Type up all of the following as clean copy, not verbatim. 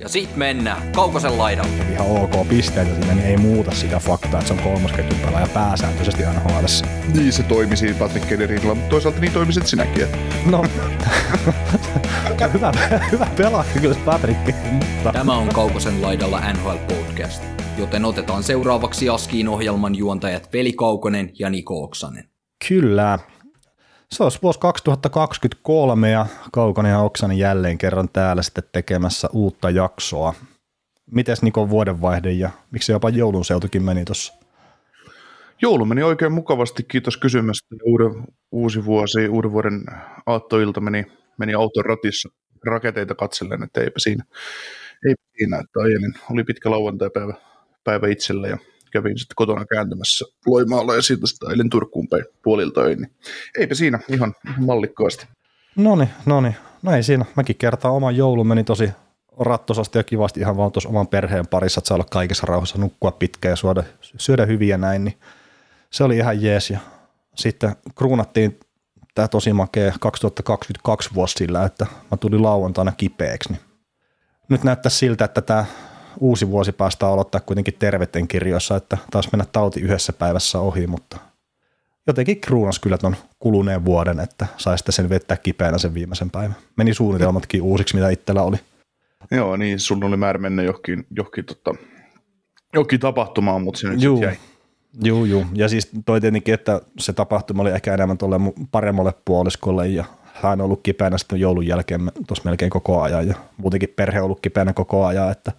Ja sit mennään Kaukosen laidalle. Ihan ok pisteitä siinä, niin ei muuta sitä faktaa, että se on 3. ketjun pelaaja pääsääntöisesti NHL:ssä. Niin se toimi siinä Patrick Kanen rinnalla, mutta toisaalta niin toimisit sinäkin. No, hyvä pelaaja kyllä Patrick. Tämä on Kaukosen laidalla NHL-podcast, joten otetaan seuraavaksi Askiin ohjelman juontajat Veli Kaukonen ja Niko Oksanen. Kyllä. Se olisi vuosi 2023 ja Kaukonen ja Oksanen jälleen kerran täällä sitten tekemässä uutta jaksoa. Mites Nikon vuodenvaihde ja miksi jopa joulun seutukin meni tuossa? Joulu meni oikein mukavasti, kiitos kysymästä. Uusi vuosi, uuden vuoden aattoilta meni auton ratissa raketeita katsellen, että eipä siinä, että aiemmin oli pitkä lauantaipäivä itsellä ja kävin sitten kotona kääntämässä Loimaalla ja siitä sitten eilen Turkuun päin puoliltain, niin eipä siinä ihan mallikkaasti. No niin, no ei siinä. Mäkin kertaa oman joulun meni tosi rattosasti ja kivasti ihan vaan tuossa oman perheen parissa, että saa olla kaikessa rauhassa, nukkua pitkään ja syödä hyviä näin, niin se oli ihan jees. Ja sitten kruunattiin tämä tosi makea 2022 vuosi sillä, että mä tulin lauantaina kipeäksi. Niin nyt näyttää siltä, että tämä uusi vuosi päästään aloittaa kuitenkin terveiden kirjoissa, että taas mennä tauti yhdessä päivässä ohi, mutta jotenkin kruunas kyllä ton kuluneen vuoden, että sai sitten sen vettää kipeänä sen viimeisen päivän. Meni suunnitelmatkin uusiksi, mitä itsellä oli. Joo, niin sun oli määrä mennä johonkin tapahtumaan, mutta se nyt jäi. Joo, ja siis toi tietenkin, että se tapahtuma oli ehkä enemmän tuolle paremmalle puoliskolle ja hän on ollut kipeänä sitten joulun jälkeen tuossa melkein koko ajan ja muutenkin perhe on ollut kipeänä koko ajan, että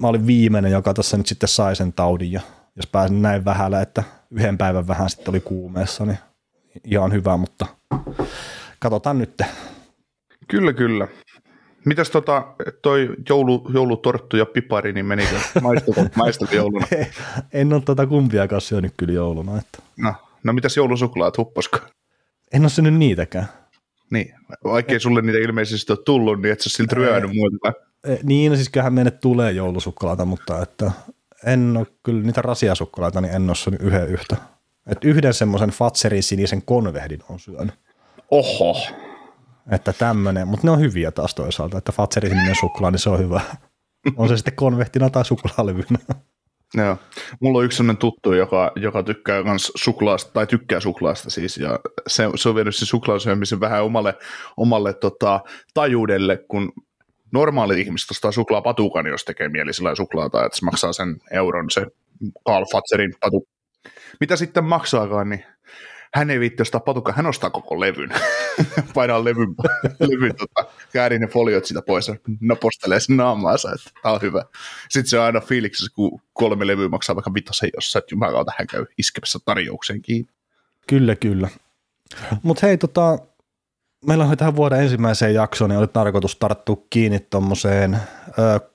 mä olin viimeinen, joka tässä nyt sitten sai sen taudin ja jos pääsin näin vähällä, että yhden päivän vähän sitten oli kuumeessa, niin ihan hyvä, mutta katsotaan nyt. Kyllä. Mitäs toi joulutorttu ja pipari, niin menikö maistako jouluna? En ole kumpiakaan syönyt kyllä jouluna. Että. No mitäs joulusuklaat, huppasko? En ole syönyt niitäkään. Niin, vaikkei sulle niitä ilmeisesti ole tullut, niin et sä siltä ryönyt muuta. Niin, no siis kyllähän meille tulee joulusukkalaita, mutta että en ole kyllä niitä rasiasukkalaita, niin en ole syönyt yhden yhtä. Että yhden semmoisen Fatserin sinisen konvehdin on syönyt. Oho. Että tämmöinen, mutta ne on hyviä taas toisaalta, että Fatserin sininen suklaa, niin se on hyvä. On se sitten konvehtina tai suklaalevynä. Joo. Mulla on yksi sellainen tuttu, joka tykkää myös suklaasta, tai tykkää suklaasta siis, ja se on vienyt sen suklaasyömisen vähän omalle tajuudelle, kun normaalit ihmiset ostaa suklaapatukan, jos tekee mieli sillä suklaata, että se maksaa sen euron, se Karl Fatserin patukka. Mitä sitten maksaakaan, niin hän ei viitti ostaa patukkaa, hän ostaa koko levyn. Painaa levyn käärii ne foliot sitä pois ja napostelee sen naamaansa, että tämä on hyvä. Sitten se on aina fiiliksessä, kun 3 levyä maksaa vaikka vitosen jossain, että jumalauta hän käy iskemässä tarjoukseen kiinni. Kyllä. Mutta hei, meillä on tähän vuoden ensimmäiseen jaksoon, niin oli tarkoitus tarttua kiinni tuommoiseen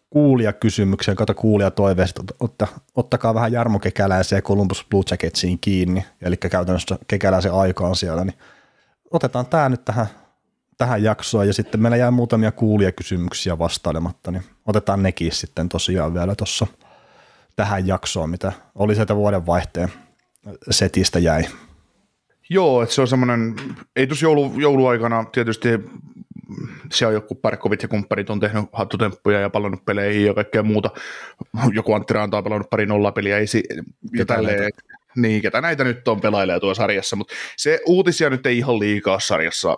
kuulijakysymykseen, kautta kuulijatoiveesta, ottakaa vähän Jarmo Kekäläisen ja Columbus Blue Jacketsiin kiinni, eli käytännössä Kekäläisen aikaan siellä, niin otetaan tämä nyt tähän jaksoon, ja sitten meillä jää muutamia kuulijakysymyksiä vastailematta, niin otetaan nekin sitten tosiaan vielä tuossa tähän jaksoon, mitä oli sieltä vuodenvaihteen setistä jäi. Joo, että se on semmoinen, ei tuossa jouluaikana tietysti siellä on joku Parkkovit ja kumppanit on tehnyt hattutemppuja ja palannut peleihin ja kaikkea muuta. Joku Antti Ranta on pelannut pari nollapeliä ja tälleen. Niin, ketä näitä nyt on pelailee tuolla sarjassa, mutta se uutisia nyt ei ihan liikaa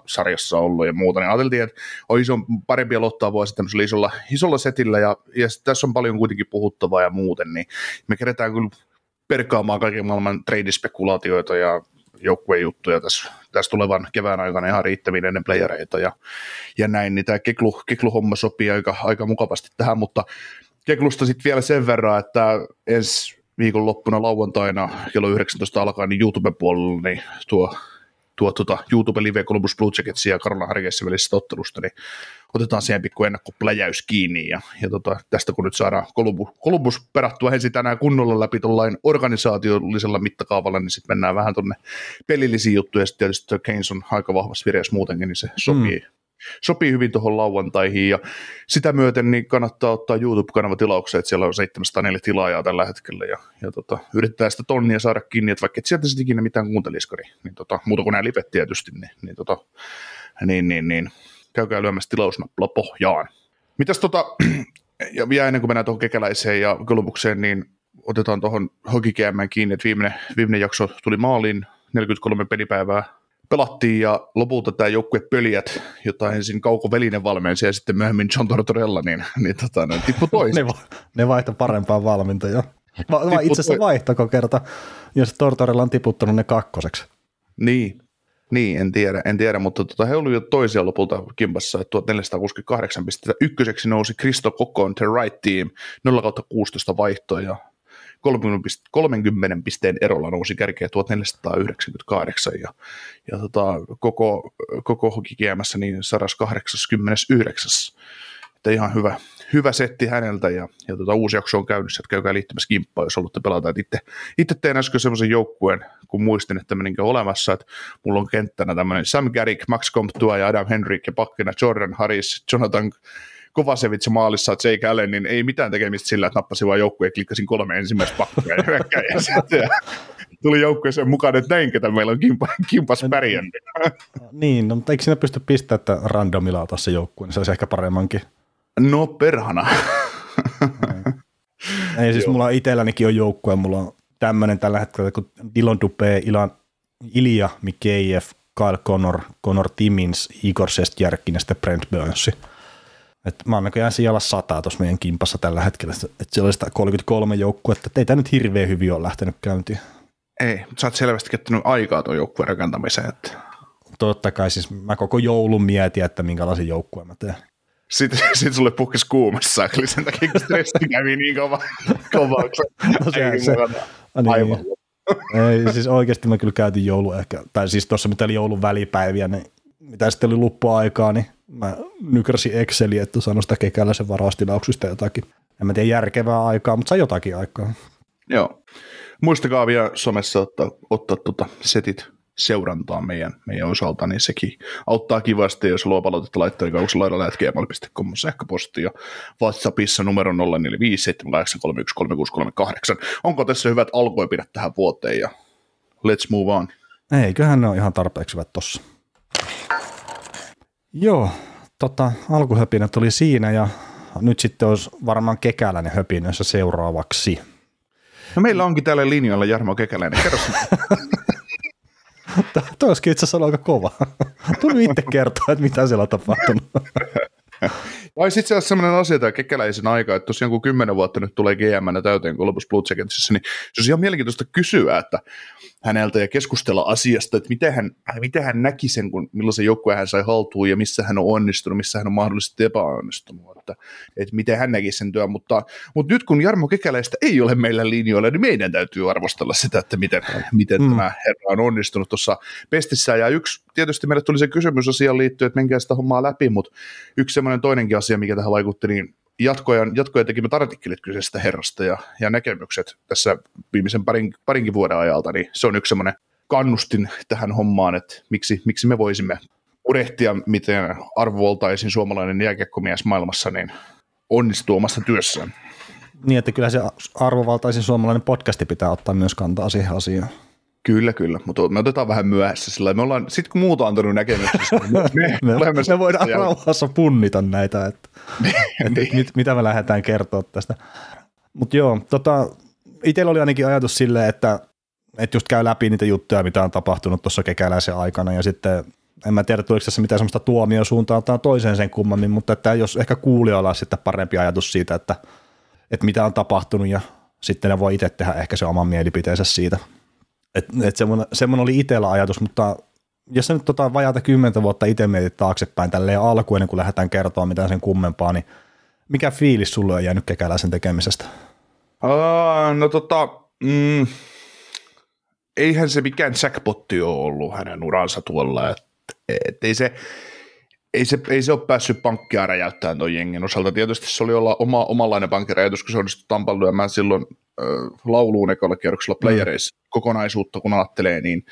sarjassa ollut ja muuta. Niin ajateltiin, että on parempi aloittaa vuosi tämmöisellä isolla setillä ja tässä on paljon kuitenkin puhuttavaa ja muuten, niin me kerätään kyllä perkaamaan kaiken maailman treidispekulaatioita ja joukkuejuttuja tässä tulevan kevään aikana ihan riittäviin ennen playereita ja näin, niin tämä kekluhomma sopii aika mukavasti tähän, mutta keklusta sitten vielä sen verran, että ensi viikonloppuna lauantaina kello 19 alkaa, niin YouTuben puolella niin tuo YouTube-liveä Columbus Blue Jacketsin ja Carolina Hurricanesin välisestä ottelusta, niin otetaan siihen pikku ennakkopläjäys kiinni, ja tästä kun nyt saadaan Columbus perattua ensin tänään kunnolla läpi tuollain organisaatiollisella mittakaavalla, niin sitten mennään vähän tuonne pelillisiin juttuihin, ja sitten tietysti Keynes on aika vahvassa vireessä muutenkin, niin se sopii. Sopii hyvin tuohon lauantaihin, ja sitä myöten niin kannattaa ottaa YouTube-kanava tilaukseen, että siellä on 704 tilaajaa tällä hetkellä, ja yritetään sitä tonnia saada kiinni, että vaikka et sieltä sitten ikinä mitään kuunteliskari, niin muuta kuin nämä livet tietysti, niin käykää lyömässä tilausnappula pohjaan. Mitäs ja vielä ennen kuin mennään tuohon Kekäläiseen ja Kolmukseen, niin otetaan tuohon hokikäämään kiinni, että viimeinen jakso tuli maaliin, 43 pelipäivää pelattiin, ja lopulta tämä joukkue pöljät, jota ensin Kauko Velinen valmensi ja sitten myöhemmin John Tortorella, niin tippu toista. Ne vaihtoi parempaan valmentajaa. Itse asiassa vaihtako kerta, jos Tortorella on tiputtanut ne kakkoseksi. Niin, en tiedä, mutta he olivat jo toisia lopulta kimpassa, että 1468 pistettä ykköseksi nousi Kristo Kokon The Right Team, 0-16 vaihtoa, ja 30 pisteen erolla nousi kärkeä 1498, koko hokikiemässä niin 189. Että ihan hyvä setti häneltä, ja uusi jakso on käynnissä, että käykää liittymässä kimppaa, jos haluatte pelata. Itse tein äsken semmoisen joukkueen, kun muistin, että tämmöinen on olemassa, että mulla on kenttänä tämmöinen Sam Garrick, Max Comtois ja Adam Henrik, ja pakkina Jordan Harris, Jonathan Kovasevits maalissa, että se ei käy, niin ei mitään tekemistä sillä, että nappasin vaan joukkueen ja klikkasin 3 ensimmäistä pakkoja ja hyökkää, ja sitten tuli joukkueeseen mukaan, että näin, ketä meillä on kimpas pärjännyt. Niin, no, mutta eikö sinä pysty pistämään, että randomilla ottaa se joukkueen, niin se olisi ehkä paremmankin. No perhana. Ei siis mulla itsellänikin on joukkue, mulla on tämmöinen tällä hetkellä, kun Dillon Dupé, Ilja Mikheyev, Kyle Connor Timmins, Igor Sestjärkin ja sitten Brent Burns. Et mä oon näköjään sijalla 100 tuossa meidän kimpassa tällä hetkellä, että siellä oli sitä 33 joukkuetta, että ei tämä nyt hirveän hyvin ole lähtenyt käyntiin. Ei, mutta sä oot selvästi käyttänyt aikaa tuon joukkueen rakentamiseen. Että totta kai, siis mä koko joulun mietin, että minkälaisen joukkueen mä teen. Sitten sulle puhkesi kuumassa, eli sen takia kun stressi kävi niin kovaa. Aivan. Ei, siis oikeasti mä kyllä käytin joulun ehkä, tai siis tuossa mitä oli joulun välipäiviä, niin mitä sitten oli luppuaikaa, niin mä nykäsin Exceliä, että sanon sitä Kekäläisen varastilauksista jotakin. En mä tiedä järkevää aikaa, mutta sai jotakin aikaa. Joo. Muistakaa vielä somessa ottaa setit seurantaa meidän osalta, niin sekin auttaa kivasti, jos haluaa palautetta laittaa ikaukselaidalla@gmail.com sähköpostiin ja WhatsAppissa numero 0457831368. Onko tässä hyvät alkuepidät tähän vuoteen ja let's move on? Eiköhän ne ole ihan tarpeeksi hyvät tossa. Joo, alkuhöpinät oli siinä ja nyt sitten olisi varmaan Kekäläinen höpinössä seuraavaksi. No meillä onkin täällä linjoilla Jarmo Kekäläinen, kerro sinne. Toi olisikin itse asiassa ollut aika kova. Tuli itse kertoa, että mitä siellä on tapahtunut. Olisi itse asiassa sellainen asia tämä Kekäläisen aika, että tosiaan kun 10 vuotta nyt tulee GM-nä täyteen Columbus Blue Jacketsissa, niin se on ihan mielenkiintoista kysyä että häneltä ja keskustella asiasta, että mitä hän näki sen, kun millaisen joukkueen hän sai haltuun ja missä hän on onnistunut, missä hän on mahdollisesti epäonnistunut, että miten hän näki sen työn, mutta nyt kun Jarmo Kekäläistä ei ole meillä linjoilla, niin meidän täytyy arvostella sitä, että miten tämä herra on onnistunut tuossa pestissä, ja yksi tietysti meille tuli se kysymys asiaan liittyen, että menkää sitä hommaa läpi, mutta yksi semmoinen toinenkin asia, mikä tähän vaikutti, niin jatkoja tekivät artikkelit kyseisestä herrasta ja näkemykset tässä viimeisen parinkin vuoden ajalta, niin se on yksi semmoinen kannustin tähän hommaan, että miksi me voisimme urehtia, miten arvovaltaisin suomalainen jääkiekkomies maailmassa niin onnistuu omassa työssään. Niin, että kyllä se arvovaltaisin suomalainen podcasti pitää ottaa myös kantaa siihen asiaan. Kyllä, mutta me otetaan vähän myöhässä sillä me ollaan, sit kun muuta on antanut näkemyksistä, me voidaan rauhassa punnita näitä, että mitä me lähdetään kertoa tästä. Mutta joo, itsellä oli ainakin ajatus silleen, että just käy läpi niitä juttuja, mitä on tapahtunut tuossa Kekäläisen aikana, ja sitten en mä tiedä, tuliko tässä mitään sellaista tuomiosuuntaa tai toiseen sen kummammin, mutta että jos ehkä kuulijoilla on sitten parempi ajatus siitä, että mitä on tapahtunut, ja sitten ne voi itse tehdä ehkä se oman mielipiteensä siitä. Että semmoinen oli itsellä ajatus, mutta jos sä nyt vajaata 10 vuotta itse mietit taaksepäin tälleen alkuun, ennen kuin lähdetään kertoa mitään sen kummempaa, niin mikä fiilis sulle on jäänyt Kekäläisen tekemisestä? eihän se mikään jackpotti ole ollut hänen uransa tuolla, että ei se ole päässyt pankkia räjäyttämään tuon jengin osalta. Tietysti se oli olla omanlainen pankkiräjäytys, kun se onnistui tampailemaan silloin lauluun ekalla kierroksella playereissa kokonaisuutta, kun ajattelee, niin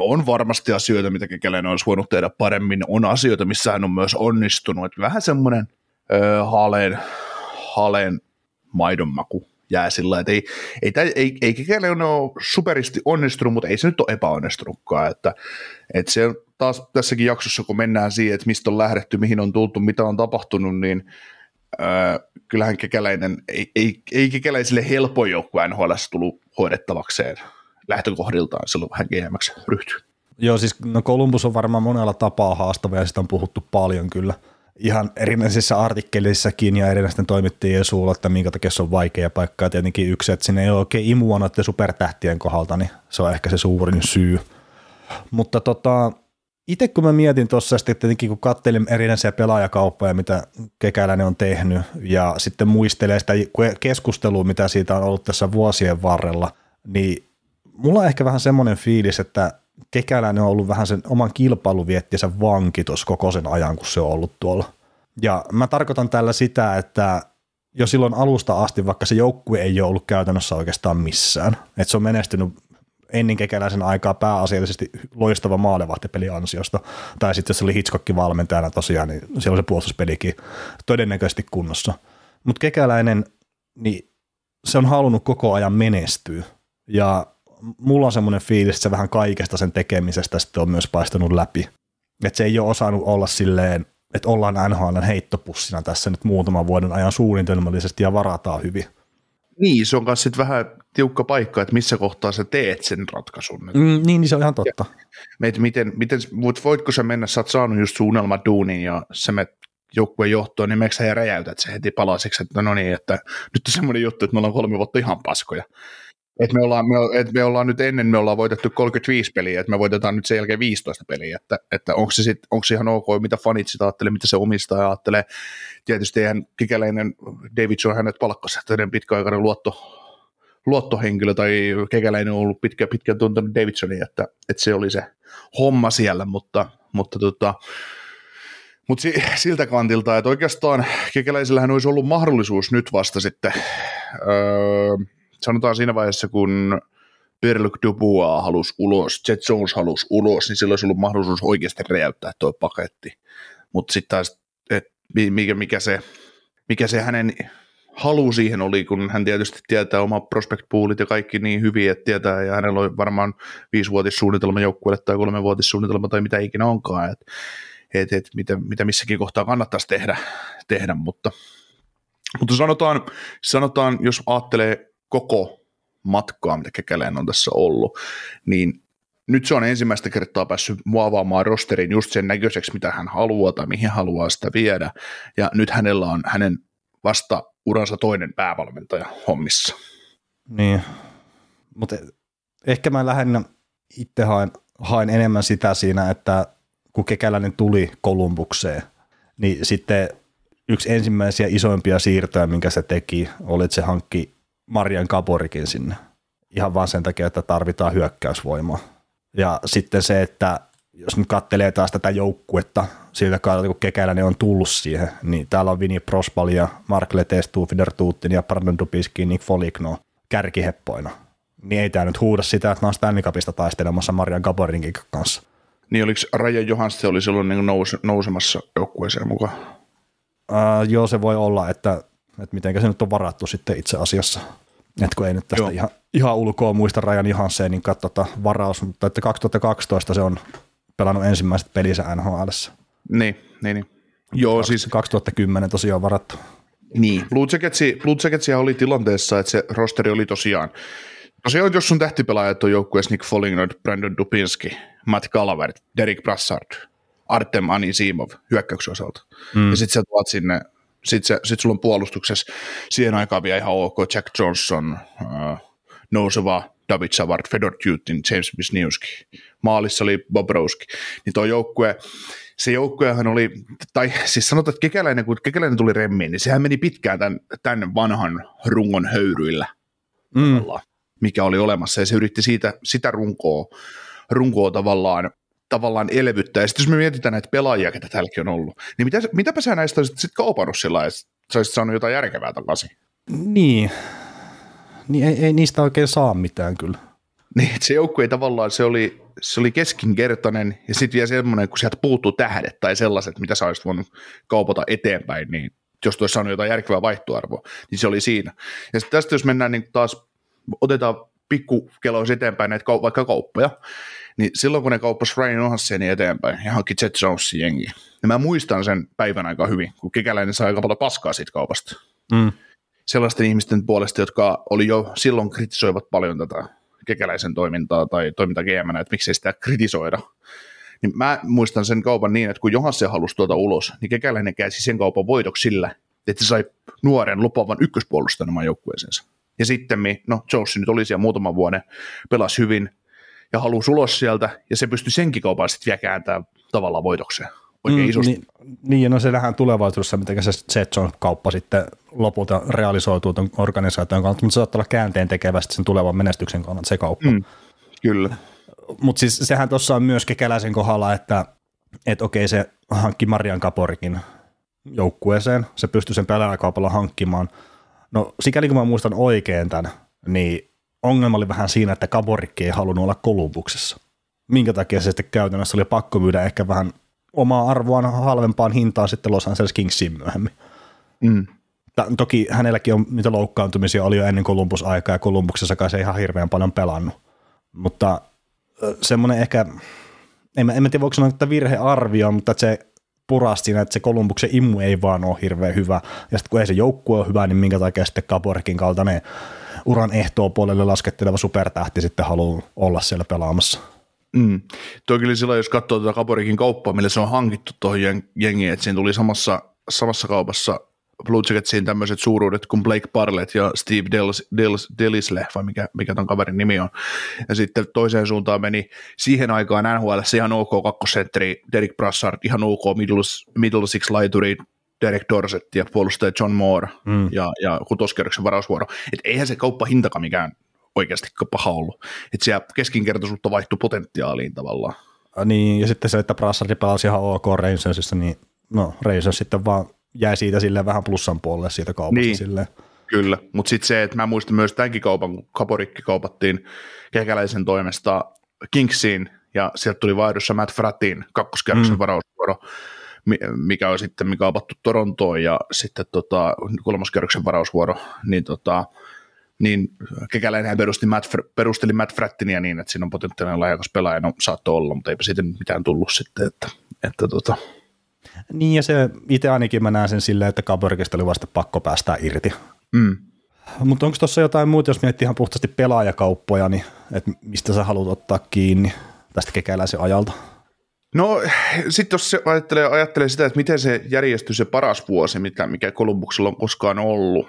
on varmasti asioita, mitä Kekäläinen olisi voinut tehdä paremmin. On asioita, missä hän on myös onnistunut. Että vähän semmoinen haleen maidonmaku jää sillä, että ei Kekäläinen ole superisti onnistunut, mutta ei se nyt ole epäonnistunutkaan. Että se taas tässäkin jaksossa, kun mennään siihen, että mistä on lähdetty, mihin on tultu, mitä on tapahtunut, niin kyllähän Kekäläinen, ei Kekäläiselle helpoin joukkue NHL:ssä tullut hoidettavakseen lähtökohdiltaan silloin vähän GM:ksi ryhtyy. Joo, siis no Columbus on varmaan monella tapaa haastava ja sitä on puhuttu paljon kyllä. Ihan erinäisissä artikkeleissakin ja erinäisten toimittajien suulla, että minkä takia se on vaikea paikka. Ja tietenkin yksi, että sinne ei ole oikein imua noiden supertähtien kohdalta, niin se on ehkä se suurin syy. Mutta itse kun mä mietin tuossa, sitten tietenkin kun katselin erinäisiä pelaajakauppoja, mitä Kekäläinen on tehnyt, ja sitten muistelee sitä keskustelua, mitä siitä on ollut tässä vuosien varrella, niin mulla on ehkä vähän semmoinen fiilis, että Kekäläinen on ollut vähän sen oman kilpailuviettiensä vanki tuossa koko sen ajan, kun se on ollut tuolla. Ja mä tarkoitan tällä sitä, että jo silloin alusta asti, vaikka se joukkue ei ole ollut käytännössä oikeastaan missään, että se on menestynyt ennen Kekäläisen aikaa pääasiallisesti loistava maalevahtipeli ansiosta, tai sitten jos se oli Hitchcockin valmentajana tosiaan, niin siellä on se puolustuspelikin todennäköisesti kunnossa. Mutta Kekäläinen, niin se on halunnut koko ajan menestyä, ja mulla on semmoinen fiilis, että se vähän kaikesta sen tekemisestä sitten on myös paistanut läpi. Että se ei ole osannut olla silleen, että ollaan NHL:n heittopussina tässä nyt muutaman vuoden ajan suunnitelmallisesti ja varataan hyvin. Niin, se on myös sitten vähän tiukka paikka, että missä kohtaa sä teet sen ratkaisun. Niin, se on ihan totta. Voitko sä mennä, sä oot saanut just sun unelmaduunin ja sä menet joukkueen johtoon, niin meneekö sä ja räjäytät sen heti palasiksi, että no niin, että nyt on semmoinen juttu, että me ollaan 3 vuotta ihan paskoja. Että me ollaan voitettu 35 peliä, että me voitetaan nyt sen jälkeen 15 peliä, että onko se ihan ok, mitä fanit sitä ajattelee, mitä se omistaja ajattelee. Tietysti eihän Kekäläinen, Davidson hänet palkkasi, että pitkäaikainen luottohenkilö, tai Kekäläinen on ollut pitkään tuntenut Davidsonia, että se oli se homma siellä, mutta siltä kantilta, että oikeastaan Kekäläisellähän olisi ollut mahdollisuus nyt vasta sitten, sanotaan siinä vaiheessa, kun Pierre-Luc Dubois halusi ulos, Seth Jones halusi ulos, niin silloin olisi ollut mahdollisuus oikeasti räjäyttää tuo paketti. Mutta sitten taas, mikä se hänen halu siihen oli, kun hän tietysti tietää omat prospect-poolit ja kaikki niin hyvin, että tietää, ja hänellä oli varmaan 5-vuotissuunnitelma joukkueelle tai 3-vuotissuunnitelma tai mitä ikinä onkaan, että mitä missäkin kohtaa kannattaisi tehdä. Mutta sanotaan, jos ajattelee koko matkaa, mitä Kekäläinen on tässä ollut, niin nyt se on ensimmäistä kertaa päässyt muovaamaan rosterin just sen näköiseksi, mitä hän haluaa tai mihin haluaa sitä viedä, ja nyt hänellä on hänen vasta uransa toinen päävalmentaja hommissa. Niin, mutta ehkä mä lähinnä itse hain enemmän sitä siinä, että kun Kekäläinen tuli Columbukseen, niin sitten yksi ensimmäisiä isoimpia siirtoja, minkä se teki, oli, että se hankki Marian Gaborikin sinne, ihan vaan sen takia, että tarvitaan hyökkäysvoimaa. Ja sitten se, että jos nyt katselee taas tätä joukkuetta siltä kautta, kun Kekäläinen on tullut siihen, niin täällä on Vinnie Prospal ja Mark Letestu, Fedor Tyutin ja Brandon Dubiski, Nick Foligno kärkiheppoina. Niin ei tämä nyt huuda sitä, että mä oon Stanley Cupista taistelemassa Marian Gaborinkin kanssa. Niin oliko Ryan Johansen oli silloin niin nousemassa joukkueeseen mukaan? Joo, se voi olla, että miten se nyt on varattu sitten itse asiassa. Että kun ei nyt tästä ihan ulkoa muista Ryan Johansenin varaus, mutta että 2012 se on pelannut ensimmäiset pelinsä NHL:ssä. Niin. Joo, siis 2010 tosiaan varattu. Niin, Blue Jacketsia oli tilanteessa, että se rosteri oli tosiaan jos sun tähtipelaajat on joukkueessa Nick Foligno, Brandon Dubinsky, Matt Calvert, Derek Brassard, Artem Anisimov hyökkäyksen osalta. Ja sitten sä tuot sinne. Sitten sulla on puolustuksessa siihen aikaan vielä ihan ok, Jack Johnson, nouseva David Savard, Fedor Tyutin, James Wisniewski, maalissa oli Bobrovski. Niin tuo joukkue, se joukkuehan oli, tai siis sanotaan, että kun Kekäläinen tuli remmiin, niin sehän meni pitkään tämän vanhan rungon höyryillä. mikä oli olemassa, ja se yritti sitä runkoa tavallaan elvyttää. Ja sitten jos me mietitään näitä pelaajia, ketä täälläkin on ollut, niin mitäpä sä näistä olisit sitten kaupannut sillä lailla, että sä olisit saanut jotain järkevää takaisin? Niin ei niistä oikein saa mitään kyllä. Niin, se joukkue tavallaan, se oli keskinkertainen, ja sitten vielä semmoinen, kun sieltä puuttuu tähdet tai sellaiset, mitä sä olisit voinut kaupata eteenpäin, niin jos olisi saanut jotain järkevää vaihtoarvoa, niin se oli siinä. Ja sitten tästä jos mennään niin taas, otetaan pikkukeloissa eteenpäin näitä vaikka kauppoja, niin silloin kun ne kauppasi Ryan Johansenia eteenpäin ja hankki Seth Jonesin jengiä, niin mä muistan sen päivän aika hyvin, kun Kekäläinen sai aika paljon paskaa siitä kaupasta. Mm. Sellaisten ihmisten puolesta, jotka oli jo silloin kritisoivat paljon tätä Kekäläisen toimintaa tai toiminta GM:nä, että miksei sitä kritisoida. Niin mä muistan sen kaupan niin, että kun Johansen halusi tuota ulos, niin Kekäläinen käsi sen kaupan voitoksi sillä, että se sai nuoren lupaavan ykköspuolustajan oman joukkueeseensa. Ja sitten Jones nyt oli siellä muutaman vuoden, pelasi hyvin ja halusi ulos sieltä, ja se pystyi senkin kaupan sitten vielä kääntämään tavallaan voitokseen. Se nähdään tulevaisuudessa, miten se Zetson-kauppa sitten lopulta realisoituu tuon organisaation kannalta, mutta se saattaa olla käänteen tekevästi sen tulevan menestyksen kannalta se kauppa. Mm, kyllä. Mutta siis sehän tuossa on myös Kekäläisen kohdalla, että okei, se hankki Marian Gaborikin joukkueeseen, se pystyi sen pelaajakaupalla hankkimaan. No sikäli kun mä muistan oikein tämän, niin ongelma oli vähän siinä, että Gaborik ei halunnut olla Columbuksessa, minkä takia se sitten käytännössä oli pakko myydä ehkä vähän omaa arvoaan halvempaan hintaan sitten Los Angeles Kingsiin myöhemmin. Mm. Toki hänelläkin on niitä loukkaantumisia, oli jo ennen Columbus-aikaa, ja Columbuksessa kai se ei ihan hirveän paljon pelannut. Mutta semmoinen ehkä, en tiedä voiko sanoa, että virhearvio, mutta että se purasti siinä, että se Columbuksen imu ei vaan ole hirveän hyvä, ja sitten kun ei se joukkue ole hyvä, niin minkä takia sitten Gaborikin kaltainen uran ehtoon puolelle lasketteleva supertähti sitten haluaa olla siellä pelaamassa. Mm. Toi kyllä silloin, jos katsoo tätä Gaborikin kauppaa, millä se on hankittu tuohon jengiin, että siinä tuli samassa kaupassa Blue Jacketsiin tämmöiset suuruudet kuin Blake Barlett ja Steve Delisle, vai mikä ton kaverin nimi on. Ja sitten toiseen suuntaan meni siihen aikaan NHL:ssä ihan OK kakkosentteri Derek Brassard, ihan OK middle six laituri Derek Dorsett ja puolustaja John Moore ja kutoskerroksen varausvuoro. Et eihän se kauppahintakaan mikään oikeasti paha ollut. Että siellä keskinkertaisuutta vaihtui potentiaaliin tavallaan. Niin, ja sitten se, että Brassardi pelasi ihan OK Rangersissa, niin Rangers sitten vaan jäi siitä silleen vähän plussan puolelle siitä kaupasta niin, silleen. Kyllä, mutta sitten se, että mä muistan myös tämänkin kaupan, kun Gaborikki kaupattiin Kekäläisen toimesta Kingsiin, ja sieltä tuli vaihdossa Matt Frattin kakkoskerroksen varausvuoro, mikä on sitten kaupattu Torontoon, ja sitten kolmoskerroksen varausvuoro, niin Kekäläinen perusteli Matt Frattinia niin, että siinä on potentiaalinen lahjakas pelaaja, saattoi olla, mutta eipä siitä mitään tullut sitten. Että. Niin ja se itse ainakin mä näen sen silleen, että Gaborikista oli vasta pakko päästää irti. Mm. Mutta onko tuossa jotain muuta, jos miettii ihan puhtaasti pelaajakauppoja, niin että mistä sä haluat ottaa kiinni tästä Kekäläisen ajalta? No sitten jos se ajattelee sitä, että miten se järjestyi se paras vuosi, mikä Columbuksella on koskaan ollut,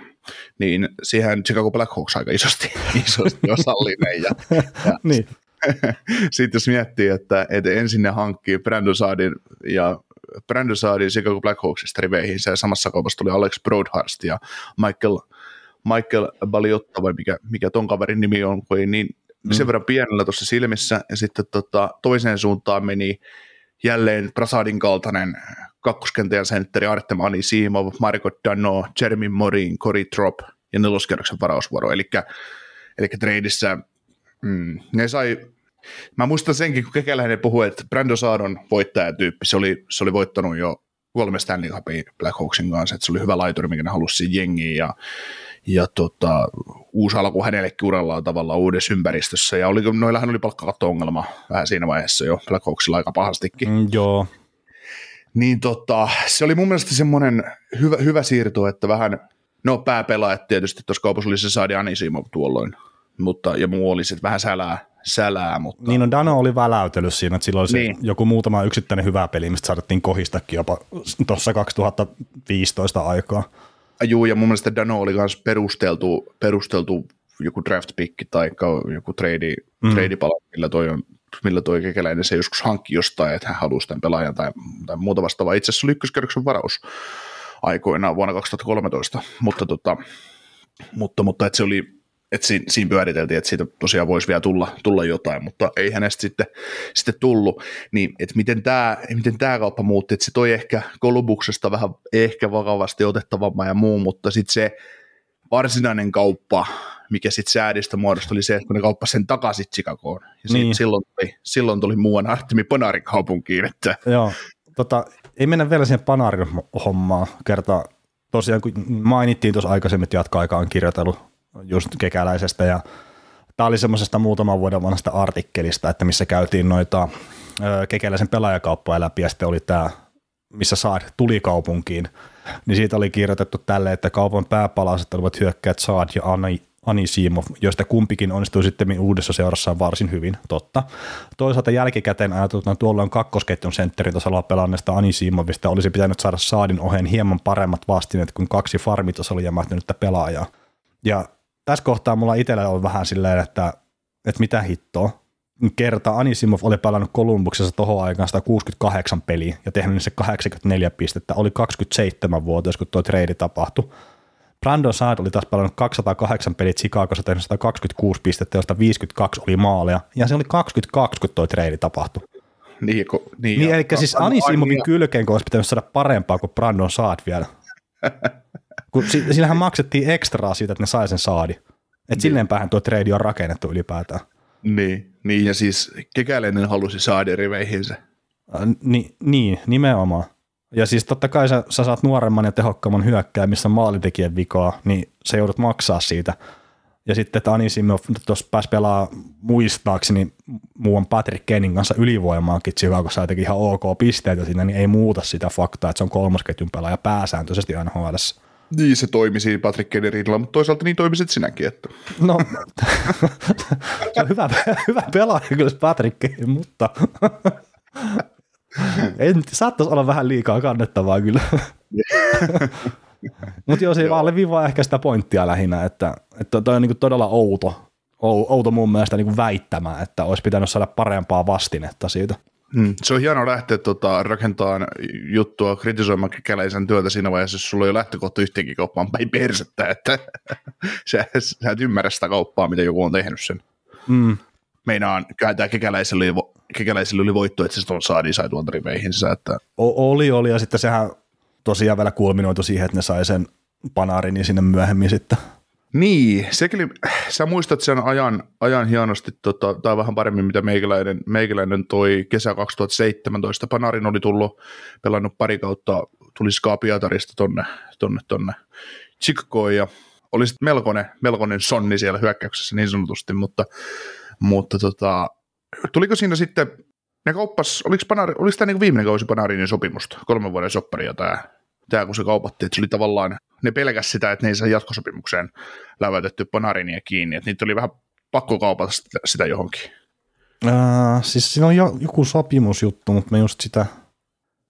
niin siihen Chicago Blackhawks aika isosti osallinen. Niin. Sitten jos miettii, että ensin ne hankkii Brandon Saadin Chicago Blackhawksista riveihinsä, ja samassa kaupassa tuli Alex Broadhurst ja Michael Baliotta, vai mikä ton kaverin nimi on, kun ei niin sen verran pienellä tuossa silmissä, ja sitten toiseen suuntaan meni jälleen Prasadin kaltainen kakkoskentäjän sentteri Artemi Anisimov, Marco Dano, Jeremy Morin, Corey Tropp ja neloskerroksen varausvuoro. Eli treidissä ne sai, mä muistan senkin, kun Kekäläinen puhui, että Brandon Saad on voittajatyyppi, se oli voittanut jo 3 Stanley Cupia Blackhawksin kanssa, että se oli hyvä laituri, mikä ne halusi jengiin, ja uusi alku hänellekin urallaan tavallaan uudessa ympäristössä, ja noillahan oli palkkakatto-ongelma vähän siinä vaiheessa jo, Blackhawksilla aika pahastikin. Joo. Niin se oli mun mielestä semmoinen hyvä siirto, että vähän, pääpelaajat tietysti, tuossa kaupassa oli se Saad ja Anisimov tuolloin, mutta, ja muu oli sitten vähän sälää, mutta... Niin, Dano oli väläytellyt siinä, että silloin oli niin. Joku muutama yksittäinen hyvä peli, mistä saatettiin kohistakin jopa tuossa 2015 aikaa. Juu, ja mun mielestä Dano oli myös perusteltu joku draft-pikki tai joku trade-pala, millä toi Kekäläinen se joskus hankki jostain, että hän halusi tämän pelaajan tai muuta vastaavaa. Itse asiassa oli ykköskerroksen varaus aikoinaan vuonna 2013, mutta, että se oli että siinä pyöriteltiin, että siitä tosiaan voisi vielä tulla jotain, mutta ei hänestä sitten tullut, niin että miten tämä kauppa muutti, että se toi ehkä Columbuksesta vähän ehkä vakavasti otettavamman ja muu, mutta sitten se varsinainen kauppa, mikä sitten säädistä muodostui, oli se, että kun ne kauppasi sen takaisin Chicagoon, ja niin. silloin tuli muuan Artemi Panarin kaupunkiin, että... Joo, ei mennä vielä siihen Panarin hommaan kertaa. Tosiaan, kun mainittiin tuossa aikaisemmin, että jatka-aika on kirjoitellut just Kekäläisestä, ja tämä oli semmoisesta muutaman vuoden vanhasta artikkelista, että missä käytiin noita Kekäläisen pelaajakauppaa läpi, ja sitten oli tämä, missä Saad tuli kaupunkiin, niin siitä oli kirjoitettu tälle, että kaupan pääpalaset olivat hyökkäät Saad ja Anisimov, joista kumpikin onnistui sitten uudessa seurassaan varsin hyvin, totta. Toisaalta jälkikäteen ajateltuna tuolloin kakkosketjun sentterin tasolla pelanneesta Anisimovista olisi pitänyt saada Saadin oheen hieman paremmat vastineet kuin kaksi farmitasolla jämähtynyttä pelaajaa. Ja tässä kohtaa mulla itsellä on vähän silleen, että mitä hittoa. Kerta Anisimov oli pelannut Columbuksessa tohon aikaan 168 peliä ja tehnyt se 84 pistettä. Oli 27-vuotias, kun tuo trade tapahtui. Brandon Saad oli taas pelannut 208 peliä Chicagossa, tehnyt 126 pistettä, josta 52 oli maaleja. Ja se oli 22, kun tuo trade tapahtui. Niin eli siis Anisimovin kylkeen, kun olisi pitänyt saada parempaa kuin Brandon Saad vielä. Kun sillähän maksettiin ekstraa siitä, että ne sai sen Saadi. Että silleenpähän tuo trade on rakennettu ylipäätään. Niin ja siis Kekäläinen halusi Saadi riveihinsä. Niin, nimenomaan. Ja siis totta kai sä saat nuoremman ja tehokkaamman hyökkää, missä maalintekijän vikaa, niin sä joudut maksaa siitä. Ja sitten, että Anisimov tuossa pääsi pelaa muistaakseni muuan Patrick Kanen kanssa ylivoimaakin, joka saa jotenkin ihan ok pisteitä siinä, niin ei muuta sitä faktaa, että se on kolmosketjun pelaaja pääsääntöisesti NHL:ssä. Niin, se toimi siinä Patrick Kanen rinnalla, mutta toisaalta niin toimisit sinäkin. Että. No, se on hyvä pelaaja kyllä se Patrick Kanen, mutta... Ei, saattaisi olla vähän liikaa kannettavaa kyllä. Mutta joo, se ei alleviivaa ehkä sitä pointtia lähinnä, että toi on niinku todella outo mun mielestä niinku väittämä, että olisi pitänyt saada parempaa vastinetta siitä. Se on hienoa lähteä rakentamaan juttua kritisoimaan Kekäläisen työtä siinä vaiheessa, jos sulla ei ole lähtökohta yhteenkin kauppaan päin persettä, että sä et ymmärrä sitä kauppaa, mitä joku on tehnyt sen. Meinaan, kyllä tämä Kekäläisellä oli voitto, että se Saadi sai tuolta riveihinsä. Että... Oli, ja sitten sehän tosiaan vielä kulminoitu siihen, että ne sai sen Panarin sinne myöhemmin sitten. Niin, sekin, sä muistat sen ajan hienosti, tai vähän paremmin, mitä meikäläinen toi kesä 2017. Panarin oli pelannut pari kautta, tuli Ska Pietarista tonne Chicagoon, ja oli sitten melkoinen sonni siellä hyökkäyksessä niin sanotusti, mutta tuliko siinä sitten, ne kauppas, oliko tämä niin viimeinen kausi Panarinin sopimusta, 3 vuoden sopparia tämä kun se kaupattiin, että se oli tavallaan, ne pelkäs sitä, että ne ei saa jatkosopimukseen läväytetty Panarinia kiinni, että niitä oli vähän pakko kaupata sitä johonkin. Siis siinä on joku sopimusjuttu, mutta me just sitä...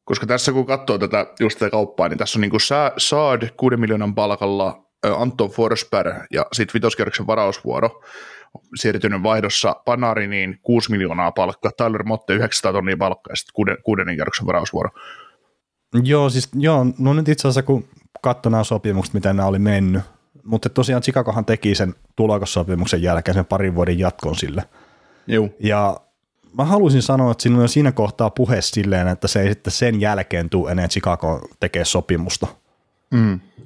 Koska tässä kun katsoo tätä kauppaa, niin tässä on niin kuin Saad 6 miljoonan palkalla, Anton Forsberg ja sitten vitoskierroksen varausvuoro, siirtynyt vaihdossa Panariniin 6 miljoonaa palkkaa, Tyler Motte 900 tonnia palkkaa ja sitten 6. kierroksen varausvuoro. Joo, no nyt itse asiassa kun katsoi nämä sopimukset, miten nämä oli mennyt, mutta tosiaan Chicagohan teki sen tulokassopimuksen jälkeen sen parin vuoden jatkon sille. Joo. Ja mä haluaisin sanoa, että siinä on siinä kohtaa puhe silleen, että se ei sitten sen jälkeen tule enää Chicagoon tekee sopimusta.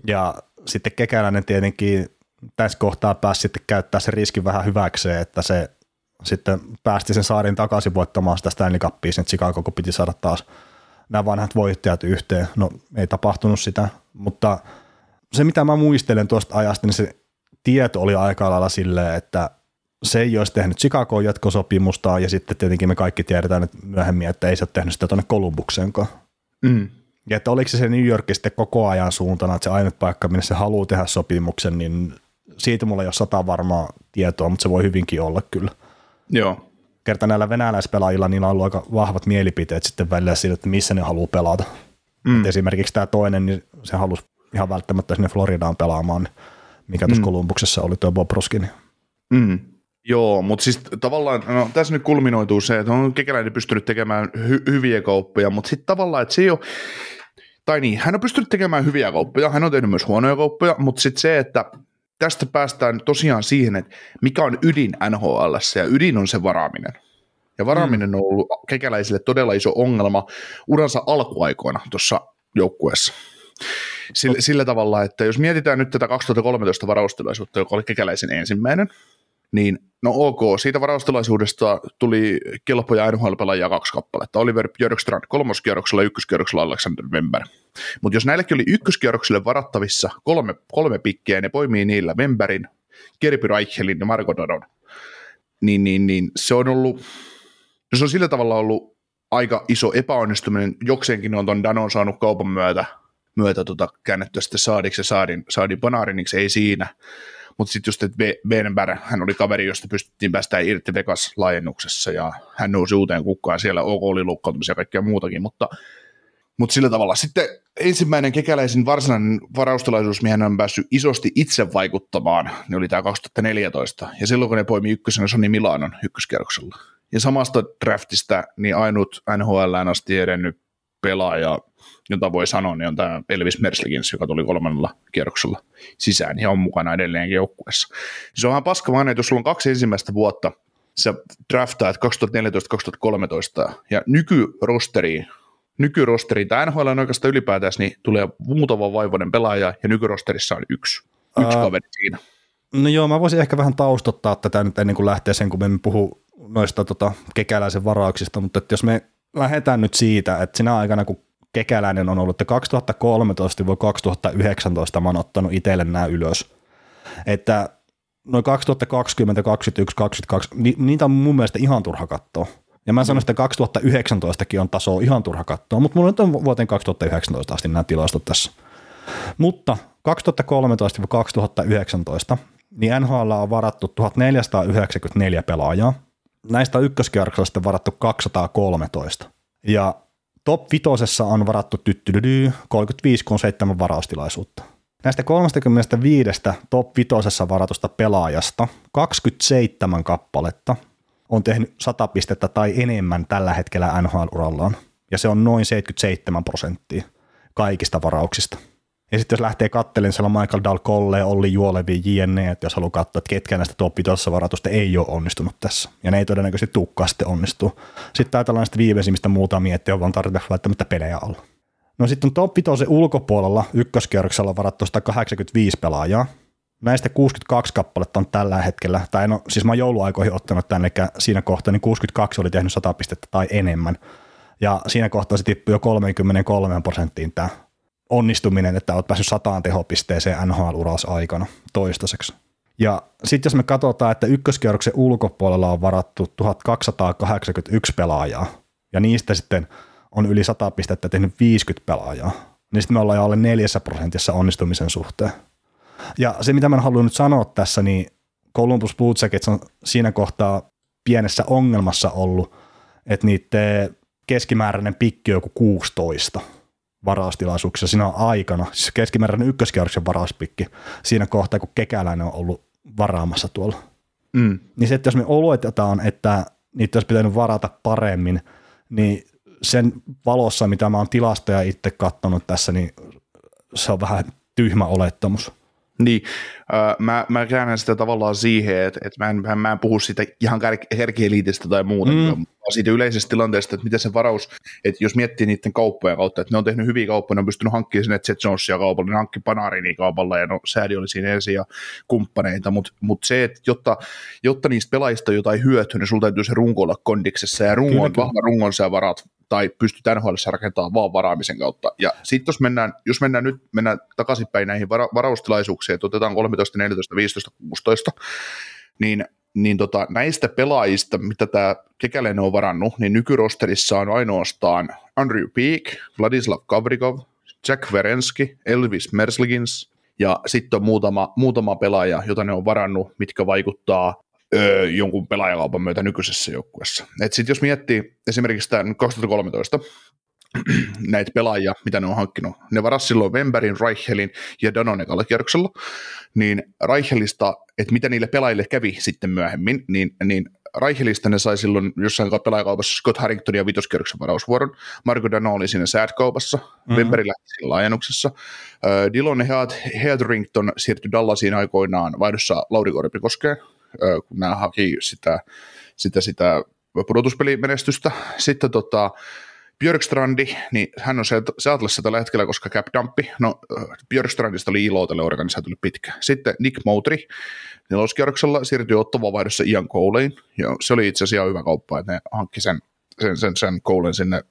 Ja sitten Kekäläinen tietenkin tässä kohtaa pääsi sitten käyttää se riski vähän hyväkseen, että se sitten päästi sen Saadin takaisin voittamaan sitä Stanley Cupia sinne Chicagoon, kun piti saada taas nämä vanhat voittajat yhteen. No ei tapahtunut sitä, mutta se mitä mä muistelen tuosta ajasta, niin se tieto oli aika lailla silleen, että se ei olisi tehnyt Chicagoon jatkosopimusta ja sitten tietenkin me kaikki tiedetään nyt myöhemmin, että ei se ole tehnyt sitä tuonne Columbukseenkaan. Ja että oliko se New Yorkin sitten koko ajan suuntana, että se ainut paikka, minne se haluaa tehdä sopimuksen, niin siitä mulla ei ole 100 varmaa tietoa, mutta se voi hyvinkin olla kyllä. Joo. Kerta näillä venäläispelaajilla niillä on ollut aika vahvat mielipiteet sitten välillä siitä, että missä ne haluaa pelata. Esimerkiksi tämä toinen, niin se halusi ihan välttämättä sinne Floridaan pelaamaan, mikä tuossa Columbuksessa oli tuo Bobrovski. Joo, mutta siis tavallaan, no tässä nyt kulminoituu se, että on Kekäläinen pystynyt tekemään hyviä kauppoja, mutta sitten tavallaan, että se ei ole, tai niin, hän on pystynyt tekemään hyviä kauppoja, hän on tehnyt myös huonoja kauppoja, mutta sitten se, että tästä päästään tosiaan siihen, että mikä on ydin NHL:ssä, ja ydin on se varaaminen. Ja varaaminen on ollut kekäläisille todella iso ongelma uransa alkuaikoina tuossa joukkueessa. Sillä tavalla, että jos mietitään nyt tätä 2013 varaustilaisuutta, joka oli kekäläisen ensimmäinen, niin no ok, siitä varaustilaisuudesta tuli kelpoja NHL-pelaajia 2 kappaletta. Oliver Björkstrand 3. kierroksella, 1. kierroksella Alexander Wennberg. Mutta jos näilläkin oli 1. kierrokselle varattavissa 3 pikkiä, ja ne poimii niillä Wennbergin, Kirby Reichelin ja Marco Danon, niin se on ollut... No se on sillä tavalla ollut aika iso epäonnistuminen, jokseenkin on ton Danon saanut kaupan myötä käännettyä sitten Saadiksi ja Saadin Panariniksi, ei siinä. Mutta sitten just, että Wennberg, hän oli kaveri, josta pystyttiin päästään irti Vegas-laajennuksessa, ja hän nousi uuteen kukkaan siellä, OK oli lukkaantumisia ja kaikkea muutakin, mutta sillä tavalla. Sitten ensimmäinen kekäläisen varsinainen varaustilaisuus, mihin on päässyt isosti itse vaikuttamaan, niin oli tämä 2014, ja silloin kun ne poimi ykkösenä Sonny Milanon 1. kierroksella. Ja samasta draftista niin ainut NHL:ään asti edennyt pelaaja, jota voi sanoa, niin on tämä Elvis Merzlikins, joka tuli 3. kierroksella sisään ja on mukana edelleenkin joukkueessa. Se on vähän paska vaan, että jos sulla on 2 ensimmäistä vuotta, sä draftaat 2014-2013 ja nykyrosteriin tämä NHL on oikeastaan ylipäätään, niin tulee muutama vaivoinen pelaaja ja nykyrosterissa on yksi kaveri siinä. No joo, mä voisin ehkä vähän taustottaa tätä nyt ennen kuin lähtee sen, kun me emme puhu noista kekäläisen varauksista, mutta että jos me lähdetään nyt siitä, että sinä aikana, kun kekäläinen on ollut, että 2013-2019 mä oon ottanut itselle nämä ylös, että noin 2020, 2021, 2022, niitä on mun mielestä ihan turha katsoa. Ja mä sanoin, että 2019kin on tasoa ihan turha katsoa, mutta mulla nyt on vuoteen 2019 asti nämä tilastot tässä. Mutta 2013-2019, niin NHL on varattu 1494 pelaajaa. Näistä on 1. kierroksella sitten varattu 213. Ja top 5 on varattu 35,7 varaustilaisuutta. Näistä 35 top 5 varatusta pelaajasta 27 kappaletta on tehnyt 100 pistettä tai enemmän tällä hetkellä NHL-urallaan. Ja se on noin 77% kaikista varauksista. Ja sitten jos lähtee kattelemaan, siellä on Michael Dalcolle, Olli Juolevi, JNE, että jos haluaa katsoa, että ketkä näistä top-pitoisessa varatusta ei ole onnistunut tässä. Ja ne ei todennäköisesti tulekaan sitten onnistuu. Sitten taitaa olla näistä viimeisimmistä muutamia, ettei ole vaan tarvitse välttämättä pelejä alla. No sitten on top-pitoisen ulkopuolella 1. kierroksella on varattu 185 pelaajaa. Näistä 62 kappaletta on tällä hetkellä, tai no siis mä oon jouluaikoihin ottanut tänne, eli siinä kohtaa niin 62 oli tehnyt 100 pistettä tai enemmän. Ja siinä kohtaa se tippui jo 33% tämä onnistuminen, että olet päässyt 100 tehopisteeseen NHL-urassa aikana toistaiseksi. Ja sitten jos me katsotaan, että 1. kierroksen ulkopuolella on varattu 1281 pelaajaa, ja niistä sitten on yli 100 pistettä tehnyt 50 pelaajaa, niin sitten me ollaan jo alle 4% onnistumisen suhteen. Ja se, mitä mä haluan nyt sanoa tässä, niin Columbus Blue Jackets on siinä kohtaa pienessä ongelmassa ollut, että niiden keskimääräinen pikki on joku 16 varaustilaisuuksia siinä aikana, siis keskimääräinen 1. kierroksen varauspikki siinä kohtaa, kun kekäläinen on ollut varaamassa tuolla. Niin se, että jos me oletetaan, että niitä olisi pitänyt varata paremmin, niin sen valossa, mitä mä oon tilastoja itse katsonut tässä, niin se on vähän tyhmä olettamus. Niin, mä käännän sitä tavallaan siihen, että mä en puhu siitä ihan kärkieliitistä tai muuta, vaan siitä yleisestä tilanteesta, että miten se varaus, että jos miettii niiden kauppojen kautta, että ne on tehnyt hyviä kauppoja, ne on pystynyt hankkimaan sinne Seth Jonesia kaupalla, ne hankki Panarinia kaupalla, ja no Säädi oli siinä ensin ja kumppaneita, mutta se, että jotta niistä pelaajista jotain hyötyä, niin sulla täytyy se runko olla kondiksessa, ja vahva rungon sä varat, tai pystytään NHL:ssä rakentamaan vaan varaamisen kautta. Ja sitten jos mennään takaisinpäin näihin varaustilaisuuksiin, että otetaan 13, 14, 15, 16, niin näistä pelaajista, mitä tämä kekäläinen on varannut, niin nykyrosterissa on ainoastaan Andrew Peak, Vladislav Gavrikov, Zach Werenski, Elvis Merzlikins, ja sitten on muutama pelaaja, jota ne on varannut, mitkä vaikuttaa jonkun pelaajakaupan myötä nykyisessä joukkueessa. Et sit jos miettii esimerkiksi tämän 2013 näitä pelaajia, mitä ne on hankkinut, ne varasi silloin Wennbergin, Reichelin ja Danon ekalla kierroksella, niin Reichelista, että mitä niille pelaajille kävi sitten myöhemmin, niin Reichelistä ne sai silloin jossain pelaajakaupassa Scott Harrington ja vitoskierroksen varausvuoron. Marco Dano oli siinä Sad-kaupassa, Wennberg lähti siinä laajennuksessa. Dillon Heatherington siirtyi Dallasiin aikoinaan vaihdossa Lauri Korpikoskeen, kun nämä haki sitä pudotuspelimenestystä. Sitten Björkstrandi, niin hän on Seatlessa tällä hetkellä, koska cap dumpi. No, Björkstrandista oli ilo tälle organisaatiolle pitkä. Sitten Nick Moutri neloskierroksella siirtyi Ottavaan vaihdossa Ian Colein, ja se oli itse asiassa hyvä kauppa, että ne hankki sen Colein sinne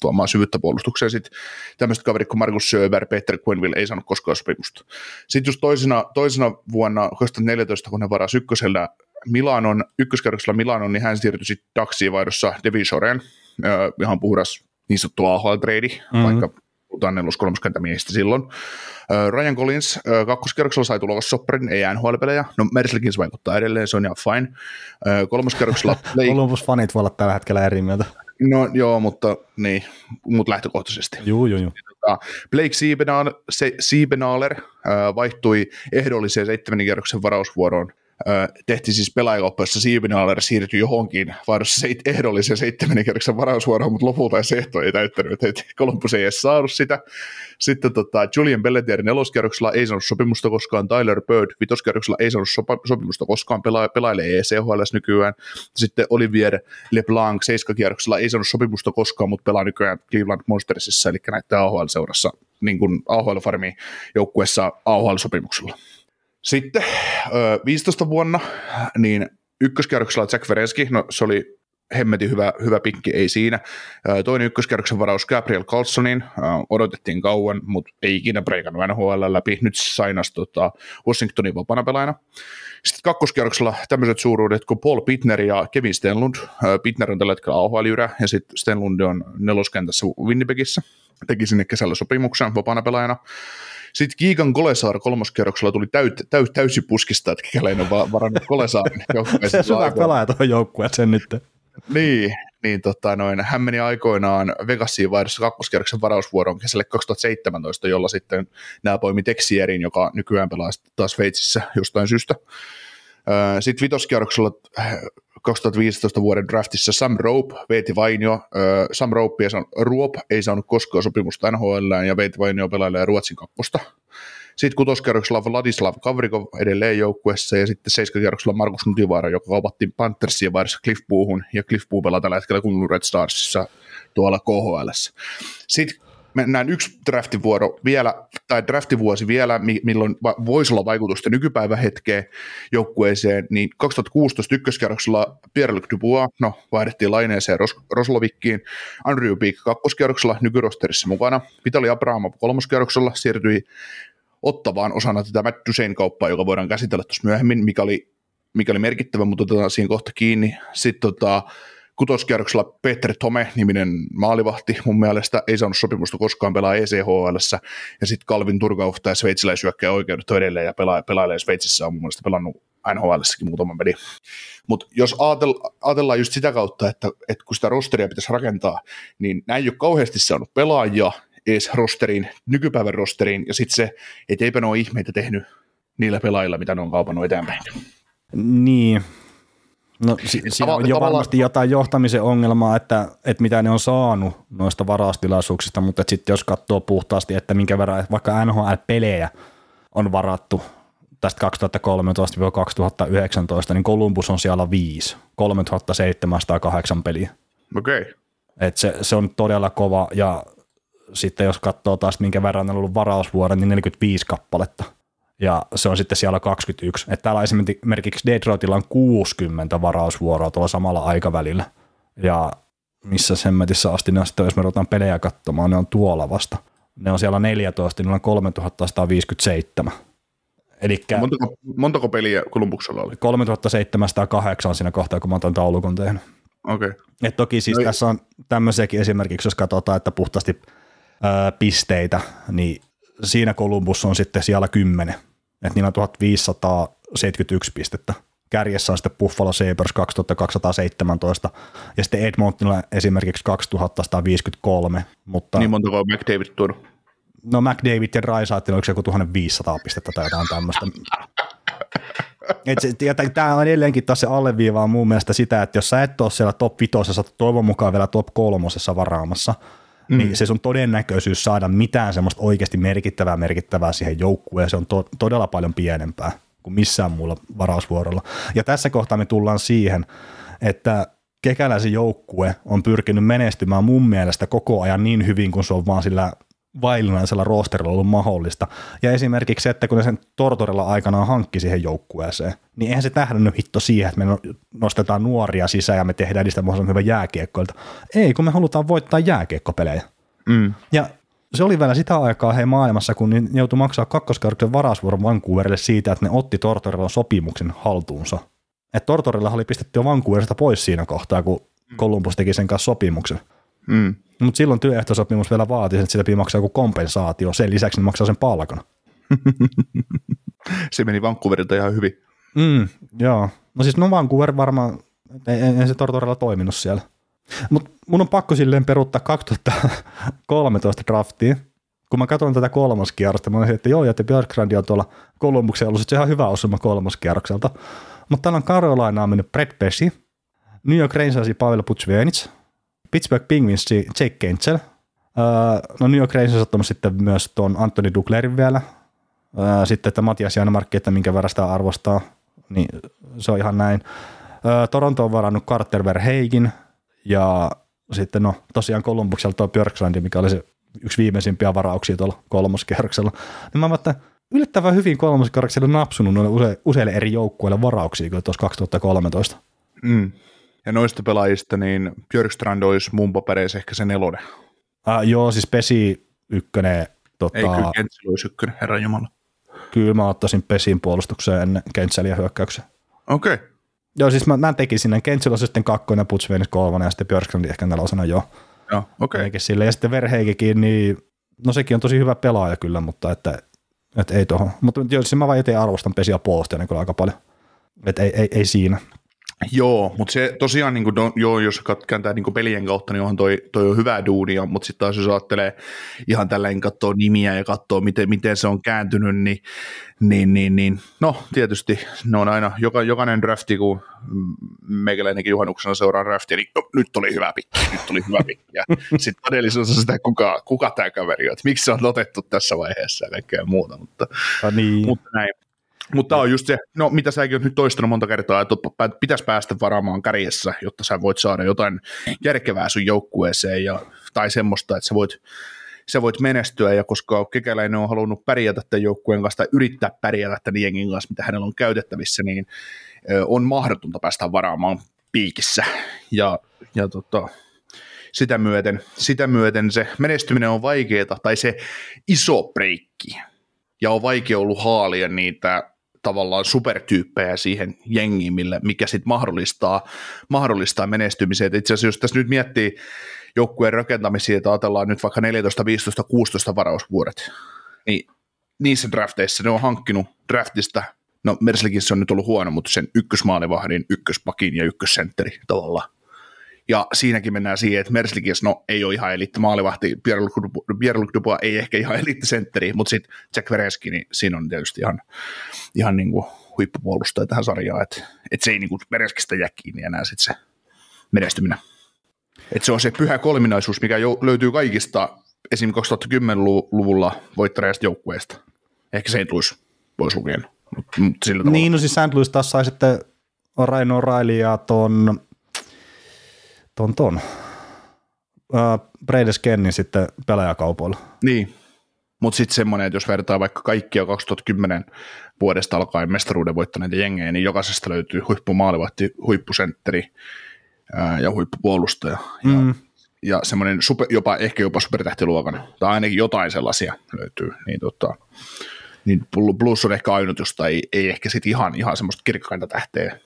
tuomaan syvyyttä puolustukseen. Sitten tämmöiset kaverit kuin Markus Söberg, Peter Quenneville ei saanut koskaan sopimusta. Sitten just toisena vuonna 2014, kun ne varasi ykköskerroksella Milanon, niin hän siirtyi sitten Daxiin vaihdossa Devin Shoreen. Ihan puhdas niin sanottu AHL-treidi, vaikka puhutaan neloskolmoskenttä miehistä silloin. Ryan Collins kakkoskerroksella sai tulokas Sopperin, ei NHL-pelejä. No Merzlikins vaikuttaa edelleen, se on ihan fine. Kolmoskerroksella... Columbus-fanit voi olla tällä hetkellä eri mieltä. No joo, mutta niin, lähtökohtaisesti. Joo. Blake Siebenaler vaihtui ehdolliseen 7. kierroksen varausvuoroon. Tehtiin siis pelaajakauppa, jossa Siebenaler siirtyi johonkin vaihdossa ehdollisen 7. kierroksen varausvuoroon, mutta lopulta se ehto ei täyttänyt, että Columbus ei edes saanut sitä. Sitten Julien Belletier 4. kierroksella ei saanut sopimusta koskaan, Tyler Bird 5. kierroksella ei saanut sopimusta koskaan, pelailee ECHLs nykyään. Sitten Olivier Leblanc 7. kierroksella ei saanut sopimusta koskaan, mutta pelaa nykyään Cleveland Monstersissa, eli näitä AHL-seurassa, niin kuin AHL-farmiin joukkuessa AHL-sopimuksella. Sitten 15 vuonna niin ykköskierroksella Zach Werenski, no se oli hemmetin hyvä pikki, ei siinä. Toinen ykköskierroksen varaus Gabriel Carlsonin, odotettiin kauan, mutta ei ikinä breikannut NHL läpi, nyt sainasi Washingtonin vapaana pelaajana. Sitten kakkoskierroksella tämmöiset suuruudet kuin Paul Bittner ja Kevin Stenlund. Bittner on tällä hetkellä AHL-jyrä ja sitten Stenlund on neloskentässä Winnipegissä, teki sinne kesällä sopimuksen vapaana pelaajana. Sitten Kiikan Golesar 3. kierroksella tuli täysin puskista, että Kekäläinen on varannut Golesarin joukkueen. Se on hyvä pelaaja tuohon joukkueen sen nyt. Niin, hän meni aikoinaan Vegasiin vaihdossa 2. kierroksen varausvuoroon kesälle 2017, jolla sitten nämä poimi Texierin, joka nykyään pelaa taas Sveitsissä jostain syystä. Sitten 5. kierroksella 2015 vuoden draftissa Sam Rope veeti Vainio. Sam Rope ei saanut koskaan sopimusta NHLään ja veeti Vainio pelailee Ruotsin kakkosta. Sitten 6. kierroksella Vladislav Kavrikov edelleen joukkuessa ja sitten 7. kierroksella Markus Nutivaara, joka kaupattiin Panthersiin vaihdassa Cliff Boohun ja Cliff Boo pelaa tällä hetkellä Kunglun Red Starsissa tuolla KHL:ssä. Sitten mennään yksi draftivuoro vielä, tai draftivuosi vielä, milloin voisi olla vaikutusta nykypäivähetkeen joukkueeseen, niin 2016 ykköskierroksella Pierre-Luc Dubois, no vaihdettiin laineeseen Roslovikkiin, Andrew Peak 2. kierroksella nykyrosterissa mukana, Vitali Abramov 3. kierroksella siirtyi Ottavaan osana tätä Matt Duchene-kauppaa, joka voidaan käsitellä tuossa myöhemmin, mikä oli merkittävä, mutta otetaan siihen kohta kiinni. Sitten 6. kierroksella Peter Tome-niminen maalivahti mun mielestä ei saanut sopimusta koskaan, pelaa ECHL:ssä ja sitten Calvin Turkauf tai sveitsiläisyökkäjä oikeudet edelleen ja pelailee Sveitsissä, on mun mielestä pelannut NHL:ssäkin muutaman pelin. Mutta jos ajatellaan just sitä kautta, että kun sitä rosteria pitäisi rakentaa, niin näin ei ole kauheasti saanut pelaajia ees rosteriin, nykypäivän rosteriin ja sitten se, et eipä ne ole ihmeitä tehnyt niillä pelaajilla, mitä ne on kaupannut eteenpäin. Niin. No siinä on jo varmasti jotain johtamisen ongelmaa, että mitä ne on saanut noista varaustilaisuuksista, mutta sitten jos katsoo puhtaasti, että minkä verran vaikka NHL-pelejä on varattu tästä 2013-2019, niin Columbus on siellä 5, 3708 peliä. Okei. Et se on todella kova, ja sitten jos katsoo taas, minkä verran on ollut varausvuoron, niin 45 kappaletta. Ja se on sitten siellä 21. Että täällä esimerkiksi Detroitilla on 60 varausvuoroa tuolla samalla aikavälillä. Ja missä semmetissä asti ne on sitten, jos me ruvetaan pelejä katsomaan, ne on tuolla vasta. Ne on siellä 14, niillä on 3157. Elikkä montako peliä Columbuksella oli? 3708 siinä kohtaa, kun mä oon taulukon tehnyt. Okay. Et toki siis no, tässä on tämmöisiäkin esimerkiksi, jos katsotaan, että puhtaasti pisteitä, niin siinä Columbus on sitten siellä 10, että niillä on 1571 pistettä. Kärjessä on sitten Buffalo Sabres 2217 ja sitten Edmontonilla esimerkiksi 2153. Mutta niin montako on McDavid tuonut? No McDavid ja Draisaitl, oliko se joku 1500 pistettä tai jotain tämmöistä. Tämä on edelleenkin taas se alleviivaa mun mielestä sitä, että jos sä et ole siellä top 5:ssa, toivon mukaan vielä top 3:ssa varaamassa, niin se sun todennäköisyys saada mitään semmoista oikeasti merkittävää siihen joukkueen, se on todella paljon pienempää kuin missään muulla varausvuorolla. Ja tässä kohtaa me tullaan siihen, että Kekäläisen joukkue on pyrkinyt menestymään mun mielestä koko ajan niin hyvin, kuin se on vaan sillä vaillinaisella roosterilla ollut mahdollista. Ja esimerkiksi se, että kun ne sen Tortorella aikanaan hankki siihen joukkueeseen, niin eihän se tähdännyt hitto siihen, että me nostetaan nuoria sisään ja me tehdään niistä mahdollisimman hyvän jääkiekkoilta. Ei, kun me halutaan voittaa jääkiekkopelejä. Ja se oli vielä sitä aikaa maailmassa, kun ne joutui maksaa kakkoskierroksen varausvuoron Vancouverille siitä, että ne otti Tortorellan sopimuksen haltuunsa. Että Tortorella oli pistetty jo Vancouverista pois siinä kohtaa, kun Columbus teki sen kanssa sopimuksen. Mutta silloin työehtosopimus vielä vaatii, että sitä pitää maksaa joku kompensaatio. Sen lisäksi ne maksaa sen palkan. Se meni Vancouverilta ihan hyvin. Joo. No siis Vancouver varmaan, ei se Tortorella toiminut siellä. Mutta mun on pakko silleen peruuttaa 2013 draftiin. Kun mä katson tätä kolmoskierrosta, mä olisin, että joo, ja Björkstrand on tuolla Columbuksen ollut se ihan hyvä osuma kolmoskierrokselta. Mutta täällä on Carolinaan mennyt Brett Pesci, New York Rangersin Pavel Buchnevich, Pittsburgh Penguinsin Jake Gensel, no New York Rangers ottamassa sitten myös tuon Anthony Duclerin vielä, sitten että Matias Janmarkki, että minkä verran sitä arvostaa, niin se on ihan näin. Toronto on varannut Carter Verheegin ja sitten no tosiaan Columbukselta tuo Björkstrand, mikä oli se yksi viimeisimpiä varauksia tuolla kolmoskierroksella, niin mä ajattelin, yllättävän hyvin kolmoskierroksella napsunut noille useille eri joukkueille varauksia kyllä tuossa 2013. Ja noista pelaajista, niin Björkstrand olisi mun papereissa ehkä se 4. Joo, siis Pesi 1. Ei, kyllä Kentsel olisi 1, herranjumala. Kyllä mä ottaisin Pesin puolustukseen ennen Kentseliä hyökkäykseen. Okei. Okay. Joo, siis mä tekin sinne. Kentsel olisi sitten 2, Putsvenis 3 ja sitten Björkstrand ehkä 4, joo. Joo, okei. Okay. Ja sitten Verheikikin, niin no sekin on tosi hyvä pelaaja kyllä, mutta että ei tohon. Mutta jos mä vaan itse arvostan Pesiä puolustajana kyllä aika paljon. Että ei siinä. Joo, mutta se tosiaan, niin kuin, jos kääntää niin pelien kautta, niin onhan toi on hyvä duunia, mutta sitten taas jos ajattelee ihan tälleen katsoo nimiä ja katsoo, miten se on kääntynyt, niin no tietysti ne on aina, jokainen drafti, kun meikäläinenkin juhannuksena seuraa draftia, niin no, nyt oli hyvä pikki, ja sitten todellisuudessa sitä, kuka tämä kaveri on, että miksi se on otettu tässä vaiheessa ja kaikkea muuta, mutta näin. Mutta on just se, no mitä säkin oot nyt toistanut monta kertaa, että pitäisi päästä varaamaan kärjessä, jotta sä voit saada jotain järkevää sun joukkueeseen tai semmoista, että sä voit menestyä, ja koska Kekäläinen on halunnut pärjätä tämän joukkueen kanssa tai yrittää pärjätä tämän jengin kanssa, mitä hänellä on käytettävissä, niin on mahdotonta päästä varaamaan piikissä, ja sitä myöten se menestyminen on vaikeaa, tai se iso breikki, ja on vaikea ollut haalia niitä tavallaan supertyyppejä siihen jengiin, mikä sitten mahdollistaa menestymisen. Et itse asiassa jos tässä nyt miettii joukkueen rakentamisia, että ajatellaan nyt vaikka 14, 15, 16 varausvuodet, niin niissä drafteissa ne on hankkinut draftista, no Merzlikins on nyt ollut huono, mutta sen ykkösmaalivahdin, ykköspakin ja ykkössentteri tavallaan. Ja siinäkin mennään siihen, että Merzlikins, no ei ole ihan eliitti maalivahti, Pierre-Luc Dubois ei ehkä ihan eliitti sentteri, mutta sitten Zach Werenski, niin siinä on tietysti ihan niin kuin huippupuolustaja tähän sarjaan, että se ei niin kuin Werenskistä jää kiinni enää sitten se menestyminen. Että se on se pyhä kolminaisuus, mikä löytyy kaikista esim. 2010-luvulla voittaneista joukkueista. Ehkä se ei tulisi pois lukien. Mutta sillä tavalla. Niin, no siis St. Louis taas sai sitten Ryan O'Reilly ja ton Brady Skennin sitten pelaajakaupoilla. Niin, mutta sitten semmoinen, että jos vertaa vaikka kaikkia 2010 vuodesta alkaen mestaruuden voittaneita jengejä, niin jokaisesta löytyy huippumaalivahti, huippusentteri ja huippupuolustaja. Ja semmoinen ehkä jopa supertähtiluokan, tai ainakin jotain sellaisia löytyy. Niin plus on ehkä ainut, josta ei ehkä sitten ihan semmoista kirkkainta tähteä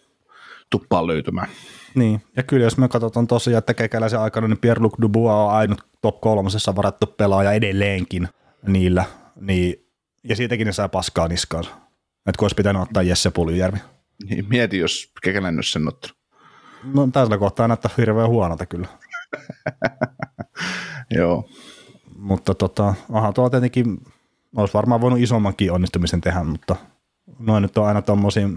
tuppaan löytymään. Niin, ja kyllä jos me katsotaan tosiaan, että Kekäläisen aikana, niin Pierre-Luc Dubois on ainut top 3:ssa varattu pelaaja edelleenkin niillä, niin, ja siitäkin ne saa paskaa niskaan, että kun olisi pitänyt ottaa Jesse Puljujärvi. Niin, mieti, jos Kekäläinen olisi sen ottanut. No tällä kohtaa näyttää hirveän huonolta kyllä. Joo. Mutta tuolla tietenkin olisi varmaan voinut isommankin onnistumisen tehdä, mutta noin nyt on aina tommosia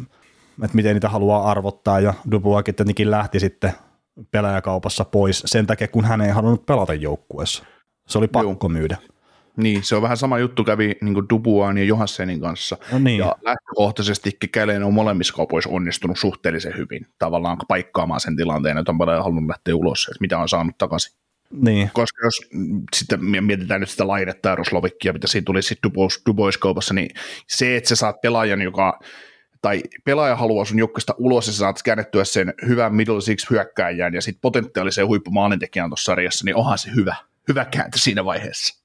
että miten niitä haluaa arvottaa, ja Duboiskin tietenkin lähti sitten pelaajaskaupassa pois sen takia, kun hän ei halunnut pelata joukkueessa. Se oli pakko myydä. Niin, se on vähän sama juttu kävi niin Duboisin ja Johansenin kanssa. No niin. Ja lähtökohtaisesti Kekäläinen on molemmissa kaupoissa onnistunut suhteellisen hyvin tavallaan paikkaamaan sen tilanteen, jota on paljon halunnut lähteä ulos, että mitä on saanut takaisin. Niin. Koska jos sitten mietitään nyt sitä laidetta Jaroslovikkia, mitä siinä tuli sitten Dubois-kaupassa, niin se, että sä saat pelaajan, joka... tai pelaaja haluaa sun joukkueesta ulos ja sä saat käännettyä sen hyvän middle six hyökkääjään ja sitten potentiaaliseen huippumaalintekijään tuossa sarjassa, niin onhan se hyvä kääntö siinä vaiheessa.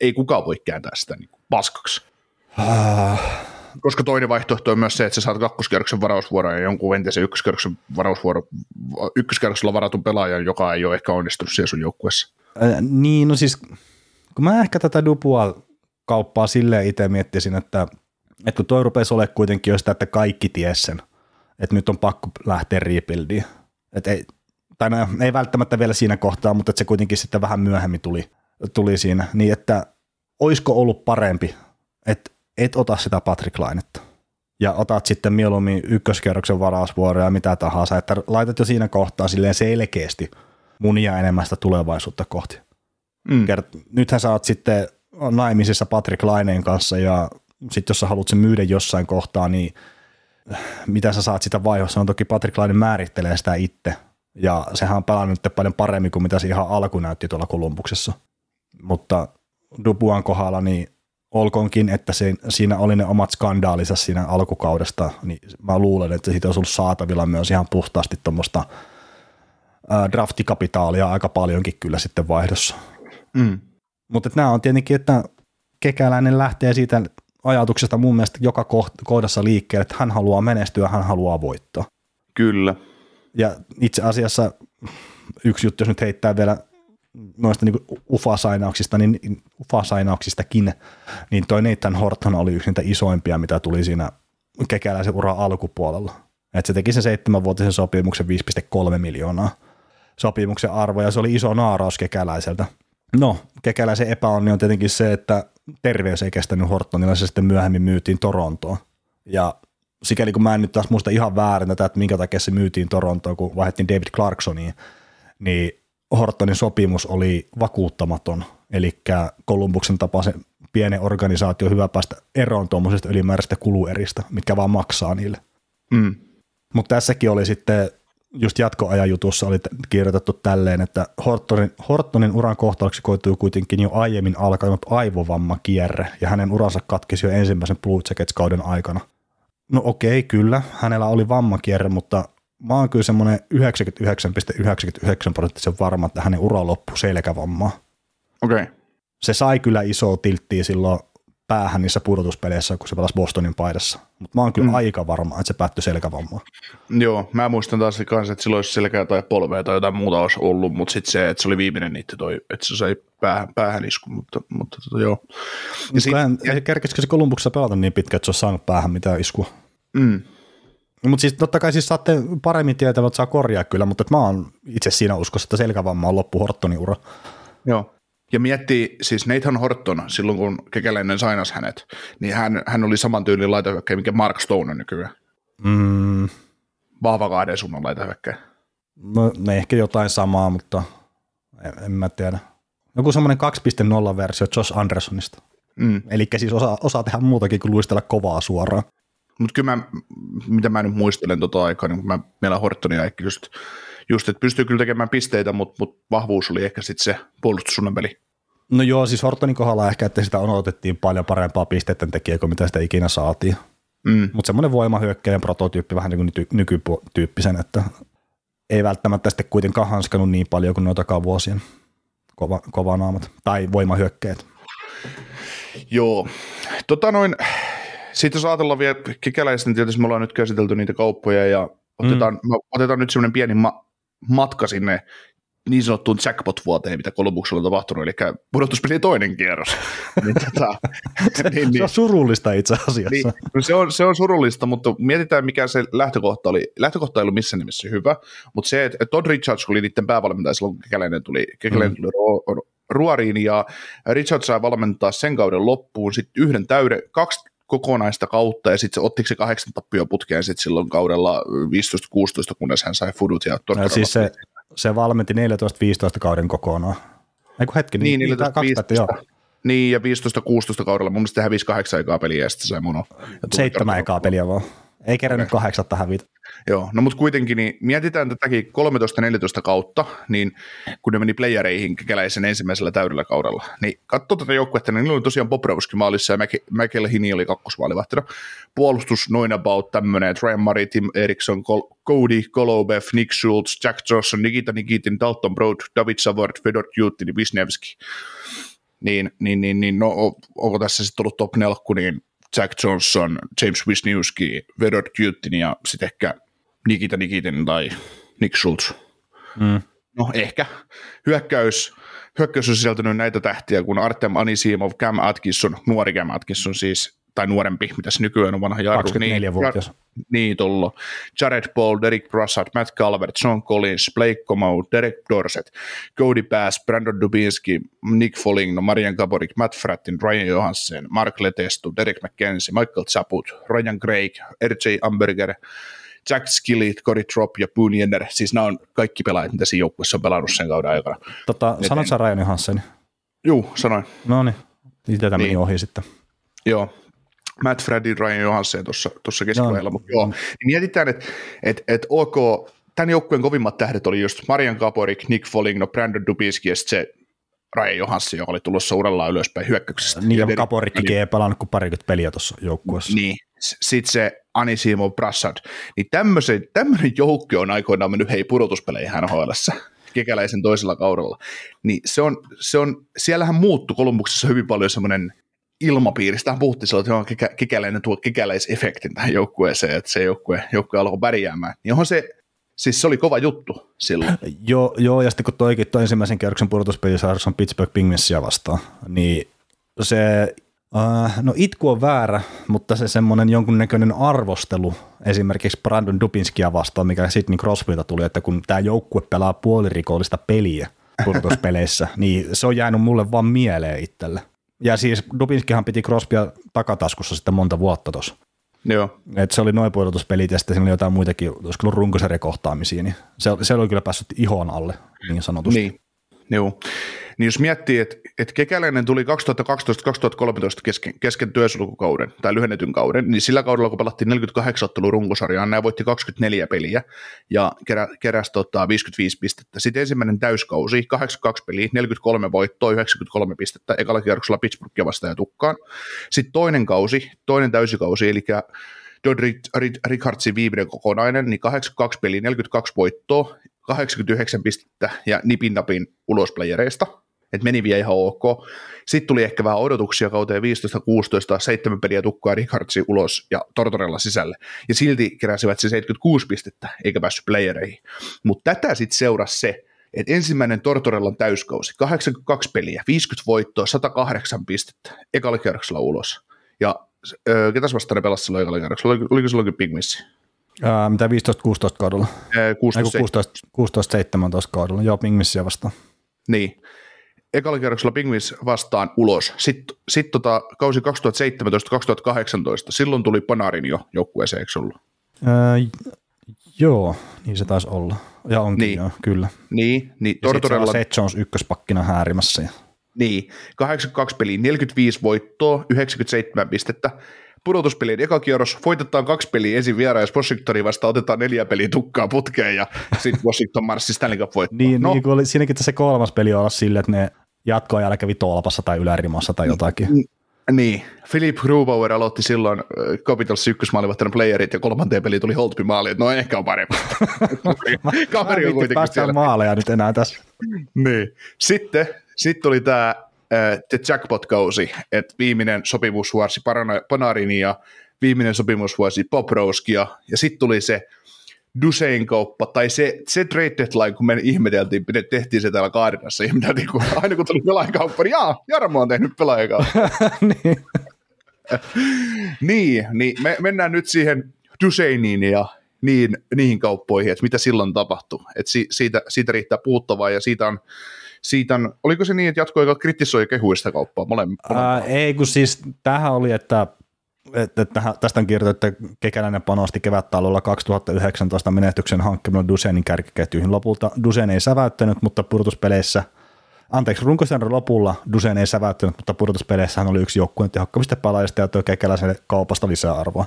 Ei kukaan voi kääntää sitä niin kuin paskaksi. Koska toinen vaihtoehto on myös se, että sä saat kakkoskierroksen varausvuoron ja jonkun entisen ykköskierroksen varausvuoron, ykköskierroksella varatun pelaajan, joka ei ole ehkä onnistunut siellä sun joukkueessa. Niin, no siis, kun mä ehkä tätä Dubois-kauppaa silleen itse miettisin, että kun toi rupesi olemaan kuitenkin jo sitä, että kaikki tiesi sen, että nyt on pakko lähteä rebuildiin. Tai no, ei välttämättä vielä siinä kohtaa, mutta se kuitenkin sitten vähän myöhemmin tuli siinä. Niin, että olisiko ollut parempi, että et ota sitä Patrick Lainetta ja otat sitten mieluummin ykköskerroksen varausvuoroja ja mitä tahansa, että laitat jo siinä kohtaa silleen selkeästi munia enemmän sitä tulevaisuutta kohti. Mm. Nythän sä oot sitten naimisissa Patrick Laineen kanssa ja sitten jos sä haluat sen myydä jossain kohtaa, niin mitä sä saat sitä vaihossa, on toki Patrick Laine määrittelee sitä itse, ja sehän on pelannut paljon paremmin kuin mitä se ihan alku näytti tuolla Columbuksessa. Mutta Duboisin kohdalla, niin olkoonkin, että siinä oli ne omat skandaalinsa siinä alkukaudesta, niin mä luulen, että siitä olisi ollut saatavilla myös ihan puhtaasti tuommoista draftikapitaalia aika paljonkin kyllä sitten vaihdossa. Mm. Mutta nämä on tietenkin, että Kekäläinen lähtee siitä ajatuksesta mun mielestä joka kohdassa liikkeelle, että hän haluaa menestyä, hän haluaa voittaa. Kyllä. Ja itse asiassa yksi juttu, jos nyt heittää vielä noista niin UFA-sainauksista, niin UFA-sainauksistakin, niin toi Nathan Horton oli yksi niitä isoimpia, mitä tuli siinä Kekäläisen uran alkupuolella. Että se teki sen 7-vuotisen sopimuksen 5,3 miljoonaa sopimuksen arvo, ja se oli iso naaraus Kekäläiseltä. No, Kekäläisen epäonni on tietenkin se, että terveys ei kestänyt Hortonilla, se sitten myöhemmin myytiin Torontoon. Ja sikäli kun mä en nyt taas muista ihan väärin tätä, että minkä takia se myytiin Torontoon, kun vaihdettiin David Clarksoniin, niin Hortonin sopimus oli vakuuttamaton. Eli Columbuksen tapaisen pienen organisaatio on hyvä päästä eroon tuommoisesta ylimääräistä kulueristä, mitkä vaan maksaa niille. Mm. Mutta tässäkin oli sitten, just jatkoajan jutussa oli kirjoitettu tälleen, että Hortonin uran kohtaloksi koitui kuitenkin jo aiemmin alkanut aivovammakierre, ja hänen uransa katkesi jo ensimmäisen Blue Jackets-kauden aikana. No okei, kyllä, hänellä oli vammakierre, mutta mä oon kyllä semmoinen 99,99% varma, että hänen ura loppui selkävammaa. Okei. Se sai kyllä isoa tilttiä silloin päähän niissä pudotuspeleissä, kun se pelasi Bostonin paidassa. Mutta mä oon kyllä aika varma, että se päättyi selkävammaan. Joo, mä muistan taas kanssa, että silloin olisi selkää tai polvea tai jotain muuta olisi ollut, mutta sitten se, että se oli viimeinen niitä toi, että se sai päähän isku, mutta joo. Kerkesikö se Columbuksessa pelata niin pitkä, että se olisi saanut päähän mitään iskua? Mm. Mutta siis totta kai siis saatte paremmin tietää, että saa korjaa kyllä, mutta mä oon itse siinä uskossa, että selkävamma on loppu Hortonin ura. Joo. Ja miettii, siis Nathan Horton, silloin kun Kekäläinen sainasi hänet, niin hän oli saman tyylin laitahyökkäjä, mikä Mark Stone on nykyään. Mm. Vahva kahden suunnan laitahyökkäjä. No ne ehkä jotain samaa, mutta en mä tiedä. Joku semmoinen 2.0-versio Josh Andersonista. Mm. Eli siis osaa tehdä muutakin kuin luistella kovaa suoraan. Mutta kyllä mitä mä nyt muistelen tota aikaa, niin kun mä meillä Hortonia ehkä just, että pystyy kyllä tekemään pisteitä, mutta vahvuus oli ehkä sitten se puolustussuunnan peli. No joo, siis Hortonin kohdalla ehkä, että sitä odotettiin paljon parempaa pisteiden tekijää kuin mitä sitä ikinä saatiin. Mm. Mutta semmoinen voimahyökkäjän prototyyppi vähän niin kuin nykytyyppisen, että ei välttämättä sitten kuitenkaan hanskanut niin paljon kuin noitakaan vuosien kovanaamat tai voimahyökkäjät. Joo, sitten jos ajatellaan vielä Kekäläisten, tietysti me ollaan nyt käsitelty niitä kauppoja ja otetaan nyt semmoinen pieni matka sinne niin sanottuun jackpot-vuoteen, mitä Columbuksella on tapahtunut, eli pudotuspelien toinen kierros. Se on surullista itse asiassa. Niin, se on surullista, mutta mietitään, mikä se lähtökohta oli. Lähtökohta ei ollut missään nimessä hyvä, mutta se, että Todd Richards oli niiden päävalmentaja silloin, kun Kekäläinen tuli ruoriin, ja Richards sai valmentaa sen kauden loppuun, sitten kaksi kokonaista kautta, ja sitten se ottiko se 8 tappioon putkeen sitten silloin kaudella 15-16, kunnes hän sai fudut ja Tortorella. Siis se valmenti 14-15 kauden kokonaan. Eiku hetki, niin 2015. Joo. Niin, ja 15-16 kaudella. Mun mielestä hävisi 8 ekaa peliä, ja sitten sai mono. 7 ekaa peliä vaan. Ei kerännyt 8 hävitä. Joo, no mutta kuitenkin niin mietitään tätäkin 13-14 kautta, niin kun ne meni playereihin Kekäläisen ensimmäisellä täydellä kaudella, niin katso tätä joukkuetta, niin niillä oli tosiaan Bobrovski maalissa ja McElhinney oli kakkosmaalivahtina. Puolustus noin about tämmöinen, että Ryan Murray, Tim Eriksson, Cody Golubev, Nick Schultz, Jack Johnson, Nikita Nikitin, Dalton Broad, David Savard, Fedor Tyutin ja Wisniewski. No onko tässä sitten ollut top 4, niin Jack Johnson, James Wisniewski, Fedor Tyutin ja sitten ehkä Nikita Nikitin tai Nick Schultz. Mm. No ehkä. Hyökkäys on sisältänyt näitä tähtiä, kun Artem Anisimov, Cam Atkinson, nuori Cam Atkinson siis, tai nuorempi, mitä se nykyään on vanha jarru. 24-vuotias. Niin tullo. Jared Paul, Derek Brassard, Matt Calvert, John Collins, Blake Comeau, Derek Dorsett, Cody Pass, Brandon Dubinsky, Nick Foligno, Marian Gaborik, Matt Frattin, Ryan Johansen, Mark Letestu, Derek McKenzie, Michael Chaput, Ryan Craig, R.J. Amberger, Jack Skilly, Cody Tropp ja Boone Jenner. Siis nämä on kaikki pelaajat, mitä siinä joukkueessa on pelannut sen kauden aikana. Sanoit sä Ryan Johansen? Juu, sanoin. No niin, tätä meni ohi sitten. Joo. Matt Fredin, Ryan Johansen tuossa keskivaiheella, mutta joo. Niin mietitään, että OK, tämän joukkueen kovimmat tähdet oli just Marian Gaborik, Nick Foligno, Brandon Dubinsky ja sitten se Ryan Johansen, joka oli tulossa urallaan ylöspäin hyökkäyksestä. Niin, ja Gaborik ei pelannut kuin parikymmentä peliä tuossa joukkueessa. Niin, sitten se Anisimov Brassard. Niin tämmöinen joukko on aikoinaan mennyt pudotuspeleihin NHL:ssä. Kekäläisen toisella kaudella. Niin siellähän muuttui Columbuksessa hyvin paljon semmoinen ilmapiiristä puhuttiin silloin, että Kekäläinen tuo kekäläisefektin tähän joukkueeseen, että se joukkue alkoi pärjäämään. Niin onhan se, siis se oli kova juttu silloin. Joo, ja sitten kun toi ensimmäisen kierroksen pudotuspelissä Pittsburgh Penguinsia vastaan, niin se, no itku on väärä, mutta se semmoinen jonkunnäköinen arvostelu esimerkiksi Brandon Dubinskia vastaan, mikä Sidney Crosbylta tuli, että kun tämä joukkue pelaa puolirikollista peliä pudotuspeleissä, niin se on jäänyt mulle vaan mieleen itselle. Ja siis Dubinskihan piti Crosbya takataskussa sitten monta vuotta tuossa. Joo. Et se oli noin pudotuspelit ja sitten siinä oli jotain muitakin, olisiko ollut runkosarjakohtaamisia, niin se oli kyllä päässyt ihon alle niin sanotusti. Niin, joo. Niin jos miettii, että Kekäläinen tuli 2012-2013 kesken työsulkukauden tai lyhennetyn kauden, niin sillä kaudella kun pelattiin 48 ottelua runkosarjaan, nämä voitti 24 peliä ja keräsi 55 pistettä. Sitten ensimmäinen täyskausi, 82 peliä, 43 voittoa, 93 pistettä, ekalla kierroksella Pittsburghia vastaan ja tukkaan. Sitten toinen täysikausi, eli Don Richardsin viimeinen kokonainen, niin 82 peliä, 42 voittoa, 89 pistettä ja nipin napin ulos playereista, että meni vielä ihan ok. Sitten tuli ehkä vähän odotuksia kauteen 15-16, 7 peliä tukkaa Richardsin ulos ja Tortorella sisälle, ja silti keräsivät se 76 pistettä, eikä päässyt playereihin. Mutta tätä sitten seurasi se, että ensimmäinen Tortorellan täyskausi, 82 peliä, 50 voittoa, 108 pistettä, ekalla kierroksella ulos, ja ketäs vastaan ne pelasi silloin ekalla kierroksella, oliko silloinkin Big Missi? Mitä 15-16 kaudella? 16-17 kaudella, joo, Pingvissiä vastaan. Niin, ekalla kierroksella Pingviss vastaan ulos. Sitten kausi 2017-2018, silloin tuli Panarin jo joukkueeseen, eikö ollut? Joo, niin se taisi olla. Ja onkin niin. Joo, kyllä. Niin ja Tortorella... sitten Seth Jones ykköspakkina häärimässä. Niin, 82 peliä, 45 voittoa, 97 pistettä. Pudotuspelien eka kierros, voitetaan 2 peliä ensin vierailijassa Washingtonin vastaan, otetaan 4 peliä tukkaa putkeen ja sitten Washington marssi Stanley Cup voittaa. Niin kun oli siinäkin tässä 3. peli olla silleen, että ne jatkoajalla kävi tolpassa tai ylärimassa tai jotakin. Niin, Philip Grubauer aloitti silloin Capitals 1-maalivahtinen playerit ja 3. peli tuli Holtby maali, että no ehkä on parempi. Kaveri on kuitenkin siellä. Maaleja nyt enää tässä. Niin, sitten oli tämä The Jackpot-kausi, että viimeinen sopimusvuosi Panarini ja viimeinen sopimusvuosi Bobrovskia, ja sitten tuli se Dusein-kauppa, tai se trade deadline, kun me ihmeteltiin, tehtiin se täällä Kaadinassa, aina kun tuli pelaajakauppa, niin jaa, Jarmo on tehnyt pelaajakauppa. niin, me mennään nyt siihen Duseiniin ja niihin kauppoihin, että mitä silloin tapahtui, että siitä riittää puuttavaa, ja siitä on, oliko se niin, että jatkoi kritisoi kehuista kauppaa? Ei, kun siis tämähän oli, että Tästä on kirjoitettu, että Kekäläinen panosti kevättalvella 2019 menestyksen hankkimalla Dusenin kärkiketjuihin. Lopulta Dusen ei säväyttänyt, mutta pudotuspeleissä, runkosarjan lopulla Dusen ei säväyttänyt, mutta pudotuspeleissähän oli yksi joukkueen tehokkaimmista pelaajista ja toi Kekäläiselle kaupasta lisäarvoa.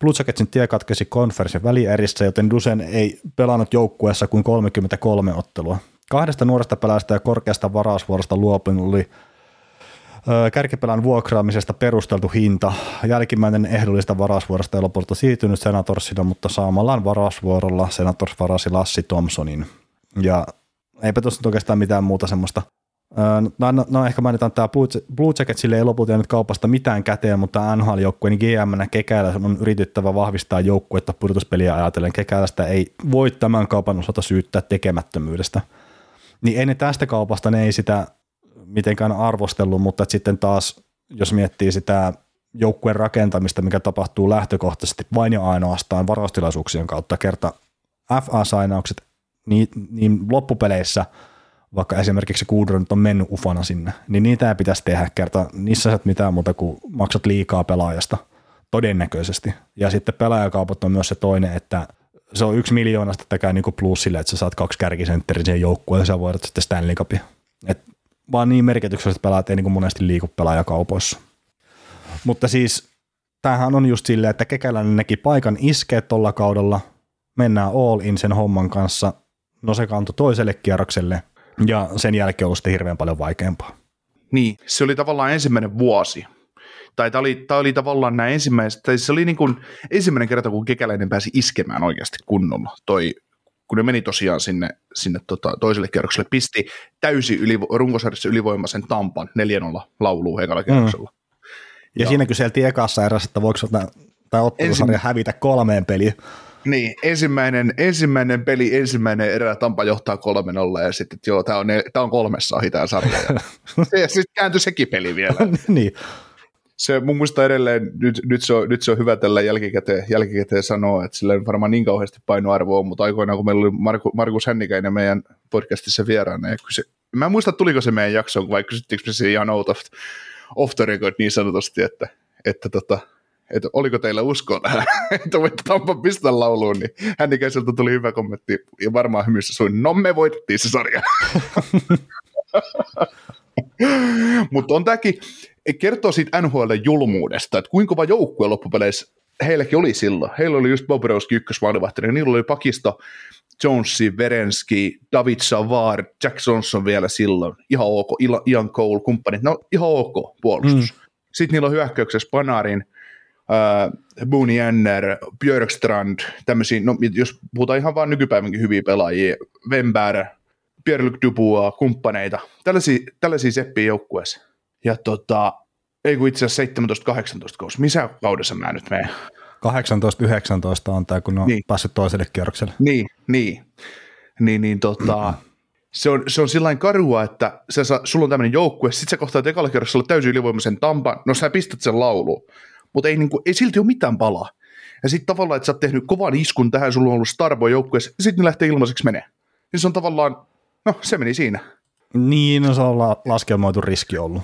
Blue Jacketsin tie katkesi konferenssin välierissä, joten Dusen ei pelannut joukkueessa kuin 33 ottelua. 2 nuoresta pelaajasta ja korkeasta varausvuorosta luopuminen oli kärkipelän vuokraamisesta perusteltu hinta. Jälkimmäinen ehdollista varausvuorosta ei lopulta siirtynyt Senatorsille, mutta saamallaan varausvuorolla Senators varasi Lassi Thompsonin. Ja eipä tuossa oikeastaan mitään muuta semmoista. No ehkä mainitaan tämä Blue Jacketsille ei lopulta jäänyt kaupasta mitään käteen, mutta NHL-joukkueen GM-nä Kekäläisen on yritettävä vahvistaa joukkuetta pudotuspeliä ajatellen. Kekäläistä ei voi tämän kaupan osalta syyttää tekemättömyydestä. Niin ei ne tästä kaupasta, ne ei sitä mitenkään arvostellut, mutta sitten taas, jos miettii sitä joukkueen rakentamista, mikä tapahtuu lähtökohtaisesti vain ja ainoastaan varaustilaisuuksien kautta kerta FA-sainaukset, niin loppupeleissä, vaikka esimerkiksi Kuudro nyt on mennyt ufana sinne, niin niitä ei pitäisi tehdä kerta, niissä sä et mitään muuta kuin maksat liikaa pelaajasta todennäköisesti. Ja sitten pelaajakaupat on myös se toinen, että se on 1 miljoonasta tekee niin kuin plus sille, että sä saat 2 kärkisentterin siihen joukkueen ja sä voidat sitten Stanley Cupia. Vaan niin merkitykselliset pelaajat ei niin kuin monesti liiku pelaajakaupoissa. Mutta siis tämähän on just silleen, että Kekäläinen näki paikan iskeä tuolla kaudella, mennään all in sen homman kanssa, no se kantoi toiselle kierrokselle ja sen jälkeen on sitten hirveän paljon vaikeampaa. Niin, se oli tavallaan ensimmäinen vuosi. Tai tämä oli tavallaan nämä ensimmäiset, tai se oli niin kuin ensimmäinen kerta, kun Kekäläinen pääsi iskemään oikeasti kunnolla kun ne meni tosiaan sinne toiselle kierrokselle, pisti täysin runkosarjassa ylivoimaisen Tampan 4-0 lauluun ekalla kierroksella. Ja siinä kyseltiin ekassa eräs, että voiko tämä ottelusarja hävitä 3 peliin. Niin, ensimmäinen peli, ensimmäinen erä, Tampa johtaa 3-0 ja sitten, että joo, tämä on 3 hitään sarja. Ja sitten kääntyi sekin peli vielä. Niin. Se mun muista edelleen, nyt se on hyvä tällä jälkikäteen sanoa, että sillä ei varmaan niin kauheasti painoarvoa on, mutta aikoinaan kun meillä oli Markus Hännikäinen meidän podcastissa vieraana, ja mä en muista tuliko se meidän jaksoon, vai kysyttiinkö me se ihan off the record niin sanotusti, että oliko teillä uskoa tähän, että voitte Tampan pistää lauluun, niin Hännikäiseltä tuli hyvä kommentti, ja varmaan hymyissä suin, no me voitettiin se sarja. Mutta on tämäkin, kertoo siitä NHL-julmuudesta, että kuinka kova joukkue loppupeleissä heilläkin oli silloin. Heillä oli just Bobrovski ykkösmaalivahteri, niillä oli pakisto Jonesi, Werenski, David Savard, Jack Johnson vielä silloin, ihan ok, Ian Cole, kumppanit, no ihan ok puolustus. Sitten niillä on hyökkäyksessä Panarin, Boone Jenner, Björkstrand, tämmöisiä, no jos puhutaan ihan vaan nykypäivänkin hyviä pelaajia, Wennberg, Pierre-Luc Dubois, kumppaneita, tällaisia seppiä joukkueessa. Ja ei kun itse asiassa 17-18 kausi. Missä kaudessa mä nyt menen? 18-19 on tämä, kun on päässyt toiselle kierrokselle. Se on sillain karua, että sulla on tämmöinen joukkue, sit sä kohtaat ekalla kierroksella täysin ylivoimaisen Tampan, no sä pistät sen lauluun, mutta ei silti ole mitään palaa. Ja sit tavallaan, että sä oot tehnyt kovan iskun tähän, sulla on ollut starboy joukkueessa, ja sit ne lähtee ilmaiseksi menee. Niin se on tavallaan, no se meni siinä. Niin, no se on laskelmoitu riski ollut.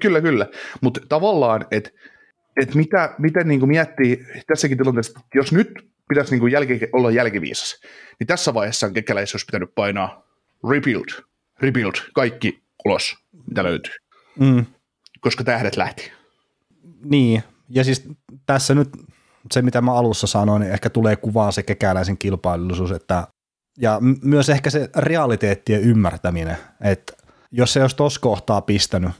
Kyllä. Mutta tavallaan, että miten niin miettii tässäkin tilanteessa, jos nyt pitäisi niin kuin olla jälkiviisas, niin tässä vaiheessa Kekäläisessä olisi pitänyt painaa rebuild, kaikki ulos, mitä löytyy, koska tähdet lähti. Niin, ja siis tässä nyt se, mitä mä alussa sanoin, niin ehkä tulee kuvaan se Kekäläisen kilpailullisuus, että ja myös ehkä se realiteettien ymmärtäminen, että jos se olisi tuossa kohtaa pistänyt,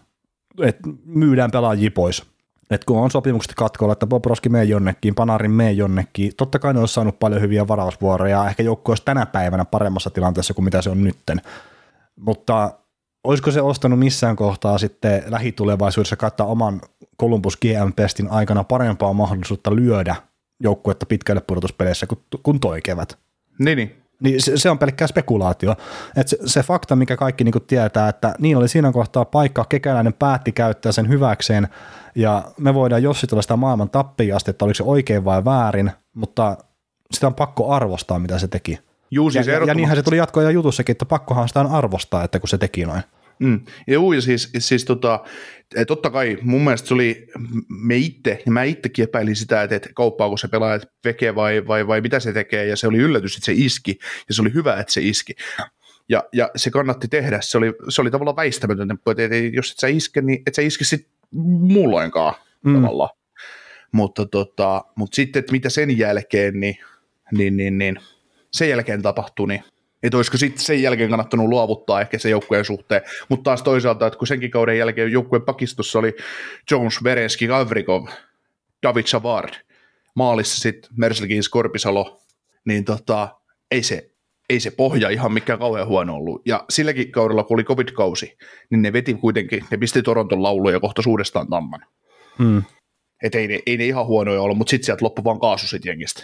että myydään pelaajia pois, että kun on sopimukset katkolla, että Bobrovski menee jonnekin, Panarin menee jonnekin, totta kai ne olisi saanut paljon hyviä varausvuoroja, ehkä joukko olisi tänä päivänä paremmassa tilanteessa kuin mitä se on nytten, mutta olisiko se ostanut missään kohtaa sitten lähitulevaisuudessa kattaa oman Columbus GM-pestin aikana parempaa mahdollisuutta lyödä joukkuetta pitkälle pudotuspeleissä kuin toi kevät? Niin, se on pelkkää spekulaatio. Et se fakta, mikä kaikki niinku tietää, että niillä oli siinä kohtaa paikka, Kekäläinen päätti käyttää sen hyväkseen, ja me voidaan jossitella sitä maailman tappiin asti, että oliko se oikein vai väärin, mutta sitä on pakko arvostaa, mitä se teki. Juu, siis ja niinhän se tuli jatkoa ja jutussakin, että pakkohan sitä on arvostaa, että kun se teki noin. Joo, ja siis totta kai mun mielestä se oli, mä itsekin epäilin sitä, että kauppaako se pelaajat veke vai mitä se tekee, ja se oli yllätys, että se iski, ja se oli hyvä, että se iski. Ja se kannatti tehdä, se oli tavallaan väistämätöntä, että jos et sä iske, niin et sä iske sit muulloinkaan tavallaan. Mutta sitten, että mitä sen jälkeen, niin sen jälkeen tapahtui, niin että olisiko sitten sen jälkeen kannattanut luovuttaa ehkä sen joukkueen suhteen, mutta taas toisaalta, että kun senkin kauden jälkeen joukkueen pakistossa oli Jones, Werenski, Gavrikov, David Savard, maalissa sitten Merzlikins, Korpisalo, niin ei se pohja ihan mikään kauhean huono ollut. Ja silläkin kaudella, kun oli covid-kausi, niin ne veti kuitenkin, ne pisti Toronton lauluun ja kohta uudestaan tamman. Että ei ne ihan huonoja ollut, mutta sitten sieltä loppui vaan kaasu sit jengistä.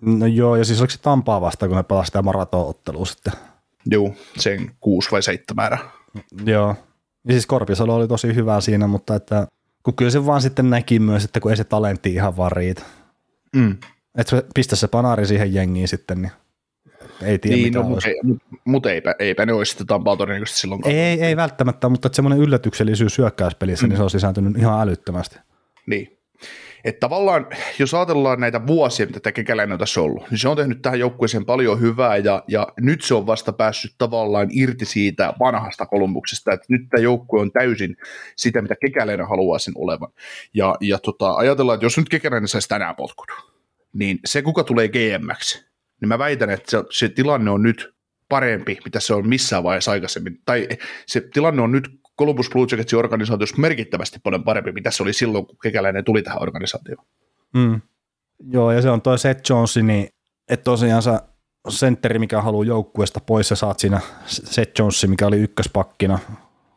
No joo, ja siis oliko se Tampaa vastaan, kun ne pelasivat sitä maratonottelua sitten? Joo, sen 6 vai 7 määrä. Joo, ja siis Korpisalo oli tosi hyvä siinä, mutta että, kun kyllä se vaan sitten näki myös, että kun ei se talentti ihan vaan riitä. Että pistä se Panari siihen jengiin sitten, niin ei tiedä niin, mitä no, olisi. Mutta eipä ne olisi sitten Tampaa todennäköisesti silloin. Ei välttämättä, mutta semmoinen yllätyksellisyys hyökkäyspelissä, niin se on sisääntynyt ihan älyttömästi. Niin. Että tavallaan, jos ajatellaan näitä vuosia, mitä tämä Kekäläinen on tässä ollut, niin se on tehnyt tähän joukkueeseen paljon hyvää, ja nyt se on vasta päässyt tavallaan irti siitä vanhasta Columbuksesta, että nyt tämä joukkue on täysin sitä, mitä Kekäläinen haluaa sen olevan. Ja ajatellaan, että jos nyt Kekäläinen saisi tänään potkut, niin se, kuka tulee GM-ksi, niin mä väitän, että se tilanne on nyt parempi, mitä se on missään vaiheessa aikaisemmin, tai se tilanne on nyt Columbus Blue Jacketsin organisaatiossa merkittävästi paljon parempi, mitä se oli silloin, kun Kekäläinen tuli tähän organisaatioon. Joo, ja se on toi Seth Jones, niin että tosiaan sä sentteri, mikä haluaa joukkueesta pois, sä saat siinä Seth Jones, mikä oli ykköspakkina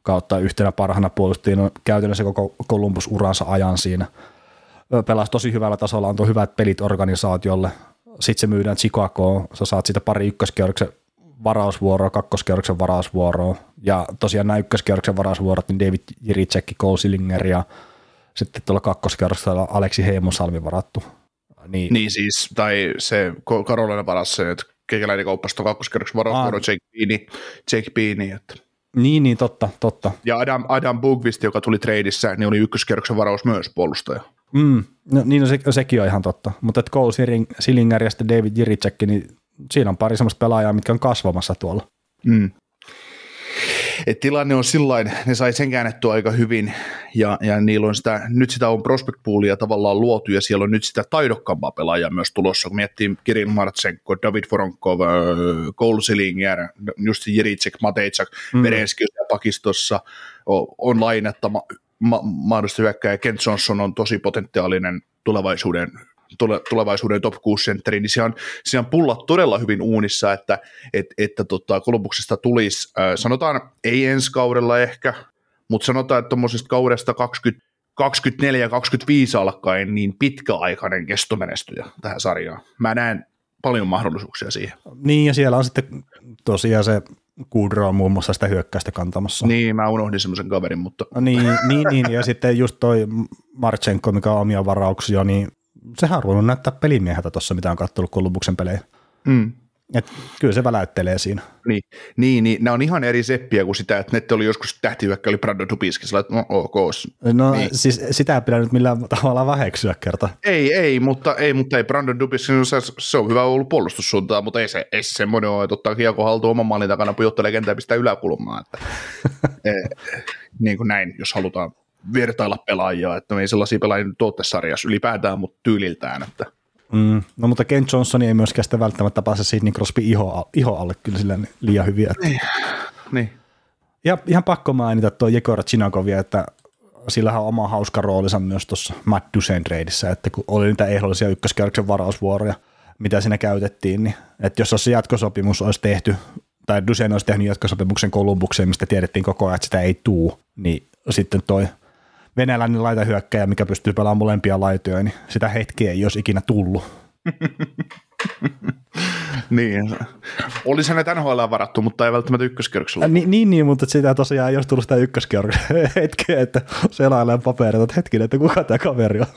kautta yhtenä parhaana puolustajana käytännössä koko Columbus-uransa ajan siinä. Pelasi tosi hyvällä tasolla, antoi hyvät pelit organisaatiolle. Sitten se myydään Chicagoon, sä saat siitä pari ykköskierroksen varausvuoroa, kakkoskierroksen varausvuoroa, ja tosiaan nämä ykköskierroksen varausvuorot, niin David Jiricek, Cole Sillinger, ja sitten tuolla kakkoskierroksella Aleksi Heimosalmi varattu. Niin siis, tai se Karolainen varas sen, että Kekäläinen kauppasi tuon kakkoskierroksen varausvuoro Jake Beanie. Että. Niin, totta. Ja Adam Bugvist, joka tuli treidissä, niin oli ykköskierroksen varaus myös puolustaja. Sekin on ihan totta, mutta Cole Sillinger ja sitten David Jiricek, niin siinä on pari semmoista pelaajaa, mitkä on kasvamassa tuolla. Et tilanne on sillain, ne sai sen käännettyä aika hyvin, ja niillä on nyt sitä on prospect poolia tavallaan luotu, ja siellä on nyt sitä taidokkampaa pelaajaa myös tulossa, kun miettii Kirill Marchenko, David Voronkov, Cole Sillinger, just Jiricek, Matejczak, Verenski pakistossa, on lainattama mahdollista hyökkääjä, Kent Johnson on tosi potentiaalinen tulevaisuuden top 6 sentteri, niin siellä on pullat todella hyvin uunissa, että Columbuksesta tulisi, sanotaan, ei ensi kaudella ehkä, mutta sanotaan, että tuommoisesta kaudesta 24-25 alkaen niin pitkäaikainen kestomenestyjä tähän sarjaan. Mä näen paljon mahdollisuuksia siihen. Niin, ja siellä on sitten tosiaan se Kudro on muun muassa sitä hyökkäystä kantamassa. Niin, mä unohdin semmoisen kaverin, mutta... Niin, ja sitten just toi Marchenko, mikä on omia varauksia, niin sehän on ruvunut näyttää pelimieheltä tuossa, mitä on kattonut Columbuksen pelejä. Et kyllä se väläyttelee siinä. Niin, nämä on ihan eri seppiä kuin sitä, että ne oli joskus tähtihyökkä, oli Brandon Dubiski, sillä että Siis sitä ei pidä nyt millään tavalla väheksyä kerta. Ei, mutta Brandon Dubiski, se on hyvä ollut puolustussuuntaan, mutta ei se semmoinen ole, että ottaa kiekko haltuun oman maalin takana, pujottelee kentää ja pistää yläkulmaan. Niin kuin näin, jos halutaan vertailla pelaajia, että me ei sellaisia pelaajia tuottesarjassa ylipäätään, mutta tyyliltään. Että. No mutta Ken Johnson ei myöskään sitä välttämättä pääse Sidney Crosby iho alle kyllä sillä liian hyviä. Niin. Ja ihan pakko mainita tuo Jegor Chinakovia, että sillähän on oma hauska roolinsa myös tuossa Matt Duchene treidissä, että kun oli niitä ehdollisia ykköskierroksen varausvuoroja, mitä siinä käytettiin, niin että jos se jatkosopimus olisi tehty, tai Duchene olisi tehnyt jatkosopimuksen Columbukseen, mistä tiedettiin koko ajan, että sitä ei tuu, niin sitten toi venäläinen laitahyökkäjä, mikä pystyy pelaamaan molempia laitoja, niin sitä hetkeä ei olisi ikinä tullut. Niin. Olisi hänet NHL varattu, mutta ei välttämättä ykköskierroksella. Niin, mutta sitä tosiaan ei olisi tullut sitä ykköskierroksella hetkeä, että selailee papereita, että hetkinen, että kuka tämä kaveri on.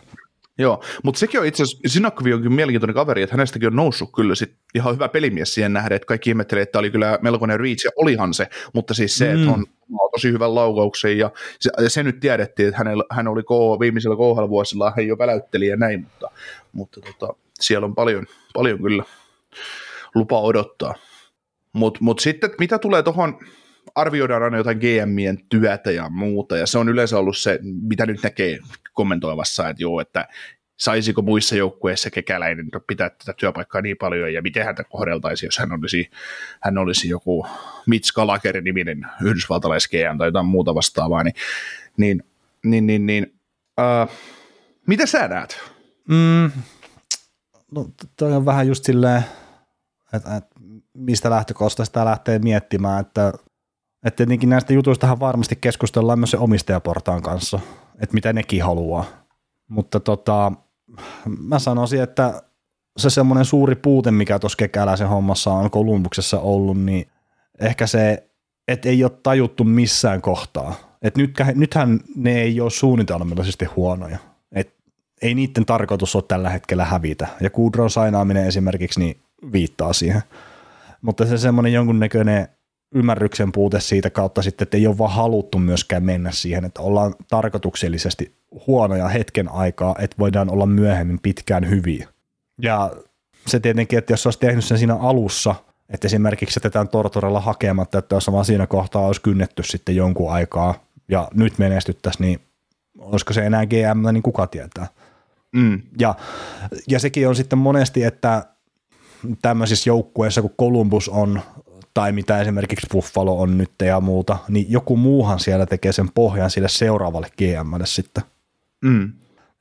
Joo, mutta sekin on itse asiassa, Sinakkovi onkin mielenkiintoinen kaveri, että hänestäkin on noussut kyllä sit ihan hyvä pelimies siihen nähden, että kaikki ihmettelee, että oli kyllä melkoinen reach, ja olihan se, mutta siis se, että on tosi hyvän laukauksen, ja se nyt tiedettiin, että hän oli viimeisellä KHL-vuosilla, hän jo väläytteli ja näin, mutta siellä on paljon kyllä lupa odottaa. Mutta sitten, mitä tulee tuohon, arvioidaan aina jotain GMien työtä ja muuta, ja se on yleensä ollut se, mitä nyt näkee kommentoivassa, että joo, että saisiko muissa joukkueissa Kekäläinen pitää tätä työpaikkaa niin paljon, ja miten häntä kohdeltaisiin, jos hän olisi joku Mitch Gallagher-niminen yhdysvaltalais GM tai jotain muuta vastaavaa, mitä sä näet? No, toi on vähän just silleen, että mistä lähtökohdasta sitä lähtee miettimään, että tietenkin näistä jutuistahan varmasti keskustellaan myös se omistajaportaan kanssa, että mitä nekin haluaa. Mutta mä sanoisin, että se semmoinen suuri puute, mikä tuossa Kekäläisen hommassa on Columbuksessa ollut, niin ehkä se, että ei ole tajuttu missään kohtaa. Että nythän ne ei ole suunnitelmallisesti huonoja. Et ei niiden tarkoitus ole tällä hetkellä hävitä. Ja Kudron sainaaminen esimerkiksi niin viittaa siihen. Mutta se semmoinen jonkunnäköinen ymmärryksen puute siitä kautta sitten, että ei ole vaan haluttu myöskään mennä siihen, että ollaan tarkoituksellisesti huonoja hetken aikaa, että voidaan olla myöhemmin pitkään hyviä. Ja se tietenkin, että jos olisi tehnyt sen siinä alussa, että esimerkiksi jätetään Tortorella hakematta, että jos vaan siinä kohtaa olisi kynnetty sitten jonkun aikaa ja nyt menestyttäisiin, niin olisiko se enää GM, niin kuka tietää. Ja sekin on sitten monesti, että tämmöisissä joukkueissa, kun Columbus on tai mitä esimerkiksi Buffalo on nyt ja muuta, niin joku muuhan siellä tekee sen pohjan sille seuraavalle GM:lle sitten.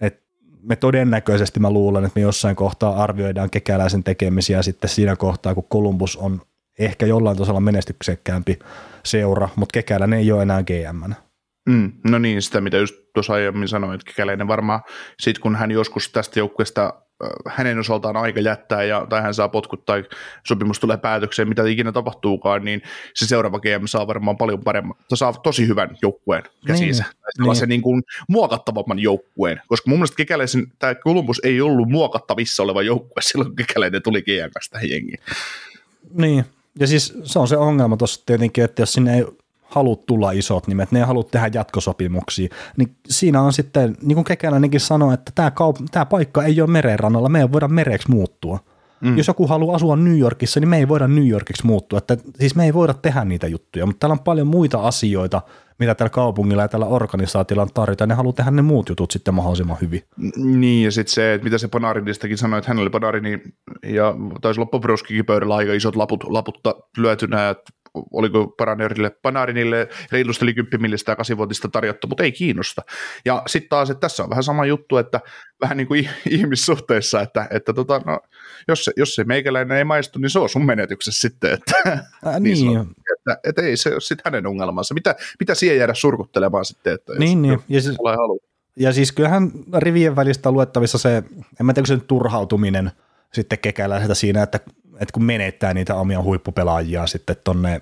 Et me todennäköisesti mä luulen, että me jossain kohtaa arvioidaan Kekäläisen tekemisiä sitten siinä kohtaa, kun Columbus on ehkä jollain tasolla menestyksekkäämpi seura, mutta Kekäläinen ei ole enää GM:nä. No niin, sitä mitä just tuossa aiemmin sanoin, että Kekäläinen varmaan sit kun hän joskus tästä joukkueesta hänen osaltaan aika jättää, tai hän saa potkut tai sopimus tulee päätökseen, mitä ikinä tapahtuukaan, niin se seuraava GM saa varmaan paljon paremmin, saa tosi hyvän joukkueen käsiinsä, tai se niin kuin muokattavamman joukkueen, koska mun mielestä Kekäläisen tämä Columbus ei ollut muokattavissa oleva joukkue silloin, kun Kekäläinen tuli GM:stä tähän jengiin. Niin, ja siis se on se ongelma tuossa tietenkin, että jos sinne ei halua tulla isot nimet, ne ei halua tehdä jatkosopimuksia, niin siinä on sitten, niin kuin Kekäläinenkin sanoi, että tämä paikka ei ole merenrannalla, me ei voida mereksi muuttua. Jos joku haluaa asua New Yorkissa, niin me ei voida New Yorkiksi muuttua, että siis me ei voida tehdä niitä juttuja, mutta täällä on paljon muita asioita, mitä tällä kaupungilla ja tällä organisaatiolla tarjotaan, ne haluaa tehdä ne muut jutut sitten mahdollisimman hyvin. Niin, ja sitten se, että mitä se Panarinistakin sanoi, että hänellä oli Panarini, ja taisi olla Bobrovskikin pöydällä aika isot laputta lyötynä, että oliko Panarinille reilusta yli 10 miljoonaa ja 8-vuotista tarjottu, mutta ei kiinnosta. Ja sitten taas, että tässä on vähän sama juttu, että vähän niin kuin ihmissuhteissa, että jos se meikäläinen ei maistu, niin se on sun menetyksessä sitten, että että ei se ole sitten hänen ongelmansa. Mitä siihen jäädä surkuttelemaan sitten, että jos ja siis, kyllähän rivien välistä luettavissa se, en mä tiedä, se turhautuminen sitten Kekäläiseltä siinä, että kun menettää niitä omia huippupelaajia sitten tonne,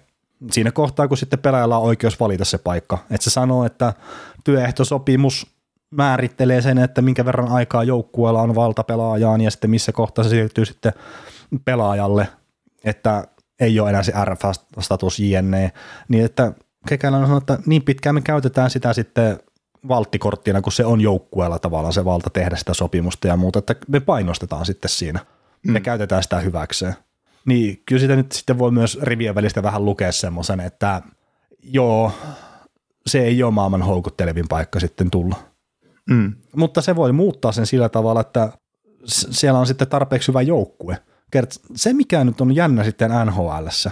siinä kohtaa, kun sitten pelaajalla on oikeus valita se paikka. Että se sanoo, että työehtosopimus määrittelee sen, että minkä verran aikaa joukkueella on valta pelaajaan ja sitten missä kohtaa se siirtyy sitten pelaajalle, että ei ole enää se RF-status jne. Niin että Kekäläinen sanoo, että niin pitkään me käytetään sitä sitten valttikorttina, kun se on joukkueella tavallaan se valta tehdä sitä sopimusta ja muuta, että me painostetaan sitten siinä. Ja käytetään sitä hyväkseen. Niin kyllä sitä nyt sitten voi myös rivien välistä vähän lukea semmoisen, että joo, se ei ole maailman houkuttelevin paikka sitten tulla. Mutta se voi muuttaa sen sillä tavalla, että siellä on sitten tarpeeksi hyvä joukkue. Se mikä nyt on jännä sitten NHL:ssä,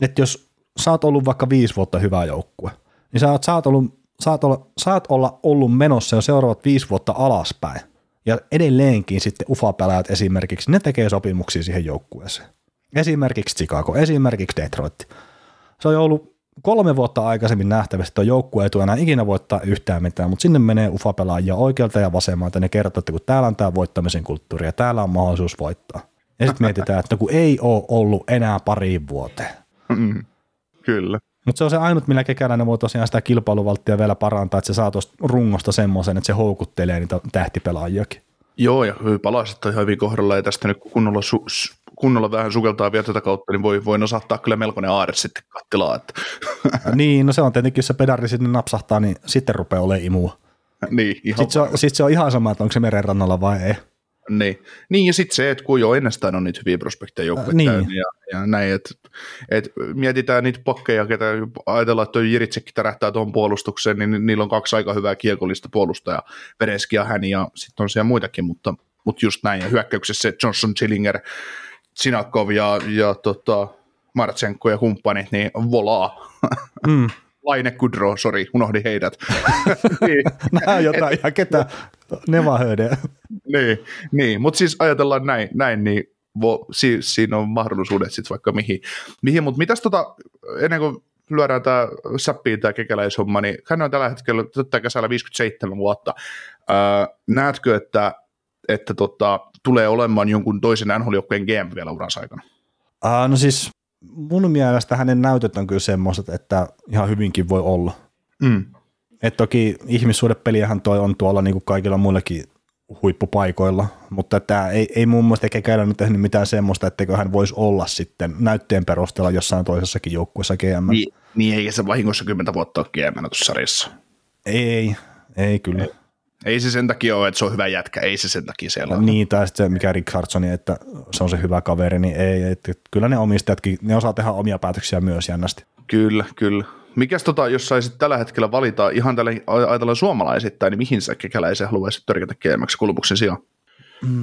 että jos sä oot ollut vaikka 5 vuotta hyvä joukkue, niin sä oot ollut menossa jo seuraavat 5 vuotta alaspäin. Ja edelleenkin sitten UFA-pelaajat esimerkiksi, ne tekee sopimuksia siihen joukkueeseen. Esimerkiksi Chicago, esimerkiksi Detroit. Se on ollut 3 vuotta aikaisemmin nähtävästi, että joukkue ei tule enää ikinä voittaa yhtään mitään, mutta sinne menee UFA-pelaajia oikealta ja vasemmalta, ne kertoo, että kun täällä on tämä voittamisen kulttuuri ja täällä on mahdollisuus voittaa. Ja sitten mietitään, että kun ei ole ollut enää pariin vuoteen. Kyllä. Mutta se on se ainut, millä Kekäläinen voi tosiaan sitä kilpailuvalttia vielä parantaa, että se saa tuosta rungosta semmoisen, että se houkuttelee niitä tähtipelaajiakin. Joo, ja palaset on ihan hyvin kohdalla, ja tästä nyt kunnolla vähän sukeltaa vielä tätä kautta, niin voi osattaa kyllä melkoinen aare sitten kattilaa. Niin, no se on tietenkin, jos se pedari sinne napsahtaa, niin sitten rupeaa olemaan imua. Niin, sitten se on ihan sama, että onko se meren rannalla vai ei. Niin, ja sitten se, että kun jo ennestään on niitä hyviä prospekteja joukkueet täynnä ja näin, että mietitään niitä pakkeja, ketä ajatellaan, että Jiritsekki tärähtää tuon puolustukseen, niin niillä on kaksi aika hyvää kiekollista puolustajaa, Vereski ja Häni, ja sitten on siellä muitakin, mutta just näin, ja hyökkäyksessä Johnson, Chillinger, Sinakov ja Marchenko ja kumppanit, niin volaa. Mm. Laine Kudro, sori, unohdin heidät. Nämä on jotain ihan ketä, ne vaan höydejä. Niin, mutta siis ajatellaan näin niin siinä on mahdollisuudet sitten vaikka mihin. Mutta mitäs ennen kuin lyödään tämä säppiin tämä kekäläishomma, niin hän on tällä hetkellä tätä kesällä 57 vuotta. Näetkö, että tulee olemaan jonkun toisen NHL-joukkueen GM vielä uransa aikana? No siis mun mielestä hänen näytöt on kyllä semmoiset, että ihan hyvinkin voi olla. Mm. Et toki ihmissuhdepeliähän toi on tuolla niin kuin kaikilla muillakin huippupaikoilla, mutta tämä ei muun muassa Kekäläinen tehnyt mitään semmoista, etteikö hän voisi olla sitten näytteen perusteella jossain toisessakin joukkueessa GM. Niin eikä se vahingossa 10 vuotta ole GM tuossa sarjassa. Ei kyllä. Ei se sen takia ole, että se on hyvä jätkä, ei se sen takia siellä ole. Niin, tai sitten se, mikä Richardsoni, että se on se hyvä kaveri, niin ei. Että kyllä ne omistajatkin, ne osaa tehdä omia päätöksiä myös jännästi. Kyllä. Mikäs jos saisit tällä hetkellä valita ihan tällä ajatellaan suomalaisittain, niin mihin sä Kekäläisen haluaisit törkätä GM:ksi Columbuksen sijaan?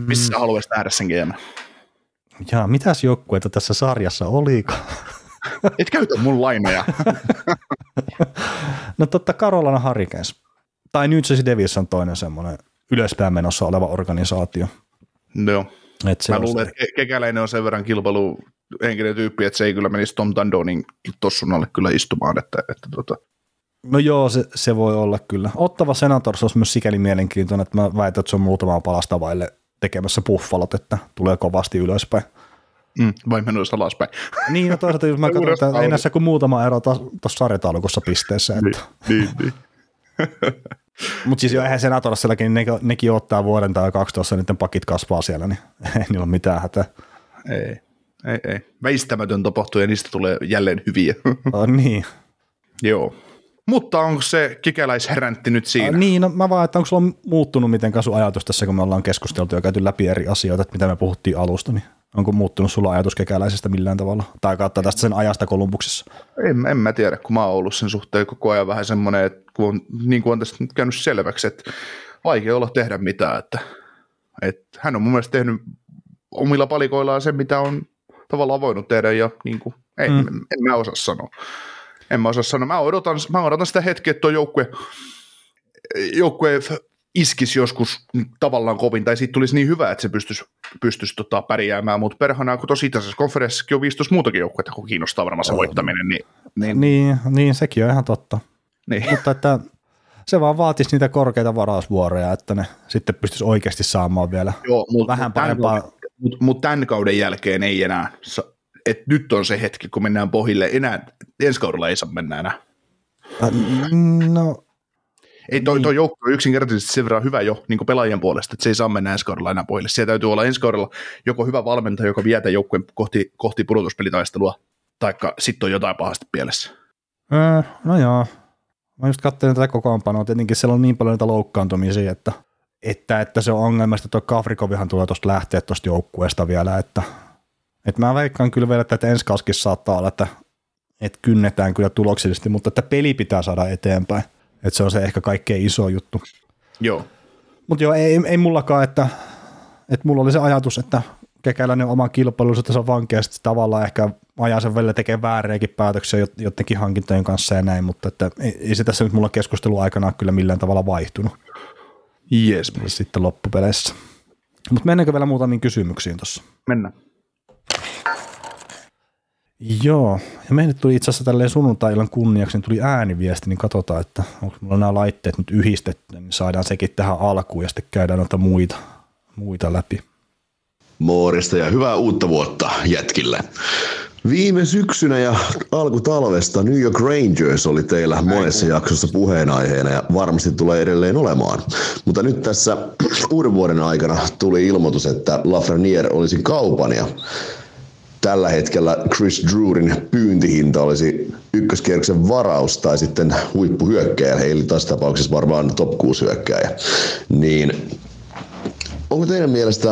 Missä haluaisit nähdä sen GM? Jaa, mitäs joukkueita tässä sarjassa olikaan? Et käytä mun laineja. No totta, Carolina Hurricanes. Tai nyt se Devils on toinen semmoinen ylöspäin menossa oleva organisaatio. No, mä luulen, että Kekäläinen on sen verran kilpailuhenkinen tyyppi, että se ei kyllä menisi Tom Dandonin tossunalle kyllä istumaan. Että. No joo, se voi olla kyllä. Ottava Senators olisi myös sikäli mielenkiintoinen, että mä väitän, että se on muutamaa palasta vaille tekemässä Buffalot, että tulee kovasti ylöspäin. Vai menossa alaspäin. Niin, no toisaalta jos mä katson, että ei näissä kuin muutama ero tuossa sarjataulukossa pisteessä. Niin. Mutta siis jo eihän Senatorsellakin, nekin ottaa vuoden tai 12, niiden pakit kasvaa siellä, niin ei niillä ole mitään hätää. Ei. Väistämätön tapahtuu ja niistä tulee jälleen hyviä. Niin. Joo. Mutta onko se kekäläishäräntti nyt siinä? Niin, no mä vaan, että onko sulla muuttunut mitenkään sun ajatus tässä, kun me ollaan keskusteltu ja käyty läpi eri asioita, että mitä me puhuttiin alusta, niin onko muuttunut sulla ajatus kekäläisestä millään tavalla? Tai kautta tästä sen ajasta Kolumbuksessa? En mä tiedä, kun mä oon ollut sen suhteen koko ajan vähän semmoinen, että niin kuin on tästä nyt käynyt selväksi, että vaikea olla tehdä mitään. Että hän on mun mielestä tehnyt omilla palikoillaan sen, mitä on tavallaan voinut tehdä ja niin kuin, en mä osaa sanoa. Mä odotan sitä hetkeä, että tuo joukkue iskisi joskus tavallaan kovin, tai siitä tulisi niin hyvä, että se pystyisi pärjäämään, mutta perhanaan, kun tosi itäisessä konferenssissakin on 15 muutakin joukkuetta, kun kiinnostaa varmaan se voittaminen. Niin, sekin on ihan totta. Niin. Mutta että se vaan vaatisi niitä korkeita varausvuoroja, että ne sitten pystyisi oikeasti saamaan vielä vähän parempaa. Mutta tämän kauden jälkeen ei enää. Että nyt on se hetki, kun mennään pohjille. Enää, ensi kaudella ei saa mennä enää. No, ei, toi joukko on yksinkertaisesti sen verran hyvä jo niin kuin pelaajien puolesta, että se ei saa mennä ensi kaudella enää pohjille. Siellä täytyy olla ensi kaudella joko hyvä valmentaja, joka vie tämän joukkueen kohti pudotuspelitaistelua, taikka sitten on jotain pahasti pielessä. No joo. Mä just katselin tätä kokoonpanoa. Tietenkin siellä on niin paljon niitä loukkaantumisia, että se on ongelmasta. Tuo Kavrikovihan tulee tuosta lähteä tuosta joukkueesta vielä, että et mä veikkaan kyllä vielä, että ensi kauskin saattaa olla, että kynnetään kyllä tuloksellisesti, mutta että peli pitää saada eteenpäin. Että se on se ehkä kaikkein iso juttu. Joo. Mutta joo, ei mullakaan, että mulla oli se ajatus, että Kekäläinen oma kilpailu, että se on vankeasti tavallaan ehkä ajaa sen välillä tekee vääriäkin päätöksiä jotenkin hankintojen kanssa ja näin, mutta että ei se tässä nyt mulla keskustelun aikana kyllä millään tavalla vaihtunut. Jees. Sitten loppupeleissä. Mutta mennäänkö vielä muutamiin kysymyksiin tuossa? Mennään. Joo, ja meille tuli itse asiassa tälleen sunnuntai-illan kunniaksi, niin tuli ääniviesti, niin katsotaan, että onko mulla nämä laitteet nyt yhdistetty, niin saadaan sekin tähän alkuun ja sitten käydään noita muita läpi. Morjesta ja hyvää uutta vuotta jätkille. Viime syksynä ja alkutalvesta New York Rangers oli teillä monessa jaksossa puheenaiheena ja varmasti tulee edelleen olemaan. Mutta nyt tässä uuden vuoden aikana tuli ilmoitus, että Lafreniere olisi kaupan ja tällä hetkellä Chris Drurin pyyntihinta olisi ykköskierroksen varaus tai sitten huippuhyökkäjä, eli tässä tapauksessa varmaan top 6 hyökkäjä. Niin onko teidän mielestä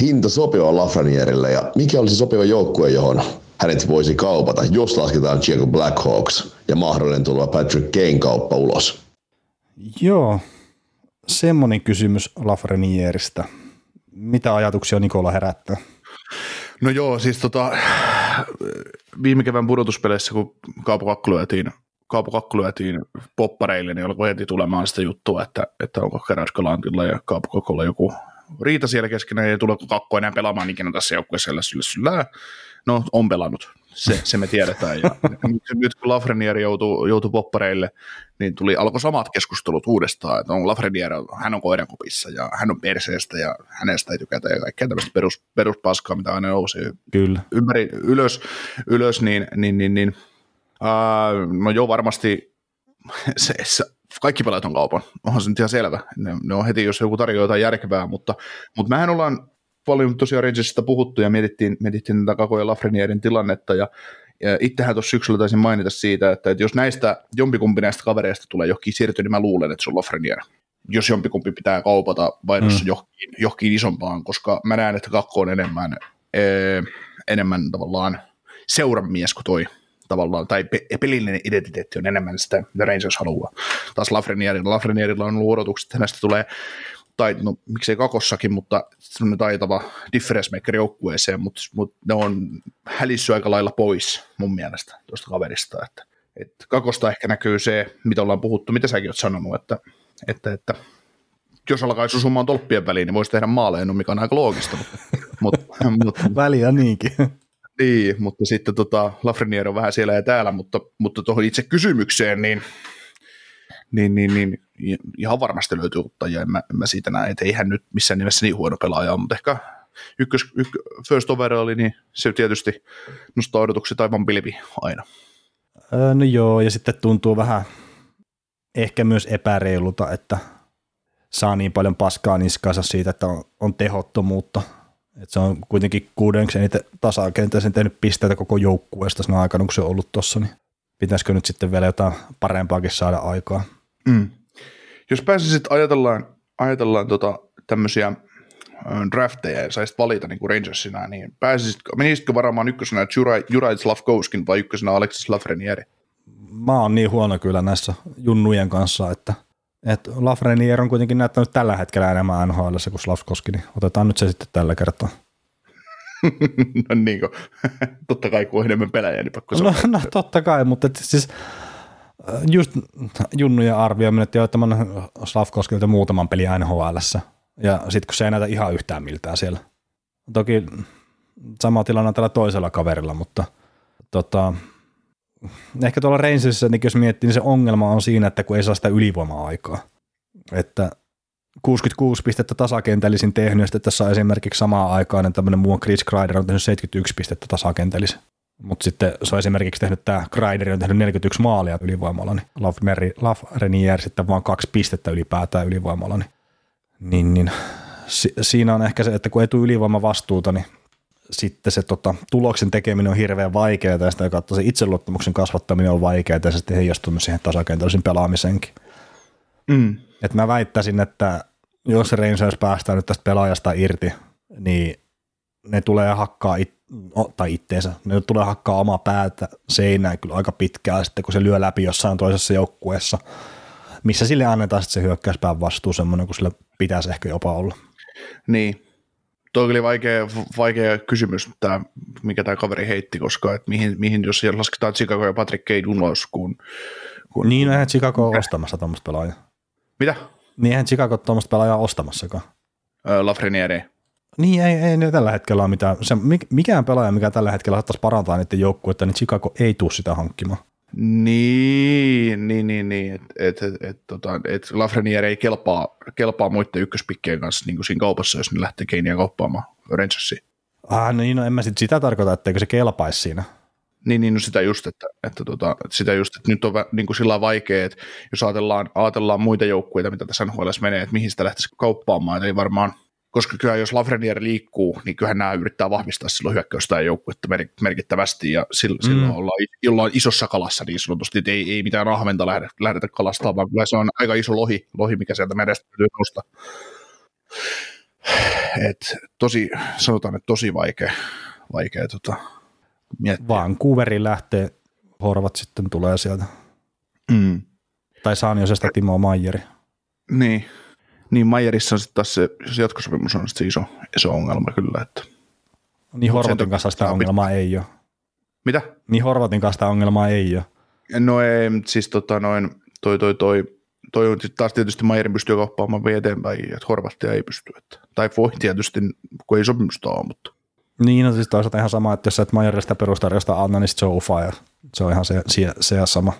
hinta sopiva Lafrenierelle ja mikä olisi sopiva joukkue, johon hänet voisi kaupata, jos lasketaan Chicago Blackhawks ja mahdollinen tulla Patrick Kane kauppa ulos? Joo, semmoinen kysymys Lafrenieristä. Mitä ajatuksia Nikola herättää? No joo, siis viime kevään pudotuspeleissä, kun Kaupo Kakko lyötiin poppareille, niin alkoi heti tulemaan sitä juttua, että onko Gerard Galantilla ja Kaupo Kakolla joku riita siellä keskenään, ei tuleeko Kakko enää pelaamaan ikinä tässä joukkueessa. No, on pelannut, se me tiedetään. Ja nyt kun Lafreniere joutui poppareille, niin alkoi samat keskustelut uudestaan, että on Lafreniere, hän on koiran kopissa ja hän on perseestä ja hänestä ei tykätä ja kaikkea tämmöistä peruspaskaa, mitä aina nousee ylös, niin no joo, varmasti se kaikki pelaat on kaupan. Onhan se nyt ihan selvä. Ne on heti, jos joku tarjoaa jotain järkevää, mutta mehän ollaan paljon tosiaan Rangersista puhuttu ja mietittiin tätä Kakon ja Lafrenierin tilannetta ja itsehän tuossa syksyllä taisin mainita siitä, että jos näistä jompikumpi näistä kavereista tulee johonkin siirtyä, niin mä luulen, että se on Lafreniere. Jos jompikumpi pitää kaupata vaihdossa johonkin isompaan, koska mä näen, että Kakko on enemmän tavallaan seuramies kuin toi. Tavallaan, tai pelillinen identiteetti on enemmän sitä, mitä Rangers haluaa. Taas Lafrenierilla on ollut odotukset, että hänestä tulee, tai no miksei Kakossakin, mutta semmoinen taitava difference maker joukkueeseen, mutta ne on hälissyt aika lailla pois mun mielestä tuosta kaverista. Että Kakosta ehkä näkyy se, mitä ollaan puhuttu, mitä säkin oot sanonut, että jos alkaisi osumaan tolppien väliin, niin voisi tehdä maaleja, mikä on aika loogista. Väliä niinkin. Niin, mutta sitten Lafreniere on vähän siellä ja täällä, mutta tuohon itse kysymykseen, niin ihan varmasti löytyy ottajia, en mä siitä näe, että eihän nyt missään nimessä niin huono pelaaja, mutta ehkä first overall, niin se tietysti nostaa odotukset aivan pilviin aina. No joo, ja sitten tuntuu vähän ehkä myös epäreilulta, että saa niin paljon paskaa niskaansa siitä, että on tehottomuutta. Et se on kuitenkin kuudenneksi eniten tasakentäisen tehnyt pisteitä koko joukkueesta sen aikana, kun se on ollut tuossa, niin pitäisikö nyt sitten vielä jotain parempaakin saada aikaa? Mm. Jos pääsisit, ajatellaan tämmöisiä drafteja ja saisit valita niin kuin Rangersina, niin menisitkö varmaan ykkösenä Juraj Slafkovskin vai ykkösenä Alexis Lafreniere? Mä oon niin huono kyllä näissä junnujen kanssa, että Lafreniere on kuitenkin näyttänyt tällä hetkellä enemmän NHL:ssä kuin Slafkovski, niin otetaan nyt se sitten tällä kertaa. No niin kuin, totta kai kun on enemmän peläjä, niin pakko sanoa. No totta kai, mutta siis just junnujen arvioiminen, että joo, että mä oon Slafkovskilta muutaman pelin NHL:ssä, ja sitten kun se ei näytä ihan yhtään miltään siellä. Toki sama tilanne on tällä toisella kaverilla, mutta ehkä tuolla Rangersissa, niin jos miettii, niin se ongelma on siinä, että kun ei saa sitä ylivoima-aikaa. Että 66 pistettä tasakentällisin tehnyt, sitten tässä on esimerkiksi samaan aikaan tämmöinen muu Chris Kreider on tehnyt 71 pistettä tasakentällisin. Mutta sitten se on esimerkiksi tehnyt tämä Kreider on tehnyt 41 maalia ylivoimalla, niin Lafreniere sitten vaan 2 pistettä ylipäätään ylivoimalla. Niin siinä on ehkä se, että kun ei tule ylivoimavastuuta, niin sitten se tuloksen tekeminen on hirveän vaikeaa ja sitä kautta se itseluottamuksen kasvattaminen on vaikeaa ja se sitten heijastuu myös siihen tasakentällisen pelaamisenkin. Mm. Et mä väittäisin, että jos Rangers päästään nyt tästä pelaajasta irti, niin ne tulee hakkaa itteensä. Ne tulee hakkaa omaa päätä seinään kyllä aika pitkään sitten, kun se lyö läpi jossain toisessa joukkueessa, missä sille annetaan sitten se hyökkäyspään vastuu semmoinen, kun sillä pitäisi ehkä jopa olla. Niin. Tuo oli vaikea kysymys, mikä tämä kaveri heitti, koska että mihin jos lasketaan Chicago ja Patrick Kane ulos, kun niin, eihän Chicago ole ostamassa tuommoista pelaajaa. Mitä? Niin, eihän Chicago tuommoista pelaajaa ostamassakaan. Lafreniere. Niin, ei ne tällä hetkellä ole mitään. Mikään pelaaja, mikä tällä hetkellä saattaisi parantaa niiden joukkuetta, niin Chicago ei tule sitä hankkimaan. Niin. Et Lafreniere ei kelpaa muiden ykköspikkien kanssa niin kuin siinä kaupassa, jos ne lähtee Kanea kauppaamaan Rangersiin. Niin, no en mä sitä tarkoita, etteikö se kelpaisi siinä. Niin, no sitä just, että nyt on niin kuin sillä vaikea, että jos ajatellaan muita joukkueita, mitä tässä NHL:ssä menee, että mihin sitä lähtisi kauppaamaan, eli varmaan, koska kyllä jos Lafreniere liikkuu, niin kyllähän nämä yrittää vahvistaa silloin hyökkäystä ja joukkuetta merkittävästi, ja silloin ollaan isossa kalassa niin sanotusti, että ei mitään ahventa lähdetä kalastaa, vaan kyllä se on aika iso lohi mikä sieltä merestä täytyy nostaa. Et tosi vaikea miettiä. Vancouverin lähtee, Horvat sitten tulee sieltä. Mm. Tai Saaniosesta Timo Maieri. Niin, Maierissa on sitten taas se, jos jatkosopimus on se iso ongelma kyllä. Että. Niin Horvatin kanssa sitä ongelmaa ei ole. Mitä? Niin Horvatin kanssa sitä ongelmaa ei ole. No ei, siis toi on taas tietysti Maierin pystyy kauppaamaan vielä eteenpäin, että Horvattia ei pysty. Tai voi tietysti, kun ei sopimusta ole, mutta. Niin, no siis toisaalta ihan sama, että jos sä et Maierista perustarjosta anna, niin sit se on ufa, ja se on ihan se sama.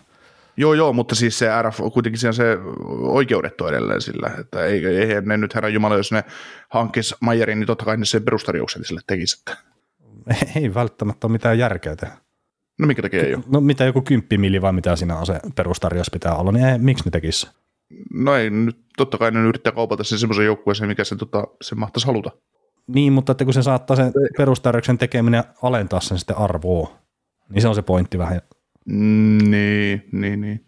Joo, mutta siis se RF, kuitenkin siinä se oikeudet on edelleen sillä, että ei ne nyt herranjumala, jos ne hankkis Maierin, niin totta kai ne sen perustarjouksen sille tekisi. Ei välttämättä ole mitään järkeä tehdä. No minkä takia ei ole? No mitä joku 10 miljoonaa vai mitä siinä on se perustarjous pitää olla, niin miksi ne tekisi? No ei, nyt totta kai ne yrittää kaupata sen semmoisen joukkueeseen, mikä sen mahtaisi haluta. Niin, mutta että kun se saattaa sen perustarjouksen tekeminen alentaa sen sitten arvoa, niin se on se pointti vähän. Niin.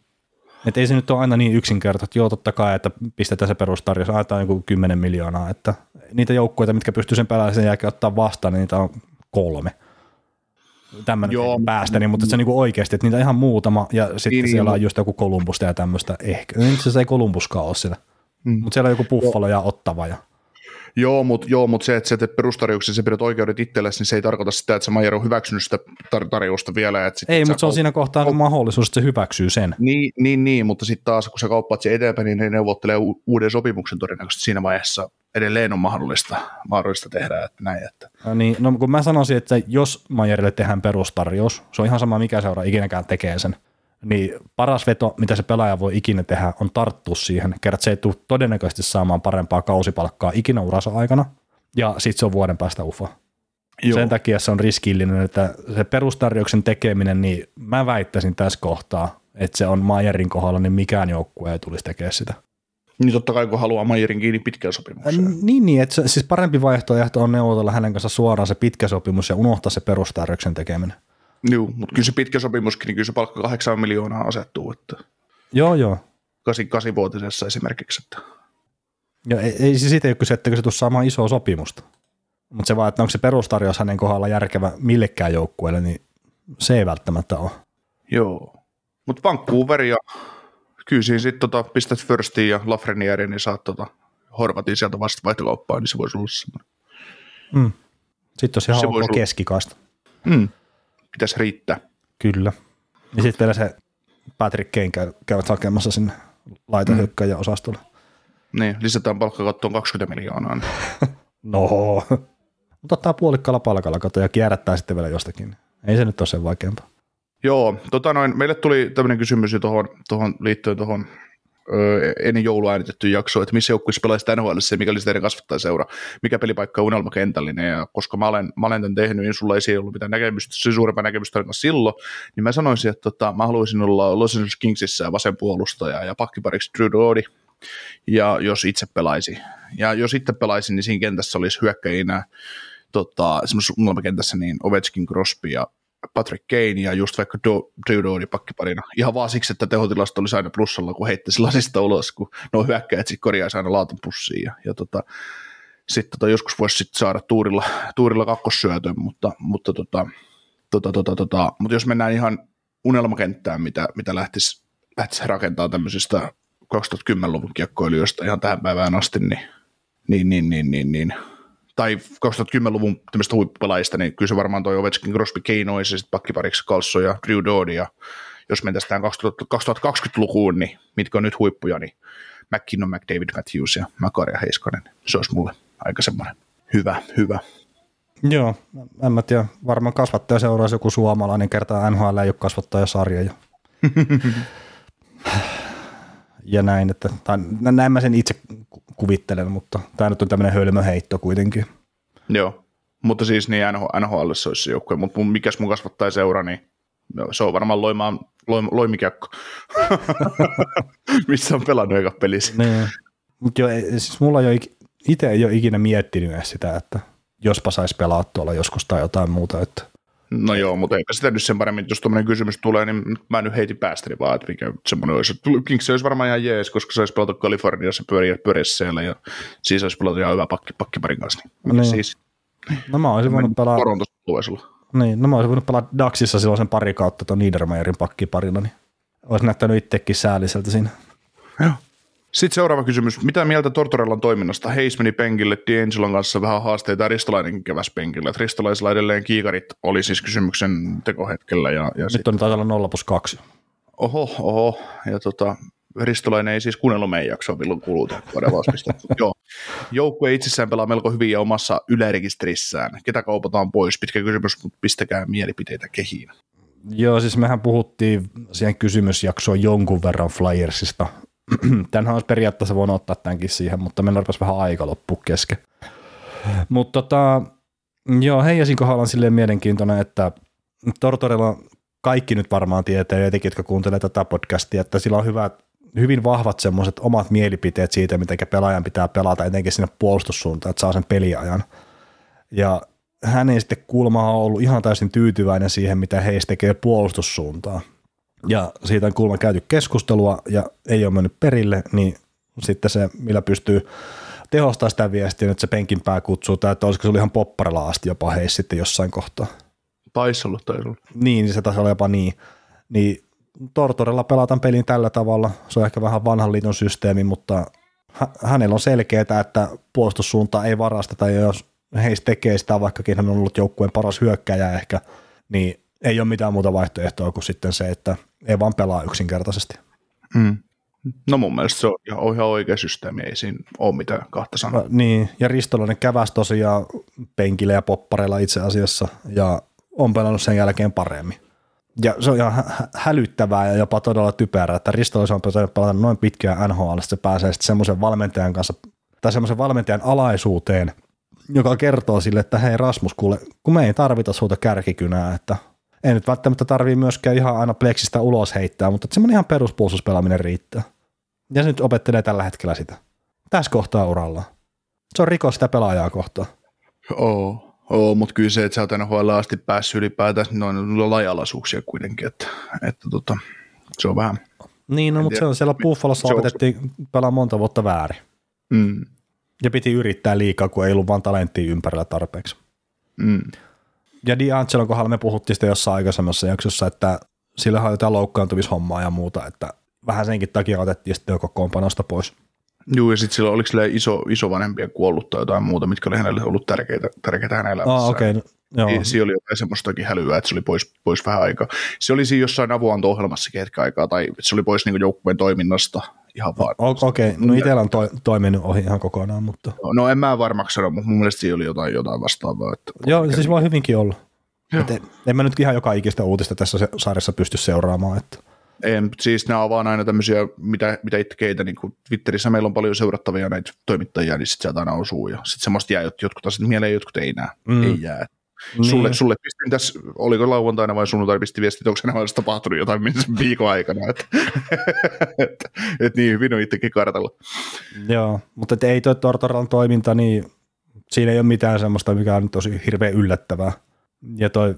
Että ei se nyt ole aina niin yksinkertaista, että joo totta kai, että pistetään se perustarjous, ajetaan joku 10 miljoonaa, että niitä joukkueita, mitkä pystyy sen pelaamaan sen jälkeen ottaa vastaan, niin niitä on 3. Tämmöinen päästäni, mutta se niinku oikeasti, että niitä ihan muutama, ja sitten siellä on just joku Columbusta ja tämmöistä ehkä. Nyt se ei Columbuskaan ole siellä, mutta siellä on joku Buffalo ja Ottava. Ja. Joo, mutta se, että sä teet perustarjouksen, sä pidät oikeudet itsellesi, niin se ei tarkoita sitä, että se Maier on hyväksynyt sitä tarjousta vielä. Että ei, mutta se on siinä kohtaa mahdollisuus, että se hyväksyy sen. Niin, mutta sitten taas, kun sä kauppaat sen eteenpäin, niin ne neuvottelee uuden sopimuksen todennäköisesti siinä vaiheessa. Edelleen on mahdollista tehdä, että näin. Että. No niin, no kun mä sanoisin, että jos Maierille tehdään perustarjous, se on ihan sama mikä seura ikinäkään tekee sen, niin paras veto, mitä se pelaaja voi ikinä tehdä, on tarttua siihen. Kerran se ei tule todennäköisesti saamaan parempaa kausipalkkaa ikinä uransa aikana, ja sitten se on vuoden päästä ufa. Joo. Sen takia se on riskillinen, että se perustarjouksen tekeminen, niin mä väittäisin tässä kohtaa, että se on Maierin kohdalla, niin mikään joukkue ei tulisi tekemään sitä. Niin totta kai, kun haluaa Maierin kiinni pitkään sopimukseen. Niin, että se, siis parempi vaihtoehto on neuvotella hänen kanssa suoraan se pitkä sopimus ja unohtaa se perustarjouksen tekeminen. Joo, mutta kyllä se pitkä sopimuskin, niin kyllä se palkka 8 miljoonaa asettuu. Että joo. 8-vuotisessa esimerkiksi. Että. Joo, ei se siitä ole kyse, että se tule saamaan isoa sopimusta. Mutta se vaan, että onko se perustarjous hänen kohdalla järkevä millekään joukkueelle, niin se ei välttämättä ole. Joo, mutta Vancouver ja kyllä siinä sitten pistät Firstiin ja Lafrenierin, niin saat Horvatin sieltä vasta vaihtokauppaan, niin se voisi olla semmoinen. Mm. Sitten olisi ihan ok keskikaista. Mm. Pitäisi riittää. Kyllä. Ja sitten vielä se Patrick Kane käyvät hakemassa sinne laitahyökkäjän osastolle. Niin, lisätään palkkakattoon 20 miljoonaa. No, mutta ottaa puolikkaalla palkalla katto ja kierrättää sitten vielä jostakin. Ei se nyt ole sen vaikeampaa. Joo, meille tuli tämmöinen kysymys jo tuohon liittyen tuohon ennen joulua äänitettyyn jaksoon, että missä joukkueessa pelaisi NHL:ssä ja mikä olisi teidän kasvattaa seura, mikä pelipaikka on unelmakentällinen, ja koska mä olen tämän tehnyt, niin sulla ei ollut mitään näkemystä, se suurempaa näkemystä silloin, niin mä sanoisin, että mä haluaisin olla Los Angeles Kingsissä vasen puolustaja ja pakkipariksi Drew Doody, ja jos itse pelaisi. Ja jos itse pelaisi, niin siinä kentässä olisi hyökkäjinä semmoisessa unelmakentässä niin Ovechkin, Crosby ja Patrick Kane ja just vaikka Drew Doody pakkiparina. Ihan vaan siksi, että tehotilasta olisi aina plussalla, kun heittäisi lasista ulos, kun nuo hyökkäät sitten korjaisi aina laatan pussiin. Ja sitten joskus voisi sit saada tuurilla kakkossyötön, mutta jos mennään ihan unelmakenttään, mitä lähtisi rakentamaan tämmöisistä 2010-luvun kiekkoilijoista ihan tähän päivään asti, niin tai 2010-luvun tämmöistä huippupelaajista, niin kyllä se varmaan toi Ovechkin, Crosby, Kane olisi, ja sitten pakkipariksi Carlson ja Drew Doody, ja jos mentäisi tähän 2020-lukuun, niin mitkä on nyt huippuja, niin McKinnon, McDavid, Matthews ja Makar ja Heiskanen. Se olisi mulle aika semmoinen hyvä. Joo, en mä tiedä, varmaan kasvattaja seuraisi joku suomalainen kertaa NHL ei ole kasvattajasarja. Ja näin, että näin mä sen itse kuvittelen, mutta tämä nyt on tämmöinen hölmöheitto kuitenkin. Joo. Mutta siis niin NHL:ssä olisi se joukkue, mutta mikäs mun kasvattaa seura, niin se on varmaan Loimikiekko, missä on pelannut eka pelissä. Mutta siis mulla itse ei ole ikinä miettinyt sitä, että jospa saisi pelaa tuolla joskus tai jotain muuta. Että. No joo, mutta eikä sitä nyt sen paremmin, jos tuommoinen kysymys tulee, niin mä nyt heitin päästäni vaan, että mikä semmoinen olisi. Kings olisi varmaan ihan jees, koska saisi pelata Kaliforniassa pyörissä siellä ja siis saisi pelata ihan hyvä pakkiparin kanssa. Niin. Siis? No mä olisin voinut pelaa. Torontossa tulee sulla. Niin, no mä olisin voinut pelaa Daxissa silloin sen pari kautta tuon Niedermayerin pakkiparilla, niin olisi näyttänyt itsekin säälliseltä siinä. Joo. Sitten seuraava kysymys. Mitä mieltä Tortorellan toiminnasta? Hayes meni penkille, D'Angelon kanssa vähän haasteita ja Ristolainenkin keväs penkillä. Ristolaisella edelleen kiikarit oli siis kysymyksen tekohetkellä. Ja nyt sit on taitella 0+2. Oho. Ja Ristolainen ei siis kuunnellut meidän jaksoa, milloin kuuluu Joo. Joukkue itsessään pelaa melko hyvin ja omassa ylärekisterissään. Ketä kaupataan pois? Pitkä kysymys, mutta pistäkää mielipiteitä kehiin. Joo, siis mehän puhuttiin siihen kysymysjaksoon jonkun verran Flyersista. Tänhän olisi periaatteessa voinut ottaa tämänkin siihen, mutta meillä rupesi vähän aika loppu kesken. Mutta joo, Heijasin kohdalla on silleen mielenkiintoinen, että Tortorella kaikki nyt varmaan tietää, ja etenkin, jotka kuuntelee tätä podcastia, että sillä on hyvin vahvat semmoiset omat mielipiteet siitä, miten pelaajan pitää pelata, etenkin sinne puolustussuuntaan, että saa sen peliajan. Ja hän ei sitten kuulemma ollut ihan täysin tyytyväinen siihen, mitä Heis tekee puolustussuuntaan. Ja siitä on kuulemma käyty keskustelua ja ei ole mennyt perille, niin sitten se, millä pystyy tehostamaan sitä viestiä, että se penkin pää kutsuu, tai että olisiko se ollut ihan popparilla asti jopa heissä sitten jossain kohtaa. Taisi olla. Niin, se taisi olla jopa niin. Niin Tortorella pelataan pelin tällä tavalla, se on ehkä vähän vanhan liiton systeemi, mutta hänellä on selkeää, että puolustussuuntaa ei varasteta, ja jos heissä tekee sitä, vaikkakin hän on ollut joukkueen paras hyökkäjä ehkä, niin ei ole mitään muuta vaihtoehtoa kuin sitten se, että ei vaan pelaa yksinkertaisesti. Mm. No mun mielestä se on ihan oikea systeemi, ei siinä ole mitään kahta sanaa. Niin, ja Ristolainen käväsi tosiaan penkillä ja poppareilla itse asiassa, ja on pelannut sen jälkeen paremmin. Ja se on ihan hälyttävää ja jopa todella typerää, että Ristolainen on pitänyt pelata noin pitkään NHL, että se pääsee sitten semmoisen valmentajan kanssa, tai semmoisen valmentajan alaisuuteen, joka kertoo sille, että hei Rasmus, kuule, kun me ei tarvita sulta kärkikynää, että ei nyt välttämättä tarvii myöskään ihan aina pleksistä ulos heittää, mutta semmoinen ihan peruspuolustuspelaaminen riittää. Ja se nyt opettelee tällä hetkellä sitä. Tässä kohtaa uralla. Se on rikos sitä pelaajaa kohtaan. Joo, mutta kyllä se, että sä oot NHL asti päässyt ylipäätään, niin on laja-alaisuuksia kuitenkin, että se on vähän. Niin, no, mutta se on siellä Buffalossa opetettiin pelaa monta vuotta väärin. Mm. Ja piti yrittää liikaa, kun ei ollut vaan talenttia ympärillä tarpeeksi. Mm. Ja D'Angelon kohdalla me puhuttiin sitä jossain aikaisemmassa jaksossa, että sillä on jotain loukkaantumishommaa ja muuta, että vähän senkin takia otettiin sitten jo kokoonpanosta pois. Joo, ja sitten silloin oliko sillä isovanhempia kuollut tai jotain muuta, mitkä oli hänelle ollut tärkeitä hänen elämässään. Okay. Siinä oli jotain semmoistakin hälyä, että se oli pois vähän aikaa. Se oli siinä jossain avuanto-ohjelmassakin hetken aikaa, tai se oli pois niin joukkueen toiminnasta ihan vaan. Okei. No itsellä on toiminut ohi ihan kokonaan, mutta. No en mä varmaksi sano, mutta mun mielestä siinä oli jotain vastaavaa. Joo, siis voi hyvinkin olla. En mä nyt ihan joka ikistä uutista tässä sarjassa pysty seuraamaan, että. Siis nämä on vaan aina tämmöisiä, mitä itse keitä, niin kuin Twitterissä meillä on paljon seurattavia näitä toimittajia, niin sitten sieltä aina osuu, ja sitten semmoista jää, jotkut asiat mieleen, jotkut ei näe, ei jää. Niin. Sulle pistin tässä, oliko lauantaina vai sunnuntaina pisti viesti, että onko enää olisi tapahtunut jotain viikon aikana, että niin hyvin on itsekin kartalla. Joo, mutta ei tuo Tortoran toiminta, niin siinä ei ole mitään semmoista, mikä on tosi hirveän yllättävää, ja toi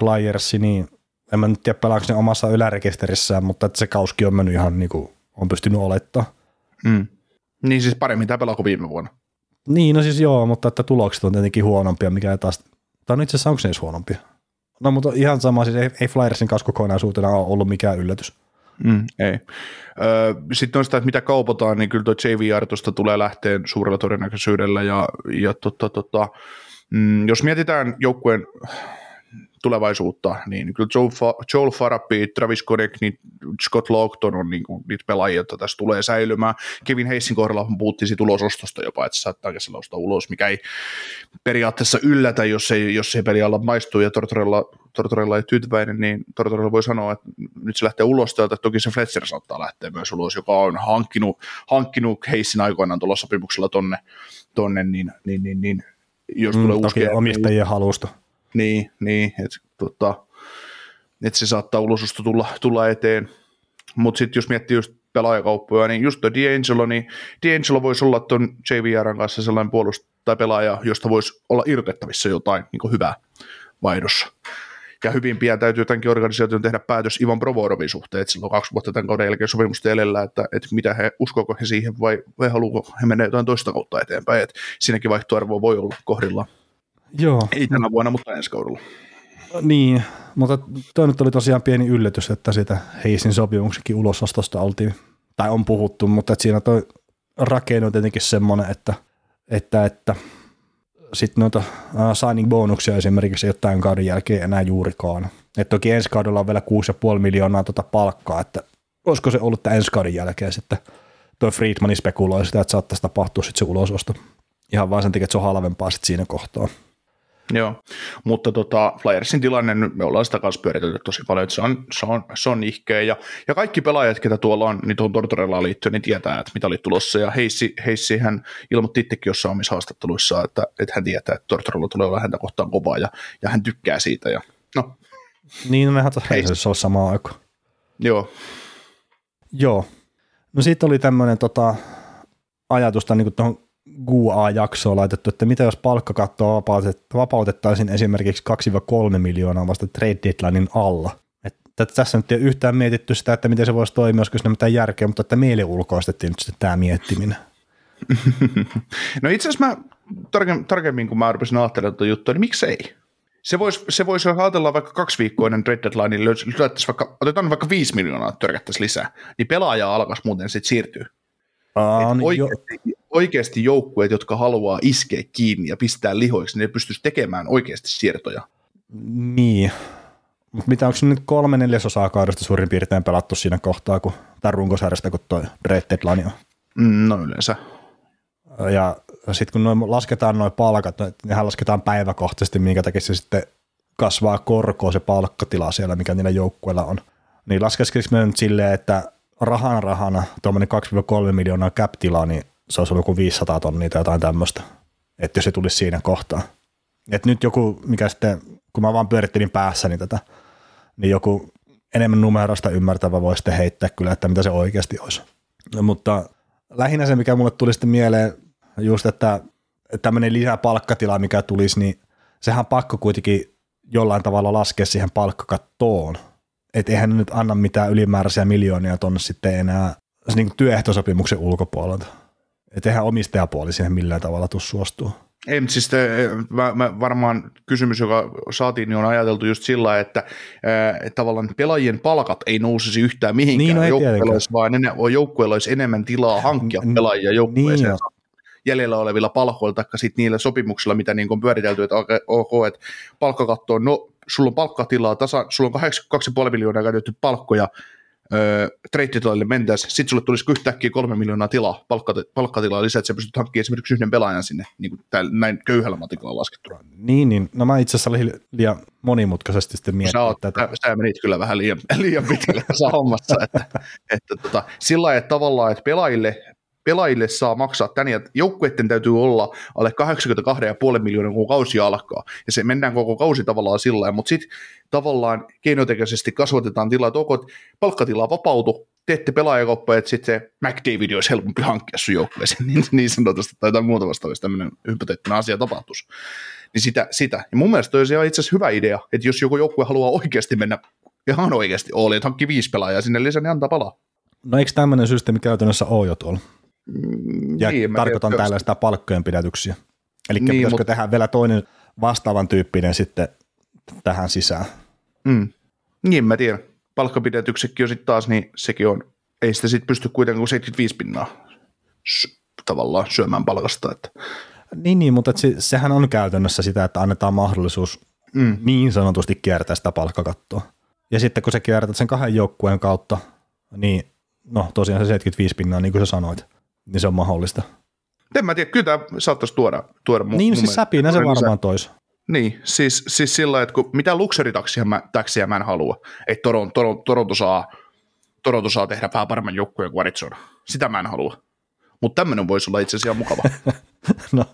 Flyersi, niin en mä nyt tiedä pelaako ne omassa ylärekisterissään, mutta että se kauski on mennyt ihan niin kuin on pystynyt olettamaan. Mm. Niin siis paremmin tämä pelaa kuin viime vuonna. Niin, no siis joo, mutta että tulokset on tietenkin huonompia, mikä ei taas. Tai no itse asiassa onko ne edes huonompia? No mutta ihan sama, siis ei Flyersin kanssa kokonaisuutena ole ollut mikään yllätys. Ei. Sitten on sitä, että mitä kaupataan, niin kyllä tuo JVR tuosta tulee lähteen suurella todennäköisyydellä. Ja jos mietitään joukkueen tulevaisuutta, niin kyllä Joel Farabee, Travis Konec, niin Scott Laughton on niin kuin niitä pelaajia, joita tässä tulee säilymään. Kevin Hayesin kohdalla puhuttiin siitä ulosostosta jopa, että se saattaa kesellä ostaa ulos, mikä ei periaatteessa yllätä, jos ei pelialla maistuu, ja Tortorella ei tyytyväinen, niin Tortorella voi sanoa, että nyt se lähtee ulos täältä, toki se Fletcher saattaa lähteä myös ulos, joka on hankkinut Hayesin aikoinaan tuolla sopimuksella tonne niin jos tulee uusi omistajien halusta. Niin, että et se saattaa ulosusta tulla eteen. Mutta sitten jos miettii just pelaajakauppoja, niin just toi D'Angelo, niin D'Angelo voisi olla tuon JVRn kanssa sellainen tai pelaaja, josta voisi olla irrotettavissa jotain niin hyvää vaihdossa. Ja hyvin pian täytyy tämänkin organisaation tehdä päätös Ivan Provorovin suhteen, että sillä on 2 vuotta tämän kauden jälkeen sopimusta elellä, että mitä he, uskoako he siihen vai haluuko he mennä jotain toista kautta eteenpäin, että siinäkin vaihtoarvoa voi olla kohdillaan. Joo. Ei tänä vuonna, mutta ensi kaudella. Niin, mutta toi nyt oli tosiaan pieni yllätys, että sitä Heisin sopimuksenkin ulosostosta oltiin, tai on puhuttu, mutta että siinä toi rakenne on tietenkin semmoinen, että sitten noita signing-bonuksia esimerkiksi ei ole tämän kauden jälkeen enää juurikaan. Et toki ensi kaudella on vielä 6,5 miljoonaa palkkaa, että olisiko se ollut tämän ensi kauden jälkeen sitten toi Friedmanin spekuloi sitä, että saattaisi tapahtua sitten se ulososto. Ihan vaan sen takia, että se on halvempaa sitten siinä kohtaa. Joo, mutta Flyersin tilanne, me ollaan sitä kanssa pyöritelty tosi paljon, että se on ihkeä, ja kaikki pelaajat, ketä tuolla on, niin tuohon Tortorellaan liittyen, niin tietää, että mitä oli tulossa, ja Heissi hän ilmoitti itsekin jossain omissa haastatteluissaan, että hän tietää, että Tortorella tulee olla häntä kohtaan kovaa, ja hän tykkää siitä, ja no. Niin, mehän Heississä on samaan aikaan. Joo. No siitä oli tämmöinen ajatusta niin kuin tuohon GUA-jaksoa laitettu, että mitä jos palkkakattoa vapautettaisiin esimerkiksi 2-3 miljoonaa vasta trade deadlinein alla. Että tässä nyt ei ole yhtään mietitty sitä, että miten se voisi toimia, olisiko siinä mitään järkeä, mutta että meille ulkoistettiin nyt tämä miettiminen. No itse asiassa mä tarkemmin, kun mä rupesin ajattelemaan tuota juttua, niin miksei? Se voisi ajatella vaikka 2 viikkoinen trade deadline, otetaan vaikka 5 miljoonaa törkättäisiin lisää, niin pelaaja alkaisi muuten sitten siirtyä. Oikeasti joukkueet, jotka haluaa iskeä kiinni ja pistää lihoiksi, niin ne pystyisi tekemään oikeasti siirtoja. Niin. Mitä onko nyt 3/4 kaudesta suurin piirtein pelattu siinä kohtaa, kun tämän runkosarjasta, kun tuo trade deadline on? No yleensä. Ja sitten kun lasketaan nuo palkat, nehän lasketaan päiväkohtaisesti, minkä takia se sitten kasvaa korkoa se palkkatila siellä, mikä niillä joukkueilla on. Niin laskesiko me nyt silleen, että rahana tuommoinen 2-3 miljoonaa cap-tilaa, niin se olisi ollut joku 500 tonnia tai jotain tämmöistä, että jos se tulisi siinä kohtaa. Että nyt joku, mikä sitten, kun mä vaan pyörittelin päässäni tätä, niin joku enemmän numerosta ymmärtävä voi sitten heittää kyllä, että mitä se oikeasti olisi. No, mutta lähinnä se, mikä mulle tuli sitten mieleen, just että tämmöinen lisäpalkkatila, mikä tulisi, niin sehän pakko kuitenkin jollain tavalla laskea siihen palkkakattoon. Että eihän nyt anna mitään ylimääräisiä miljoonia tonne sitten enää niin työehtosopimuksen ulkopuolelta. Että eihän omistajapuoli siihen millään tavalla tule suostua. Ei, mutta siis mä varmaan kysymys, joka saatiin, niin on ajateltu just sillä, että tavallaan pelaajien palkat ei nousisi yhtään mihinkään joukkueessa, vaan joukkueella olisi enemmän tilaa hankkia pelaajia joukkueeseen jäljellä olevilla palkoilla tai sitten niillä sopimuksilla, mitä niin on pyöritelty, että ok, että palkkakatto on sulla on palkkatilaa tasa, sulla on 82,5 miljoonaa käytetty palkkoja, trade-tilalle mentäisiin, sitten sulle tulisi yhtäkkiä 3 miljoonaa tilaa, palkkatilaa lisää, että sä pystyt hankkimaan esimerkiksi yhden pelaajan sinne, niin kuin näin köyhällä matikalla laskettuna. Niin, no mä itse asiassa olin liian monimutkaisesti sitten miettinyt tätä. Sä menit kyllä vähän liian pitkälle tässä hommassa, että sillä lailla, että tavallaan, että pelaajille saa maksaa tänne, ja joukkueiden täytyy olla alle 82,5 miljoonaa, kun kausi alkaa, ja se mennään koko kausi tavallaan sillä lailla, mutta sitten tavallaan keinotekoisesti kasvatetaan tilaa, että ok, palkkatilaa vapautu, teette pelaajakauppoja, että sitten se McDavid olisi helpompi hankkia sun joukkueeseen, niin sanotusti, tai jotain muuta vastaavista, tämmöinen hypoteettinen asia tapahtuisi, niin sitä. Ja mun mielestä se on itse asiassa hyvä idea, että jos joku joukkue haluaa oikeasti mennä, ihan oikeasti oli, että hankki 5 pelaajaa sinne lisää, niin antaa palaa. No eikö tämmöinen systeemi käytännössä ole jo tuolla? Ja niin, tarkoitan tällaista palkkojen pidätyksiä. Eli niin, pitäisikö tehdä vielä toinen vastaavan tyyppinen sitten tähän sisään? Niin, mä tiedän. Palkkapidätyksetkin on sitten taas, niin sekin on. Ei sitä sitten pysty kuitenkaan 75% tavallaan syömään palkasta. Että. Niin, mutta sehän on käytännössä sitä, että annetaan mahdollisuus niin sanotusti kiertää sitä palkkakattoa. Ja sitten kun sä kiertät sen 2 joukkueen kautta, niin no tosiaan se 75%, niin kuin sä sanoit, niin se on mahdollista. En mä tiedä, kyllä tämä saattaisi tuoda mun. Niin siis säpinä se varmaan toisi. Niin, siis sillä lailla, että kun mitä luksuritaksia mä en halua, että Toronto saa tehdä vähän paremman joukkueen kuin Arizona. Sitä mä en halua. Mutta tämmöinen voisi olla itse asiassa mukava. No,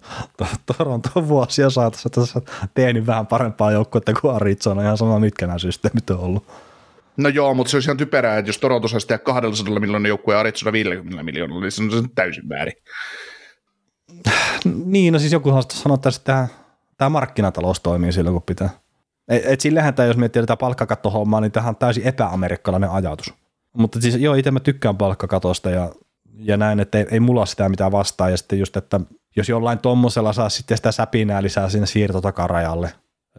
Toronto on vuosia saatossa tässä tehnyt vähän parempaa joukkuetta kuin Arizona, ihan sama mitkä nämä systeemit on ollut. No joo, mutta se olisi ihan typerää, että jos Toronto saisi tehdä 200 miljoonan joukkueen ja Arizona 50 miljoonalla, niin se on täysin väärin. Niin, no siis joku sanoo, että tämä markkinatalous toimii silloin, kun pitää. Et sillähän tämä, jos miettii tätä palkkakattohommaa, niin tämähän on täysin epäamerikkalainen ajatus. Mutta siis joo, itse mä tykkään palkkakatosta ja näin, että ei mulla sitä mitään vastaa. Ja sitten just, että jos jollain tommosella saa sitten sitä säpinää lisää sinne siirtotakarajalle,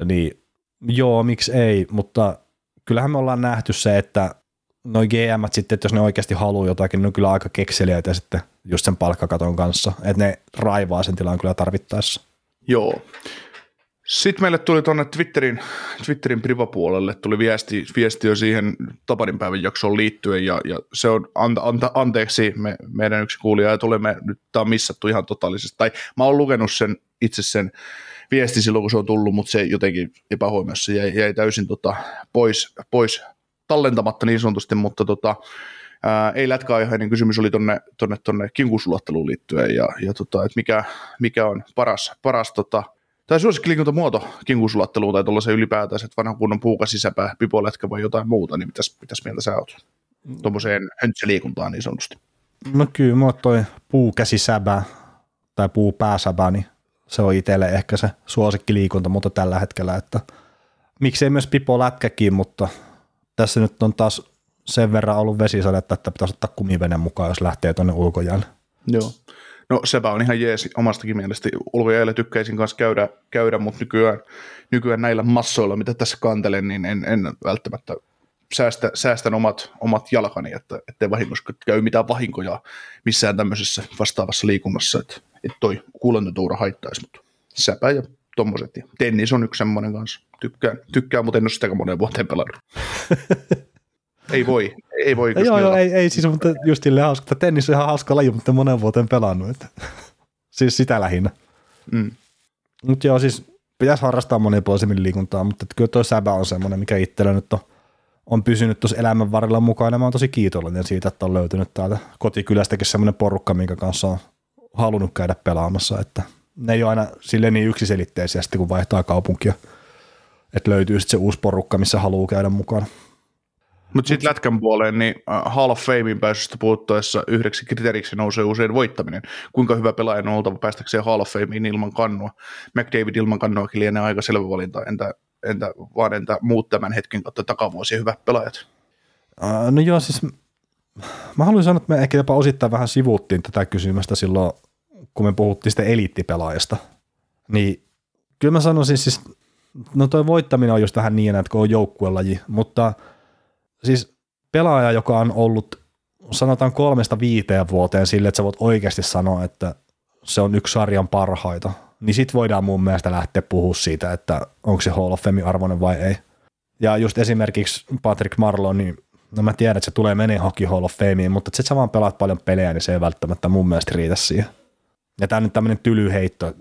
niin joo, miksi ei, mutta kyllähän me ollaan nähty se, että noi GM:t sitten, että jos ne oikeasti haluaa jotakin, niin on kyllä aika kekseliäitä sitten just sen palkkakaton kanssa, että ne raivaa sen tilan kyllä tarvittaessa. Joo. Sitten meille tuli tuonne Twitterin privapuolelle, tuli viesti jo siihen Tapanin päivän jaksoon liittyen, ja se on, anteeksi, meidän yksi kuulija, ja tulemme, nyt tämä on missattu ihan totaalisesti, tai mä oon lukenut sen, itse sen viesti silloin, kun se on tullut, mutta se jotenkin epähuomiossa jäi täysin pois tallentamatta niin sanotusti, mutta ei lätkäaiheinen kysymys oli tuonne kinkusuluotteluun liittyen, ja että mikä on paras tai suosikkiliikuntamuoto kinkusulatteluun tai tuollaisen ylipäätänsä, että vanhan kunnon puuka sisäpää, pipolätkä vai jotain muuta, niin mitäs mieltä sä oot? Tuommoiseen höntsäliikuntaan niin sanotusti. No kyllä, mä oon toi puukäsisäbä tai puupääsäbä, niin se on itselle ehkä se suosikkiliikuntamuoto tällä hetkellä, että miksei myös pipolätkäkin, mutta tässä nyt on taas sen verran ollut vesisadetta, että pitäisi ottaa kumivene mukaan, jos lähtee tuonne ulkojäälle. Joo. No sepä on ihan jees omastakin mielestä. Ulkojäällä tykkäisin kanssa käydä, mutta nykyään näillä massoilla, mitä tässä kantelen, niin en välttämättä säästän omat jalkani, ettei vahingossa käy mitään vahinkoja missään tämmöisessä vastaavassa liikunnassa, että toi kuulantotuura haittaisi, mutta säpä ja tommoset. Tennis on yksi semmoinen kanssa. Tykkään, mutta en ole sitäkään moneen vuoteen pelannut. Ei voi. Ei siis, mutta just silleen hauska. Tennis on ihan hauska laji, mutta monen vuoteen pelannut. Että. Siis sitä lähinnä. Mm. Mutta joo, siis pitäisi harrastaa monipuolisemmin liikuntaa, mutta kyllä toi säbä on semmoinen, mikä itsellä nyt on pysynyt tuossa elämän varrella mukaan, ja mä oon tosi kiitollinen siitä, että on löytynyt täältä kotikylästäkin semmoinen porukka, minkä kanssa on halunnut käydä pelaamassa. Että ne ei ole aina silleen niin yksiselitteisiä sitten, kun vaihtaa kaupunkia, että löytyy sitten se uusi porukka, missä haluaa käydä mukana. Mutta sitten lätkän puoleen, niin Hall of Famein pääsystä puhuttaessa yhdeksi kriteeriksi nousee usein voittaminen. Kuinka hyvä pelaaja on oltava päästäkseen Hall of Fameen ilman kannua? McDavid ilman kannuakin lienee aika selvä valinta, entä muut tämän hetken kautta takavuosien hyvät pelaajat? No joo, siis mä haluan sanoa, että me ehkä jopa osittain vähän sivuuttiin tätä kysymystä silloin, kun me puhuttiin sitä eliittipelaajasta. Niin kyllä mä sanoisin siis, no toi voittaminen on just vähän niin, että kun on joukkuelaji, mutta siis pelaaja, joka on ollut sanotaan 3-5 vuoteen sille, että sä voit oikeasti sanoa, että se on yksi sarjan parhaita, niin sit voidaan mun mielestä lähteä puhua siitä, että onko se Hall of Fame arvoinen vai ei. Ja just esimerkiksi Patrick Marleau, niin no mä tiedän, että se tulee menee haki Hall of Fameen, mutta että sä vaan pelaat paljon pelejä, niin se ei välttämättä mun mielestä riitä siihen. Ja tää on nyt tämmönen tylyheitto,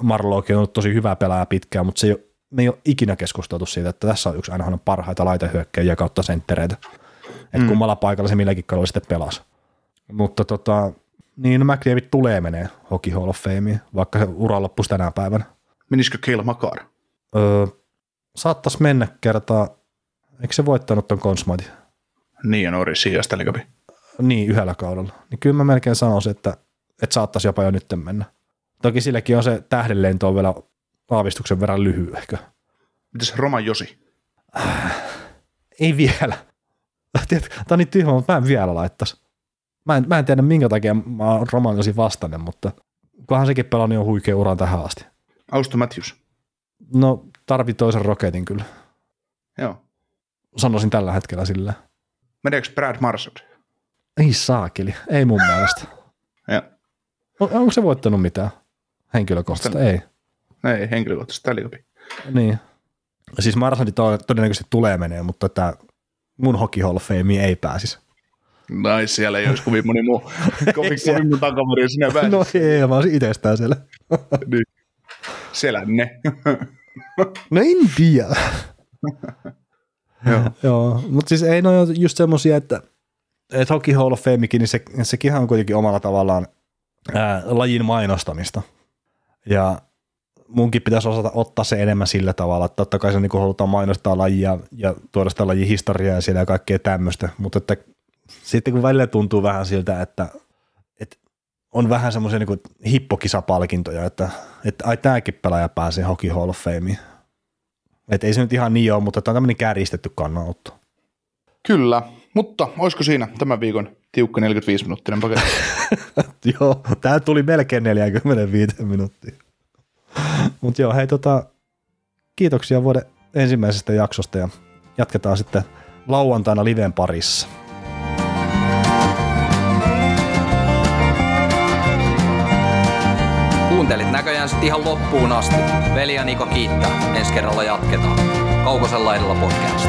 Marleaukin on ollut tosi hyvä pelaaja pitkään, mutta se ei ole. Me ei ole ikinä keskusteltu siitä, että tässä on yksi aina parhaita laitahyökkäjiä kautta senttereitä. Että kummalla paikalla se milläkin kaudella sitten pelasi. Mutta niin McDavid tulee menee Hockey Hall of Fameen, vaikka se ura loppuisi tänä päivänä. Menisikö Kirill Makar? Saattaisi mennä kertaa. Eikö se voittanut ton Consmite? Niin ja Norris sijasta liikapi. Niin, yhdellä kaudella. Niin kyllä mä melkein sanoisin, että saattaisi jopa jo nyt mennä. Toki silläkin on se tähdenlento on vielä aavistuksen verran lyhyä ehkä. Mitäs Roman Josi? Ei vielä. Tiedätkö, tämä on niin tyhmä, mutta mä en vielä laittaisi. Mä en tiedä minkä takia mä oon Roman Josi vastainen, mutta kunhan sekin pelaa niin on huikea uran tähän asti. Auston Matthews? No tarvii toisen roketin kyllä. Joo. Sanoisin tällä hetkellä sillä. Meneekö Brad Marchand? Ei saakeli, ei mun mielestä. Joo. Onko se voittanut mitään henkilökohtaista? Ei. Ei, henkilökohtaisesti tämä liipi. Niin. Siis Marsandi todennäköisesti tulee menee, mutta tämä mun Hockey Hall of Fame ei pääsisi. Nais, siellä ei olisi kovin moni muu. Kovin mun takamori sinä pääsisi. No ei, mä olisin itsestään siellä. Niin. Selänne. No en tiedä. Joo. Mutta siis ei ne ole just semmosia, että Hockey Hall of Famekin, niin sekin on kuitenkin omalla tavallaan lajin mainostamista. Ja munkin pitäisi osata ottaa se enemmän sillä tavalla, että totta kai se niin halutaan mainostaa lajia ja tuoda sitä lajin historiaa ja siellä kaikkea tämmöistä, mutta että sitten kun välillä tuntuu vähän siltä, että on vähän semmoisia niin hippokisapalkintoja, että ai tämäkin pelaaja pääsee Hockey Hall of Fameen. Että ei se nyt ihan niin ole, mutta tämä on tämmöinen kärjistetty kannanotto. Kyllä, mutta olisiko siinä tämän viikon tiukka 45-minuuttinen paketti? Joo, tämä tuli melkein 45 minuuttia. Mutta joo, hei kiitoksia vuoden ensimmäisestä jaksosta ja jatketaan sitten lauantaina liven parissa. Kuuntelit näköjään sitten ihan loppuun asti. Veli ja Niko kiittää. Ensi kerralla jatketaan. Kaukosella edellä podcast.